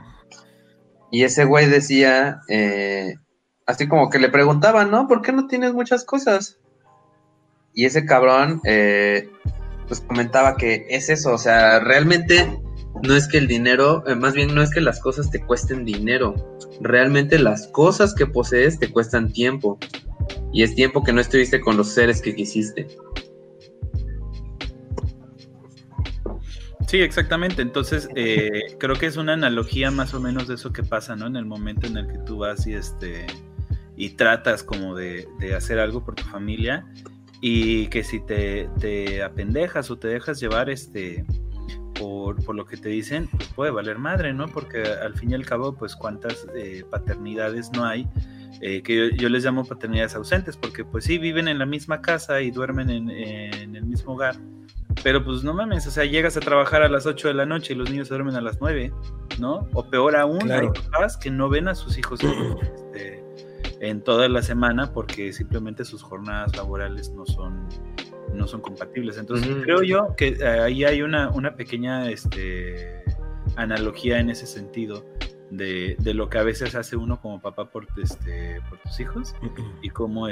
Y ese güey decía, así como que le preguntaban, ¿no? ¿Por qué no tienes muchas cosas? Y ese cabrón, pues comentaba que es eso, o sea, realmente no es que el dinero, más bien no es que las cosas te cuesten dinero, realmente las cosas que posees te cuestan tiempo, y es tiempo que no estuviste con los seres que quisiste. Sí, exactamente. Entonces, creo que es una analogía más o menos de eso que pasa, ¿no? En el momento en el que tú vas y tratas como de hacer algo por tu familia, y que si te apendejas o te dejas llevar por lo que te dicen, pues puede valer madre, ¿no? Porque al fin y al cabo, pues cuántas paternidades no hay, que yo les llamo paternidades ausentes, porque pues sí, viven en la misma casa y duermen en el mismo hogar, pero pues no mames, o sea, llegas a trabajar a las 8 de la noche y los niños se duermen a las 9, ¿no? O peor aún, claro. Hay papás que no ven a sus hijos en toda la semana porque simplemente sus jornadas laborales no son compatibles. Entonces, creo yo que ahí hay una pequeña analogía en ese sentido de lo que a veces hace uno como papá por tus hijos, y cómo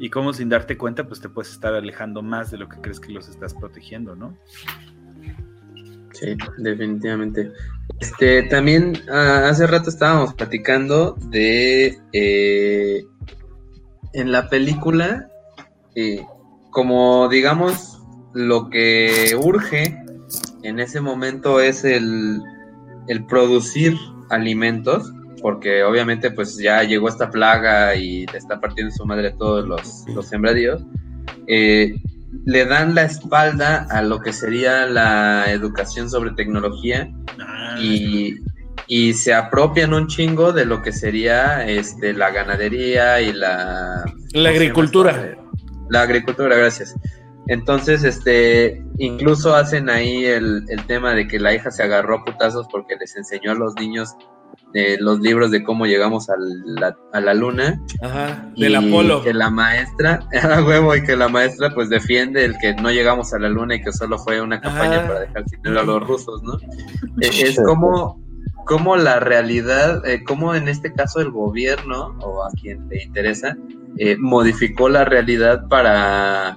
y cómo sin darte cuenta, pues te puedes estar alejando más de lo que crees que los estás protegiendo, ¿no? Sí, definitivamente. También hace rato estábamos platicando de en la película, como digamos, lo que urge en ese momento es el producir alimentos, porque obviamente pues ya llegó esta plaga y está partiendo su madre todos los sembradíos, le dan la espalda a lo que sería la educación sobre tecnología y se apropian un chingo de lo que sería la ganadería y la agricultura. La agricultura, gracias. Entonces, incluso hacen ahí el tema de que la hija se agarró a putazos porque les enseñó a los niños los libros de cómo llegamos a la luna. Ajá, del Apolo. Que la maestra, huevo, y que la maestra pues defiende el que no llegamos a la luna y que solo fue una campaña para dejar sin dinero a los rusos, ¿no? Es como la realidad, como en este caso el gobierno o a quien le interesa, modificó la realidad para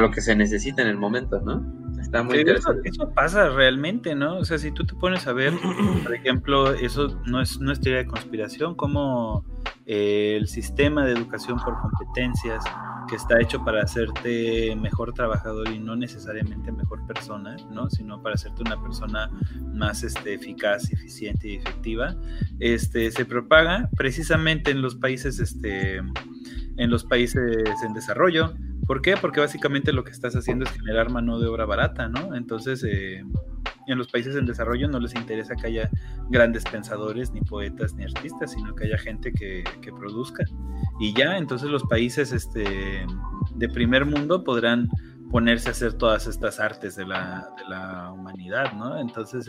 lo que se necesita en el momento, ¿no? Está muy interesante. Eso pasa realmente, ¿no? O sea, si tú te pones a ver, por ejemplo, eso no es teoría de conspiración, como el sistema de educación por competencias que está hecho para hacerte mejor trabajador y no necesariamente mejor persona, ¿no? Sino para hacerte una persona más eficaz, eficiente y efectiva, se propaga precisamente en los países en desarrollo. ¿Por qué? Porque básicamente lo que estás haciendo es generar mano de obra barata, ¿no? Entonces, en los países en desarrollo no les interesa que haya grandes pensadores, ni poetas, ni artistas, sino que haya gente que produzca. Y ya, entonces los países de primer mundo podrán ponerse a hacer todas estas artes de la humanidad, ¿no? Entonces,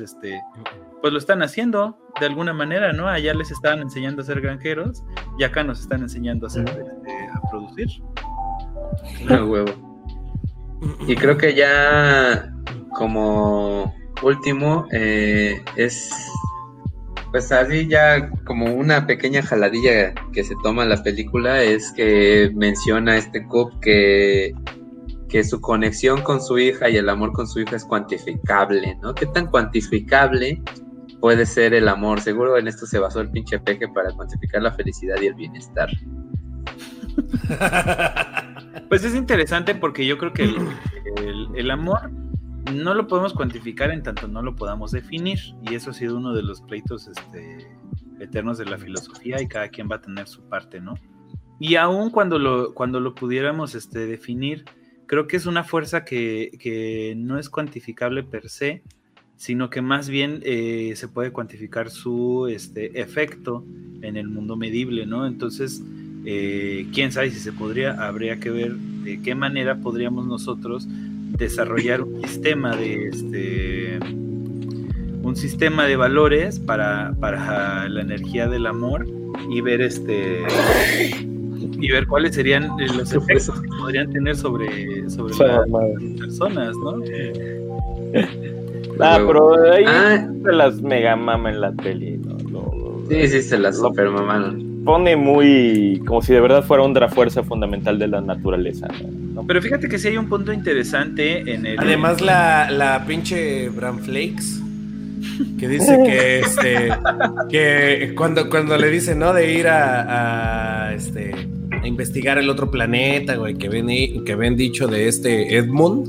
pues lo están haciendo de alguna manera, ¿no? Allá les estaban enseñando a ser granjeros y acá nos están enseñando a producir. No, huevo. Y creo que ya como último es pues así ya como una pequeña jaladilla que se toma la película, es que menciona Coop que su conexión con su hija y el amor con su hija es cuantificable, ¿no? ¿Qué tan cuantificable puede ser el amor? Seguro en esto se basó el pinche peje para cuantificar la felicidad y el bienestar. Pues es interesante porque yo creo que el amor no lo podemos cuantificar en tanto no lo podamos definir, y eso ha sido uno de los pleitos eternos de la filosofía, y cada quien va a tener su parte, ¿no? Y aún cuando lo pudiéramos definir, creo que es una fuerza que no es cuantificable per se, sino que más bien se puede cuantificar su efecto en el mundo medible, ¿no? Entonces quién sabe si habría que ver de qué manera podríamos nosotros desarrollar un sistema de valores para la energía del amor y ver y ver cuáles serían los efectos que podrían tener sobre las personas, ¿no? Pero ahí se las mega mama en la peli, ¿no? Sí, se las super mamaron. Pone muy como si de verdad fuera una fuerza fundamental de la naturaleza, ¿no? Pero fíjate que sí hay un punto interesante en el... Además la pinche Bran Flakes que dice que que cuando le dice, ¿no? De ir a investigar el otro planeta, güey, que ven dicho de Edmund,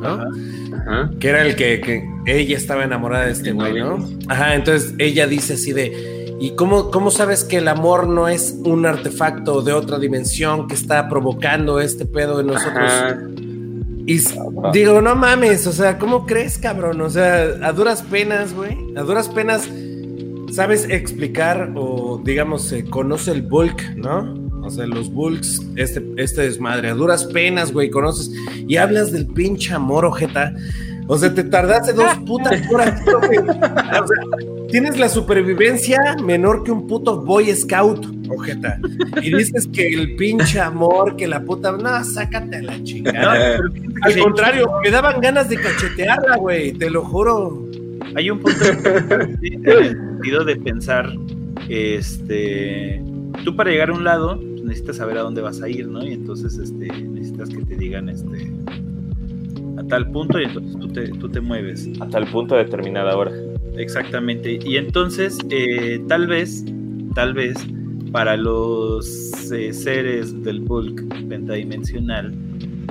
¿no? Ajá. Que era el que ella estaba enamorada de güey, ¿no? Ajá, entonces ella dice así de: ¿y cómo sabes que el amor no es un artefacto de otra dimensión que está provocando este pedo en nosotros? Ajá. Y digo, no mames, o sea, ¿cómo crees, cabrón? O sea, a duras penas sabes explicar o, digamos, se conoce el bulk, ¿no? O sea, los bulks, este desmadre, a duras penas, güey, conoces y hablas del pinche amor, ojeta. O sea, te tardaste 2 putas horas, profe. O sea, tienes la supervivencia menor que un puto Boy Scout, ojeta. Y dices que el pinche amor, que la puta... No, sácate a la chingada. Al contrario, me daban ganas de cachetearla, güey, te lo juro. Hay un punto en el sentido de pensar, tú para llegar a un lado, pues necesitas saber a dónde vas a ir, ¿no? Y entonces necesitas que te digan a tal punto, y entonces tú te mueves a tal punto de determinada hora. Exactamente. Y entonces tal vez para los seres del bulk pentadimensional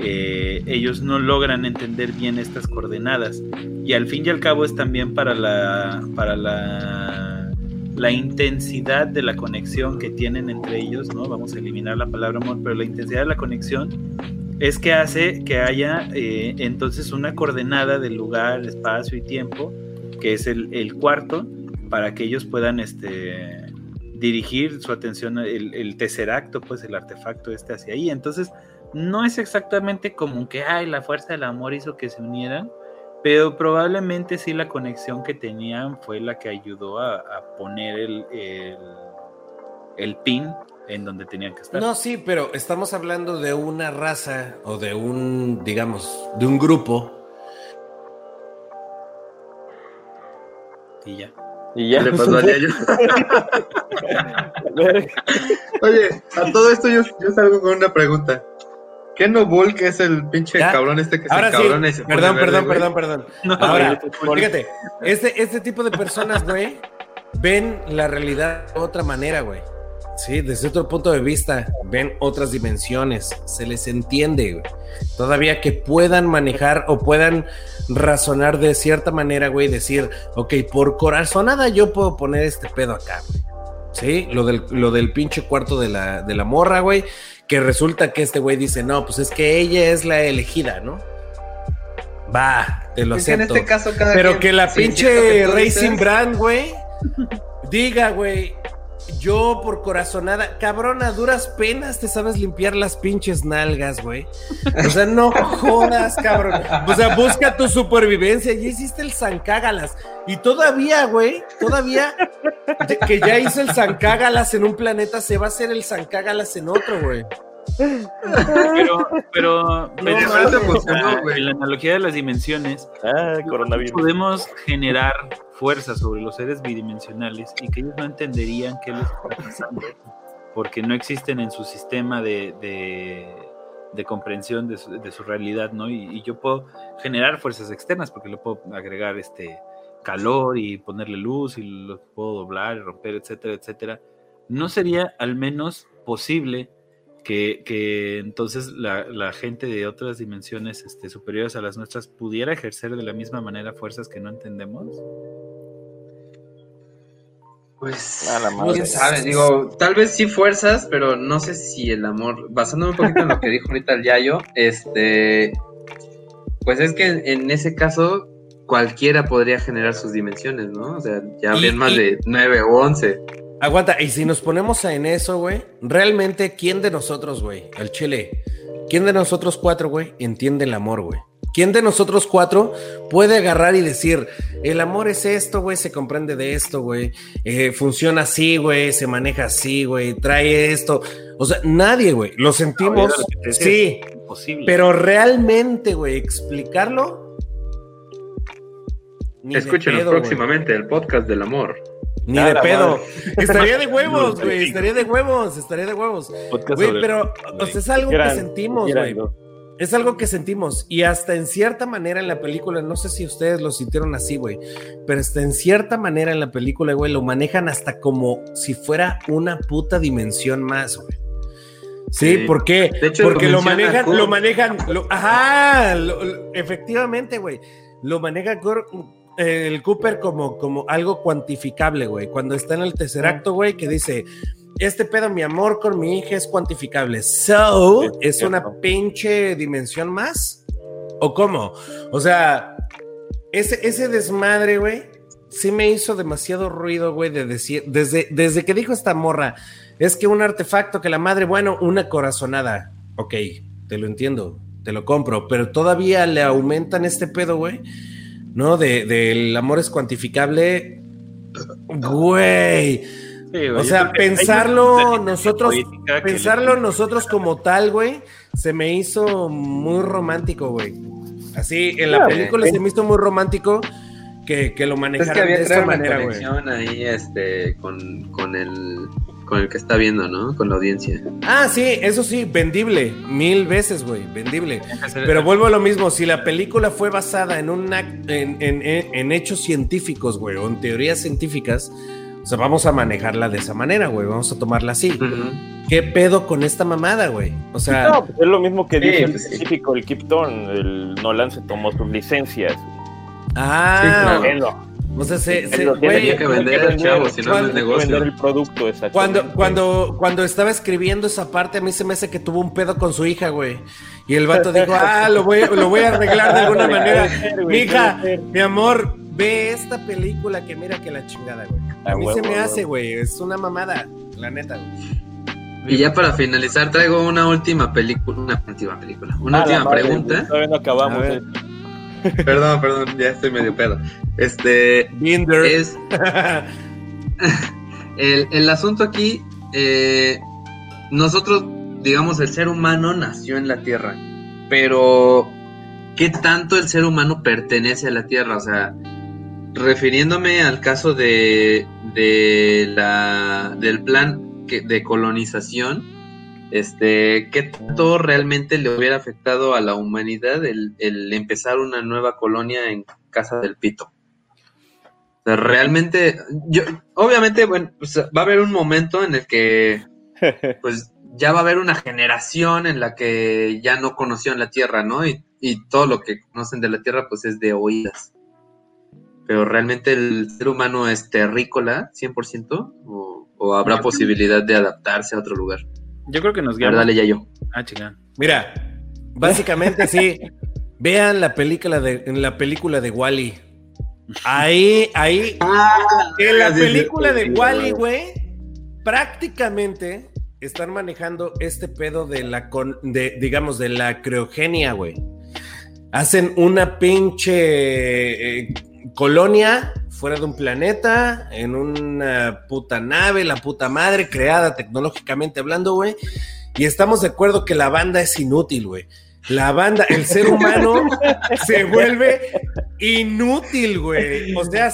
ellos no logran entender bien estas coordenadas, y al fin y al cabo es también para la intensidad de la conexión que tienen entre ellos, ¿no? Vamos a eliminar la palabra amor, pero la intensidad de la conexión es que hace que haya entonces una coordenada del lugar, espacio y tiempo, que es el cuarto, para que ellos puedan dirigir su atención, el tesseracto, pues el artefacto hacia ahí. Entonces no es exactamente como que la fuerza del amor hizo que se unieran, pero probablemente sí la conexión que tenían fue la que ayudó a poner el pin en donde tenían que estar. No, sí, pero estamos hablando de una raza o de un grupo. Y ya. ¿Le pasó a yo? Oye, a todo esto yo salgo con una pregunta. ¿Qué no Volk es el pinche cabrón que se encabrona? Sí. Perdón. No, ahora, fíjate, este tipo de personas, güey, ven la realidad de otra manera, güey. Sí, desde otro punto de vista, ven otras dimensiones, se les entiende, güey. Todavía que puedan manejar o puedan razonar de cierta manera, güey, decir, ok, por corazonada yo puedo poner este pedo acá, güey. Sí, lo del pinche cuarto de la morra, güey, que resulta que este güey dice, no, pues es que ella es la elegida, ¿no? Va, te lo acepto. En este caso pero que la pinche Racing Brand, güey, diga, güey, yo por corazonada, cabrón, a duras penas te sabes limpiar las pinches nalgas, güey. O sea, no jodas, cabrón. O sea, busca tu supervivencia, ya hiciste el zancágalas. Y todavía, güey, que ya hice el zancágalas en un planeta, se va a hacer el zancágalas en otro, güey. Pero funcionó, güey. En la analogía de las dimensiones, coronavirus, podemos generar fuerza sobre los seres bidimensionales y que ellos no entenderían qué les está pasando porque no existen en su sistema de comprensión de su realidad, ¿no? Y yo puedo generar fuerzas externas porque le puedo agregar calor y ponerle luz y lo puedo doblar y romper, etcétera, etcétera. ¿No sería al menos posible que entonces la gente de otras dimensiones superiores a las nuestras pudiera ejercer de la misma manera fuerzas que no entendemos? Pues no sabes, digo, tal vez sí fuerzas, pero no sé si el amor, basándome un poquito en lo que dijo ahorita el Yayo, pues es que en ese caso cualquiera podría generar sus dimensiones, ¿no? O sea, ya habrían más de 9 o 11. Aguanta, y si nos ponemos en eso, güey, realmente, ¿quién de nosotros, güey, al chile? ¿Quién de nosotros 4, güey, entiende el amor, güey? ¿Quién de nosotros 4 puede agarrar y decir, el amor es esto, güey, se comprende de esto, güey, funciona así, güey, se maneja así, güey, trae esto? O sea, nadie, güey, lo sentimos, sí, imposible. Pero realmente, güey, explicarlo, ni escúchenos pedo, próximamente, wey. El podcast del amor. Ni nada, de pedo. Madre. Estaría de huevos, güey. Estaría de huevos. Güey, pero o sea, es algo que sentimos, güey. Es algo que sentimos. Y hasta en cierta manera en la película, no sé si ustedes lo sintieron así, güey. Pero hasta en cierta manera en la película, güey, lo manejan hasta como si fuera una puta dimensión más, güey. Sí, ¿por qué? De hecho, porque lo manejan, efectivamente, güey. Lo maneja el Cooper como algo cuantificable, güey, cuando está en el tercer acto, güey, que dice, este pedo, mi amor con mi hija es cuantificable, so, ¿es una pinche dimensión más? ¿O cómo? O sea, ese desmadre, güey, sí me hizo demasiado ruido, güey, de decir, desde que dijo esta morra, es que un artefacto que la madre, bueno, una corazonada, ok, te lo entiendo, te lo compro, pero todavía le aumentan este pedo, güey, ¿no? Del amor es cuantificable, güey. Sí, o sea, pensarlo nosotros como tal, güey, se me hizo muy romántico, güey. Así, en la película se me hizo muy romántico que lo manejaron de esta manera, güey. Es que había una conexión ahí, con el que está viendo, ¿no? Con la audiencia. Ah, sí, eso sí, vendible, 1000 veces, güey, vendible. Pero vuelvo a lo mismo, si la película fue basada en hechos científicos, güey, o en teorías científicas, O sea, vamos a manejarla de esa manera, güey. Vamos a tomarla así. Uh-huh. ¿Qué pedo con esta mamada, güey? O sea... No, pues es lo mismo que dice el científico, el Kip Thorne. El Nolan se tomó sus licencias. Ah, sí, claro. O sea, tenía que vender al chavo, si no es el negocio. Vender el producto, exacto. Cuando estaba escribiendo esa parte, a mí se me hace que tuvo un pedo con su hija, güey. Y el vato dijo, lo voy a arreglar de alguna manera. Mija, mi amor, ve esta película que mira que la chingada, güey. A mí se me hace, güey, es una mamada, la neta, güey. Y ya para finalizar, traigo una última pregunta. Todavía no acabamos. Perdón, ya estoy medio pedo. Es el asunto aquí. Nosotros, digamos, el ser humano nació en la Tierra, pero ¿qué tanto el ser humano pertenece a la Tierra? O sea, refiriéndome al caso del plan de colonización. ¿Qué tanto realmente le hubiera afectado a la humanidad el empezar una nueva colonia en Casa del Pito? O sea, realmente, obviamente, bueno, pues, va a haber un momento en el que, pues, ya va a haber una generación en la que ya no conocían la Tierra, ¿no? Y todo lo que conocen de la Tierra, pues, es de oídas. Pero realmente el ser humano es terrícola, 100%, o habrá posibilidad de adaptarse a otro lugar. Yo creo que nos guiamos. Dale, ya yo. Ah, chica. Mira, básicamente sí. Vean la película de Wall-E. Ahí. En la película de Wall-E, güey, prácticamente están manejando este pedo de la criogenia, güey. Hacen una pinche colonia fuera de un planeta, en una puta nave, la puta madre, creada tecnológicamente hablando, güey, y estamos de acuerdo que la banda es inútil, güey. La banda, el ser humano se vuelve inútil, güey. O sea...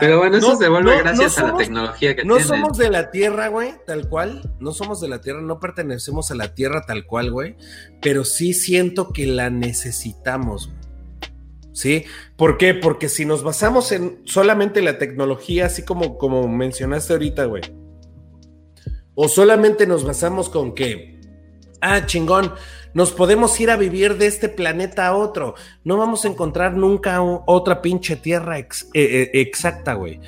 Pero bueno, eso se vuelve gracias a la tecnología que tienen. No somos de la Tierra, güey, tal cual. No somos de la Tierra, no pertenecemos a la Tierra tal cual, güey, pero sí siento que la necesitamos, güey. ¿Sí? ¿Por qué? Porque si nos basamos en solamente la tecnología, así como mencionaste ahorita, güey, o solamente nos basamos con que, chingón, nos podemos ir a vivir de este planeta a otro, no vamos a encontrar nunca otra pinche tierra exacta, güey.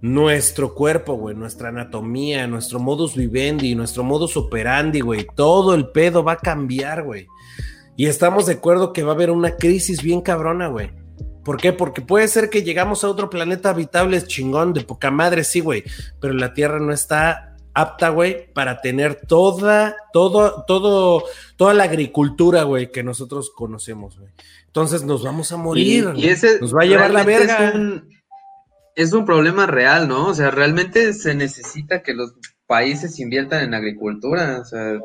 Nuestro cuerpo, güey, nuestra anatomía, nuestro modus vivendi, nuestro modus operandi, güey, todo el pedo va a cambiar, güey. Y estamos de acuerdo que va a haber una crisis bien cabrona, güey. ¿Por qué? Porque puede ser que llegamos a otro planeta habitable, chingón, de poca madre, sí, güey. Pero la Tierra no está apta, güey, para tener toda la agricultura, güey, que nosotros conocemos, güey. Entonces nos vamos a morir, nos va a llevar la verga. Es un problema real, ¿no? O sea, realmente se necesita que los países inviertan en agricultura, o sea...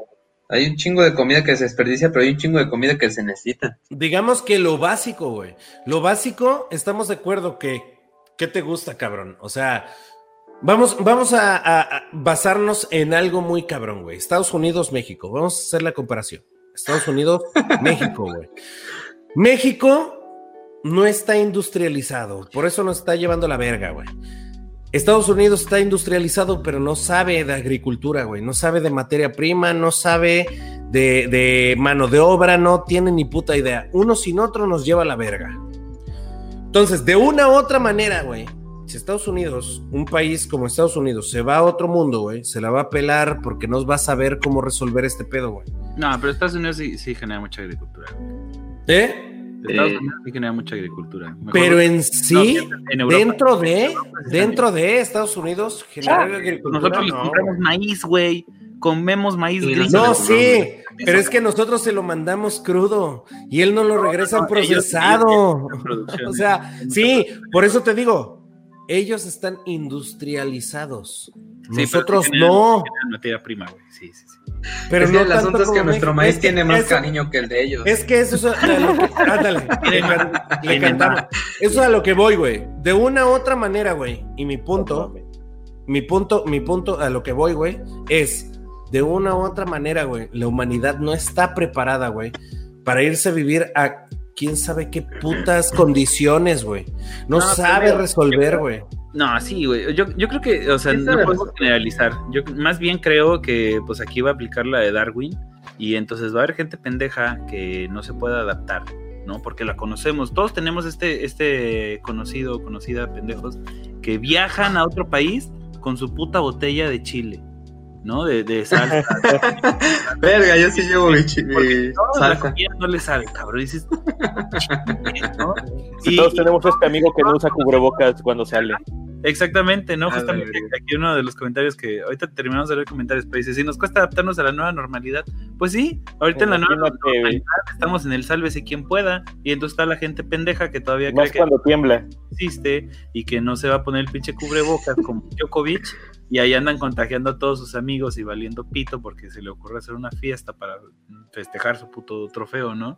Hay un chingo de comida que se desperdicia, pero hay un chingo de comida que se necesita. Digamos que lo básico, güey. Lo básico, estamos de acuerdo que... ¿Qué te gusta, cabrón? O sea, vamos a basarnos en algo muy cabrón, güey. Estados Unidos, México. Vamos a hacer la comparación. Estados Unidos, México, güey. México no está industrializado. Por eso nos está llevando la verga, güey. Estados Unidos está industrializado, pero no sabe de agricultura, güey, no sabe de materia prima, no sabe de mano de obra, no tiene ni puta idea. Uno sin otro nos lleva a la verga. Entonces, de una u otra manera, güey, si Estados Unidos, un país como Estados Unidos, se va a otro mundo, güey, se la va a pelar porque no va a saber cómo resolver este pedo, güey. No, pero Estados Unidos sí genera mucha agricultura. ¿Eh? Estados Unidos sí genera mucha agricultura. Pero en sí, en Europa, dentro de Estados Unidos, generar agricultura. Nosotros compramos maíz, güey. Comemos maíz gris. No, sí, pero es que nosotros se lo mandamos crudo y él no lo regresa procesado. O sea, sí, por eso te digo, ellos están industrializados. Nosotros sí, no. Materia prima, güey. Sí. Pero es no el asunto es que nuestro maíz tiene más cariño que el de ellos. Es que eso es ándale, le cantamos. Eso es a lo que voy, güey. De una u otra manera, güey. Y mi punto a lo que voy, güey, es de una u otra manera, güey. La humanidad no está preparada, güey, para irse a vivir a quién sabe qué putas condiciones, güey. No sabe resolver, güey. No, sí, güey. Yo creo que, o sea, no podemos generalizar. Yo más bien creo que pues aquí va a aplicar la de Darwin y entonces va a haber gente pendeja que no se pueda adaptar, ¿no? Porque la conocemos. Todos tenemos este conocido o conocida pendejos que viajan a otro país con su puta botella de chile, ¿no? De salsa. Verga, yo sí llevo mi chile. La comida no le sabe, cabrón. Dices, ¿no? Si todos tenemos este amigo que no usa cubrebocas cuando sale. Exactamente, ¿no? Justamente aquí uno de los comentarios que ahorita terminamos de leer comentarios, pero dice, si nos cuesta adaptarnos a la nueva normalidad, pues sí, ahorita en la nueva normalidad estamos en el sálvese quien pueda, y entonces está la gente pendeja que todavía cree que cuando tiembla existe y que no se va a poner el pinche cubrebocas como Djokovic, y ahí andan contagiando a todos sus amigos y valiendo pito porque se le ocurre hacer una fiesta para festejar su puto trofeo, ¿no?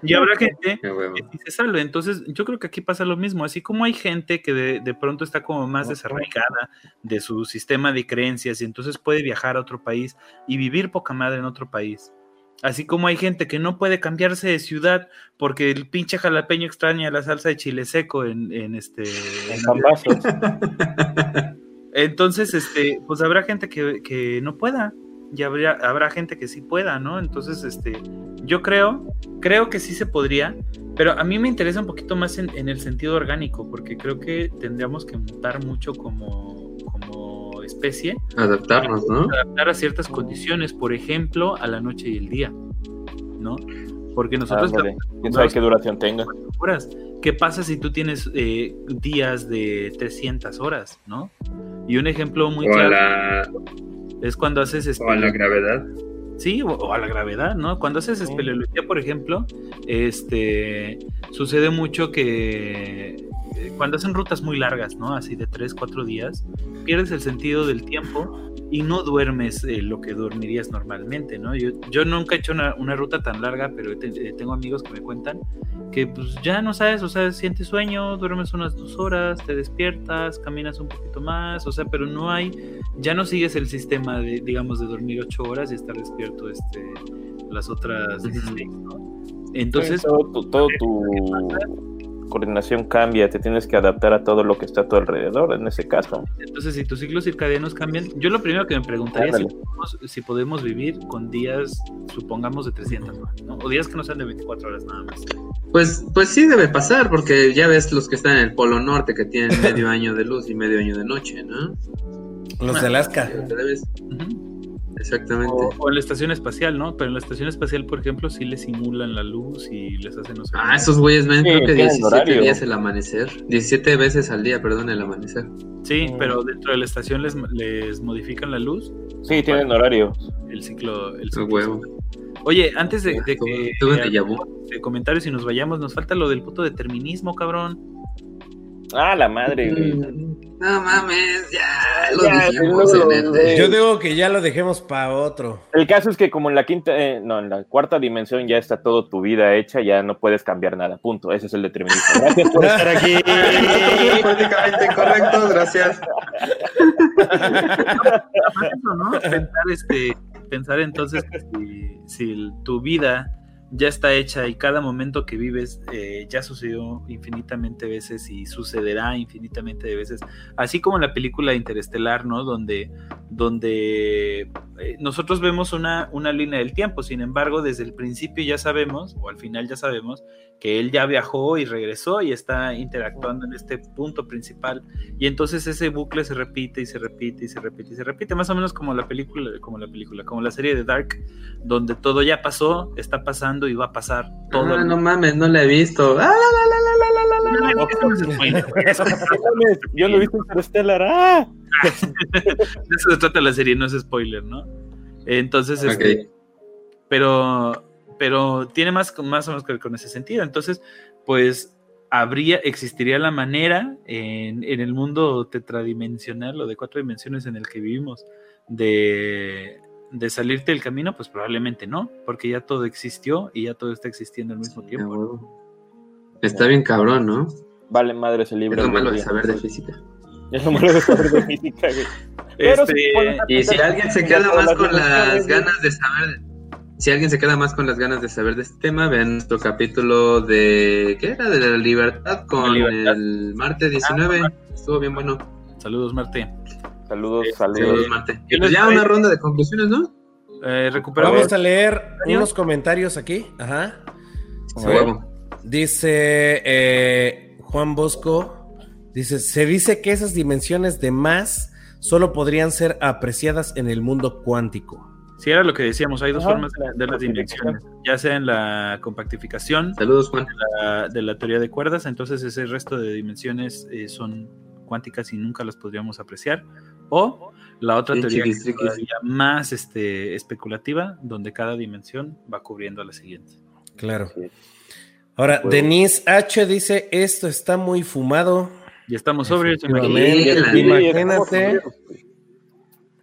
Y habrá gente que se salve. Entonces yo creo que aquí pasa lo mismo. Así como hay gente que de pronto está como más desarraigada de su sistema de creencias y entonces puede viajar a otro país y vivir poca madre en otro país, así como hay gente que no puede cambiarse de ciudad porque el pinche jalapeño extraña la salsa de chile seco en Cambazo. Entonces pues habrá gente que no pueda y habrá gente que sí pueda, ¿no? Entonces yo creo que sí se podría, pero a mí me interesa un poquito más en el sentido orgánico, porque creo que tendríamos que mutar mucho como especie, adaptarnos, ¿no? Adaptar a ciertas condiciones, por ejemplo, a la noche y el día, ¿no? Porque nosotros quién sabe qué duración tenga. Horas. ¿Qué pasa si tú tienes días de 300 horas, ¿no? Y un ejemplo muy claro es cuando haces o a la gravedad. Sí, o a la gravedad, ¿no? Cuando haces espeleología, por ejemplo, sucede mucho que cuando hacen rutas muy largas, ¿no? Así de 3-4 días, pierdes el sentido del tiempo y no duermes lo que dormirías normalmente, ¿no? Yo nunca he hecho una ruta tan larga, pero tengo amigos que me cuentan que pues ya no sabes, o sea, sientes sueño, duermes unas 2 horas, te despiertas, caminas un poquito más, o sea, pero no hay, ya no sigues el sistema de, digamos, de dormir 8 horas y estar despierto las otras 16, ¿no? Entonces sí, tu coordinación cambia, te tienes que adaptar a todo lo que está a tu alrededor, en ese caso. Entonces, si tus ciclos circadianos cambian, yo lo primero que me preguntaría es si podemos vivir con días, supongamos, de 300 horas, ¿no? O días que no sean de 24 horas nada más. Pues sí debe pasar, porque ya ves los que están en el Polo Norte, que tienen medio año de luz y medio año de noche, ¿no? Los de Alaska. Exactamente. O en la estación espacial, ¿no? Pero en la estación espacial, por ejemplo, sí les simulan la luz y les hacen... esos güeyes ven, creo que 17 días el amanecer. 17 veces al día, perdón, el amanecer. Sí, pero dentro de la estación les modifican la luz. Sí, tienen horario. El ciclo huevo. Oye, antes de que... de comentarios y nos vayamos, nos falta lo del puto determinismo, cabrón. Ah, la madre, güey. No mames, ya dijimos en el... Yo digo que ya lo dejemos para otro. El caso es que como en la cuarta dimensión ya está toda tu vida hecha, ya no puedes cambiar nada, punto. Ese es el determinismo. Gracias por estar aquí. Políticamente incorrecto, gracias. ¿No? Pensar entonces que si tu vida ya está hecha y cada momento que vives ya sucedió infinitamente veces y sucederá infinitamente de veces, así como en la película Interestelar, ¿no? donde nosotros vemos una línea del tiempo, sin embargo desde el principio ya sabemos, o al final ya sabemos, que él ya viajó y regresó y está interactuando en este punto principal, y entonces ese bucle se repite y se repite y se repite y se repite, más o menos como como la serie de Dark, donde todo ya pasó, está pasando y va a pasar todo. No mames, no la he visto. Yo lo he visto en Interstellar. Eso se trata la serie, no es spoiler, ¿no? Entonces, pero tiene más o menos que ver con ese sentido. Entonces, pues existiría la manera en el mundo tetradimensional o de 4 dimensiones en el que vivimos de salirte del camino, pues probablemente no, porque ya todo existió y ya todo está existiendo al mismo tiempo, ¿no? Está bien cabrón, ¿no? Vale madre ese libro. Es lo malo de saber de física. Pero si alguien se queda más con las ganas de saber Si alguien se queda más con las ganas de saber de este tema, vean nuestro capítulo de... ¿Qué era? De la libertad con el Marte 19. Estuvo bien bueno. Saludos, Marte. Saludos, Marte. Y pues ya una ronda de conclusiones, ¿no? Recuperamos. Vamos a leer unos comentarios aquí. Ajá. Dice Juan Bosco, dice, se dice que esas dimensiones de más solo podrían ser apreciadas en el mundo cuántico. Sí, era lo que decíamos, hay dos formas de las dimensiones, ya sea en la compactificación, saludos, Juan, de la teoría de cuerdas, entonces ese resto de dimensiones son cuánticas y nunca las podríamos apreciar, o la otra teoría más especulativa, donde cada dimensión va cubriendo a la siguiente. Claro. Ahora, bueno. Denise H. dice, esto está muy fumado. Ya estamos sobrios, imagínate.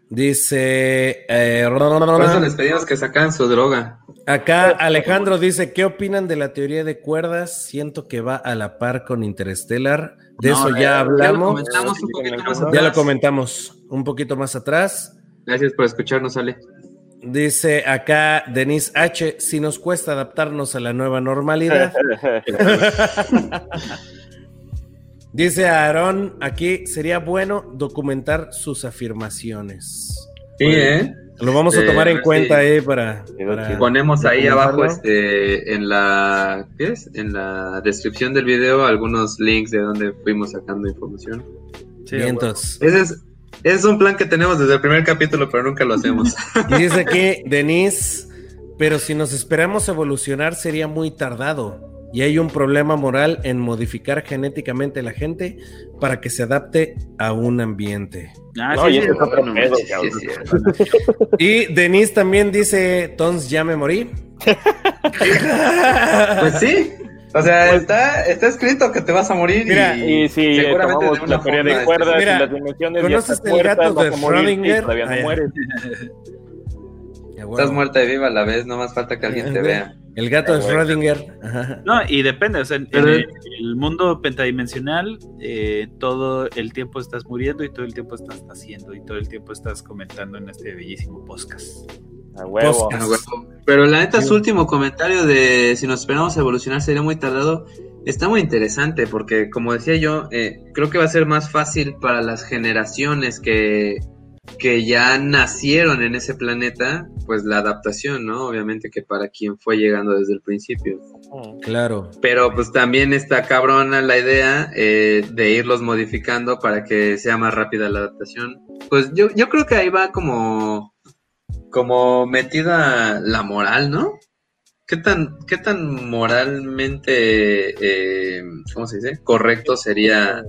Dice... por eso les pedimos que sacan su droga. Acá Alejandro dice, ¿qué opinan de la teoría de cuerdas? Siento que va a la par con Interstellar. De eso ya hablamos. Ya lo comentamos un poquito más atrás. Gracias por escucharnos, Ale. Dice acá Denise H, si nos cuesta adaptarnos a la nueva normalidad. Dice Aarón, aquí sería bueno documentar sus afirmaciones. Sí, bueno, lo vamos a tomar en cuenta ahí para ponemos ahí abajo en la descripción del video algunos links de donde fuimos sacando información. Sí, entonces, bueno. Es un plan que tenemos desde el primer capítulo, pero nunca lo hacemos. Y dice aquí, Denise, pero si nos esperamos evolucionar sería muy tardado. Y hay un problema moral en modificar genéticamente a la gente para que se adapte a un ambiente. Y Denise también dice, entonces ya me morí. Pues sí. O sea, pues, está escrito que te vas a morir. Mira, y sí, seguramente de una teoría de cuerdas, mira, y las dimensiones. ¿Conoces el gato de Schrödinger? Todavía no mueres. Estás muerta y viva a la vez, no más falta que alguien te vea. El gato de Schrödinger. Ajá. No, y depende, o sea, en el mundo pentadimensional, todo el tiempo estás muriendo y todo el tiempo estás naciendo y todo el tiempo estás comentando en este bellísimo podcast. A huevo. Pero la neta, su último comentario de si nos esperamos a evolucionar sería muy tardado, está muy interesante porque, como decía yo, creo que va a ser más fácil para las generaciones que ya nacieron en ese planeta, pues la adaptación, ¿no? Obviamente que para quien fue llegando desde el principio. Claro. Pero pues también está cabrona la idea de irlos modificando para que sea más rápida la adaptación. Pues yo creo que ahí va como metida la moral, ¿no? ¿Qué tan moralmente, ¿cómo se dice? Correcto sería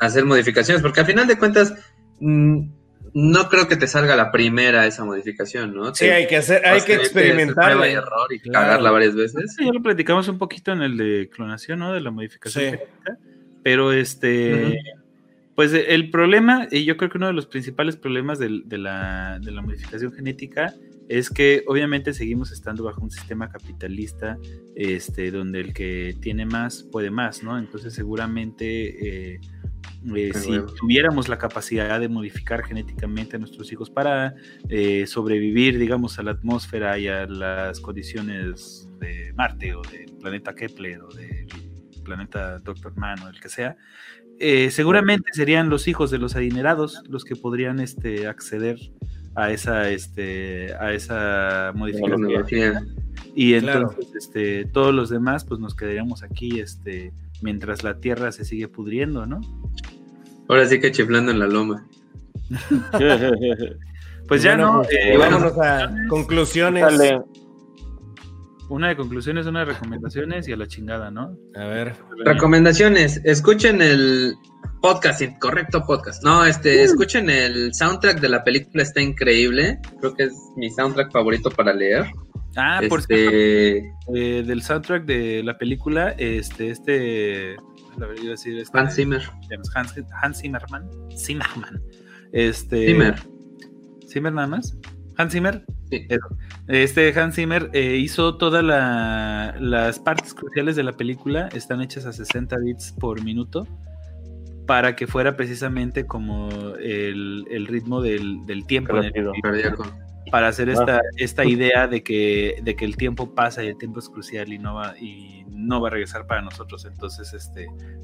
hacer modificaciones, porque al final de cuentas no creo que te salga la primera esa modificación, ¿no? Sí, hay que experimentar. Hay error y cagarla varias veces. Sí, ya lo platicamos un poquito en el de clonación, ¿no? De la modificación genética, pero pues el problema, y yo creo que uno de los principales problemas de la modificación genética es que obviamente seguimos estando bajo un sistema capitalista, donde el que tiene más puede más, ¿no? Entonces seguramente si tuviéramos la capacidad de modificar genéticamente a nuestros hijos para sobrevivir, digamos, a la atmósfera y a las condiciones de Marte o del planeta Kepler o del planeta Dr. Man o el que sea, seguramente serían los hijos de los adinerados los que podrían acceder a esa modificación, y entonces todos los demás pues nos quedaríamos aquí mientras la tierra se sigue pudriendo, ¿no? Ahora sí que chiflando en la loma. Pues ya bueno, vámonos a conclusiones. Dale. Una de conclusiones, una de recomendaciones y a la chingada, ¿no? A ver. Recomendaciones. Escuchen el podcast, Incorrecto Podcast. No, escuchen el soundtrack de la película, está increíble. Creo que es mi soundtrack favorito para leer. Ah, por cierto, del soundtrack de la película, la verdad iba a decir, Hans Zimmer. Hans Zimmerman. Zimmer nada más. Hans Zimmer. Sí. Hans Zimmer hizo todas las partes cruciales de la película, están hechas a 60 bits por minuto para que fuera precisamente como el ritmo del tiempo. Rápido, en el para hacer esta idea de que el tiempo pasa y el tiempo es crucial y no va a regresar para nosotros. Entonces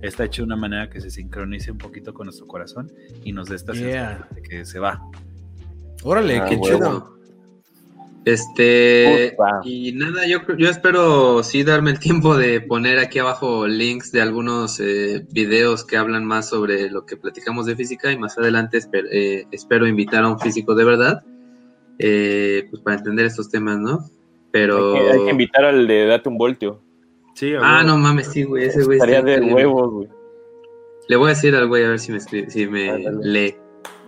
está hecho de una manera que se sincronice un poquito con nuestro corazón y nos dé esta sensación de que se va. Órale, qué chido. Y nada, yo espero sí darme el tiempo de poner aquí abajo links de algunos videos que hablan más sobre lo que platicamos de física, y más adelante espero invitar a un físico de verdad, pues para entender estos temas, ¿no? Pero hay que invitar al de Date un Voltio. Sí, no mames, sí, güey, ese güey estaría de huevos, güey. Le voy a decir al güey a ver si me escribe, si me lee.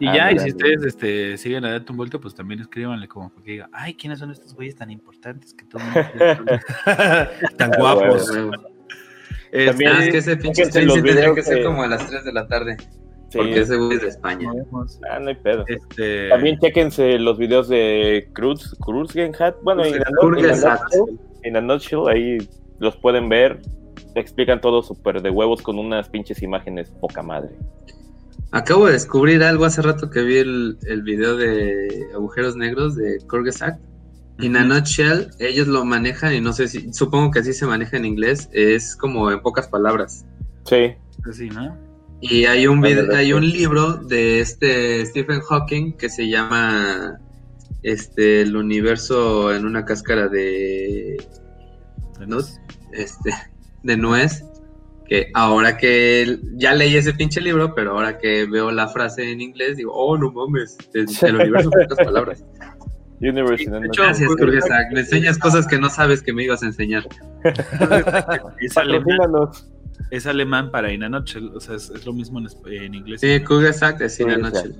Y si ustedes siguen a Date un Voltio, pues también escríbanle como que diga, ay, ¿quiénes son estos güeyes tan importantes que todo mundo tan guapos? También es que ese pinche stream tendría que ser como a las 3 de la tarde, sí, porque ese güey es de España. No hay pedo. También chéquense los videos de Kurzgesagt, bueno, en a Nutshell, ahí los pueden ver, te explican todo súper de huevos con unas pinches imágenes poca madre. Acabo de descubrir algo hace rato que vi el video de agujeros negros de Kurzgesagt. In a nutshell, ellos lo manejan, y no sé si, supongo que así se maneja en inglés, es como en pocas palabras. Sí. Así, ¿no? Y hay un libro de Stephen Hawking que se llama El universo en una cáscara de nuez. Que ahora que ya leí ese pinche libro, pero ahora que veo la frase en inglés, digo, oh, no mames, el universo en pocas palabras. Sí, gracias, Kurzgesagt. Me enseñas cosas que no sabes que me ibas a enseñar. Es alemán para In a Nutshell, o sea, es lo mismo en inglés. Sí, Kurzgesagt es In a Nutshell.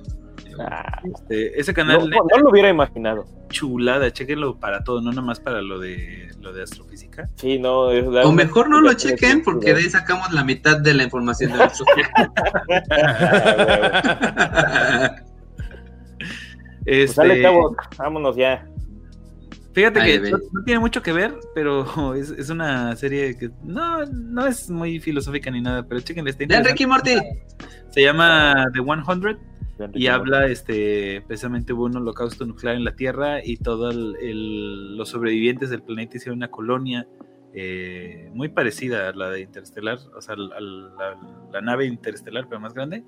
Ese canal no lo hubiera imaginado. Chulada, chequenlo para todo, no nomás para lo de astrofísica. Sí, no, es o mejor no lo chequen, porque de ahí sacamos la mitad de la información de astrofísica. Pues dale, cabo, vámonos ya. Fíjate que no tiene mucho que ver, pero es una serie que no es muy filosófica ni nada, pero chequenle este. De Rick y Morty. Se llama The 100. Y habla, precisamente hubo un holocausto nuclear en la Tierra y todos los sobrevivientes del planeta hicieron una colonia muy parecida a la de Interstellar, o sea, la nave Interstellar, pero más grande,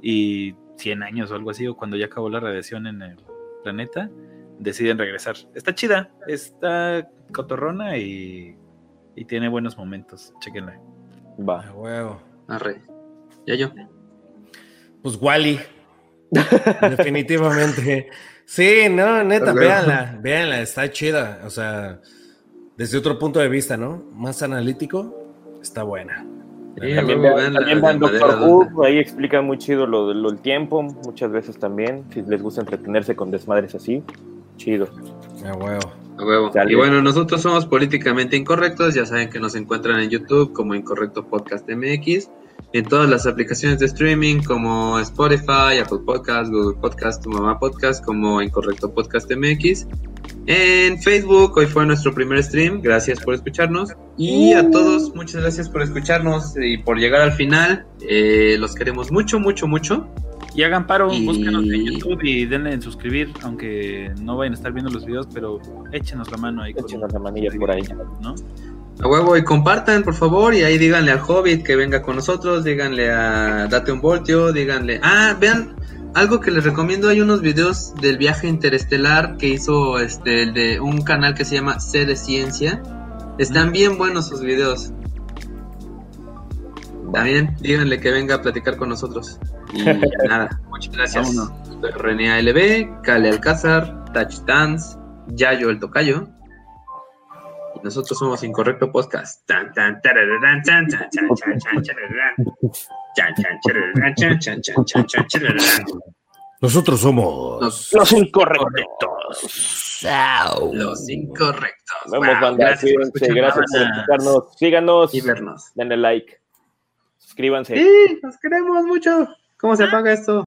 y 100 años o algo así, o cuando ya acabó la radiación en el planeta, deciden regresar. Está chida, está cotorrona y tiene buenos momentos, chequenla. Va. Ah, huevo. Arre. Ya yo. Pues Wall-E. Definitivamente. Sí, no, neta, véanla, está chida. O sea, desde otro punto de vista, ¿no? Más analítico, está buena. Sí, también van Doctor Who, ahí explica muy chido el tiempo, muchas veces también. Si les gusta entretenerse con desmadres así, chido. A huevo. A huevo. Y bueno, nosotros somos Políticamente Incorrectos, ya saben que nos encuentran en YouTube como Incorrecto Podcast MX. En todas las aplicaciones de streaming como Spotify, Apple Podcast, Google Podcast, Tu Mamá Podcast, como Incorrecto Podcast MX. En Facebook, hoy fue nuestro primer stream, gracias por escucharnos. Y a todos, muchas gracias por escucharnos y por llegar al final. Los queremos mucho, mucho, mucho. Y hagan paro, búsquenos en YouTube y denle en suscribir, aunque no vayan a estar viendo los videos, pero échenos la mano ahí. Échenos la manilla por ahí, ¿no? A huevo, y compartan, por favor, y ahí díganle al Hobbit que venga con nosotros, díganle a Date un Voltio, díganle... vean, algo que les recomiendo, hay unos videos del viaje interestelar que hizo el de un canal que se llama C de Ciencia. Están bien buenos sus videos. También díganle que venga a platicar con nosotros. Y nada, muchas gracias. René ALB, Cale Alcázar, TouchTance, Yayo el Tocayo. Nosotros somos Incorrecto Podcast. Nosotros somos los Incorrectos. Los Incorrectos. Vamos, banda. Gracias por escucharnos. Síganos y vernos. Denle like. Suscríbanse. Sí, nos queremos mucho. ¿Cómo se apaga esto?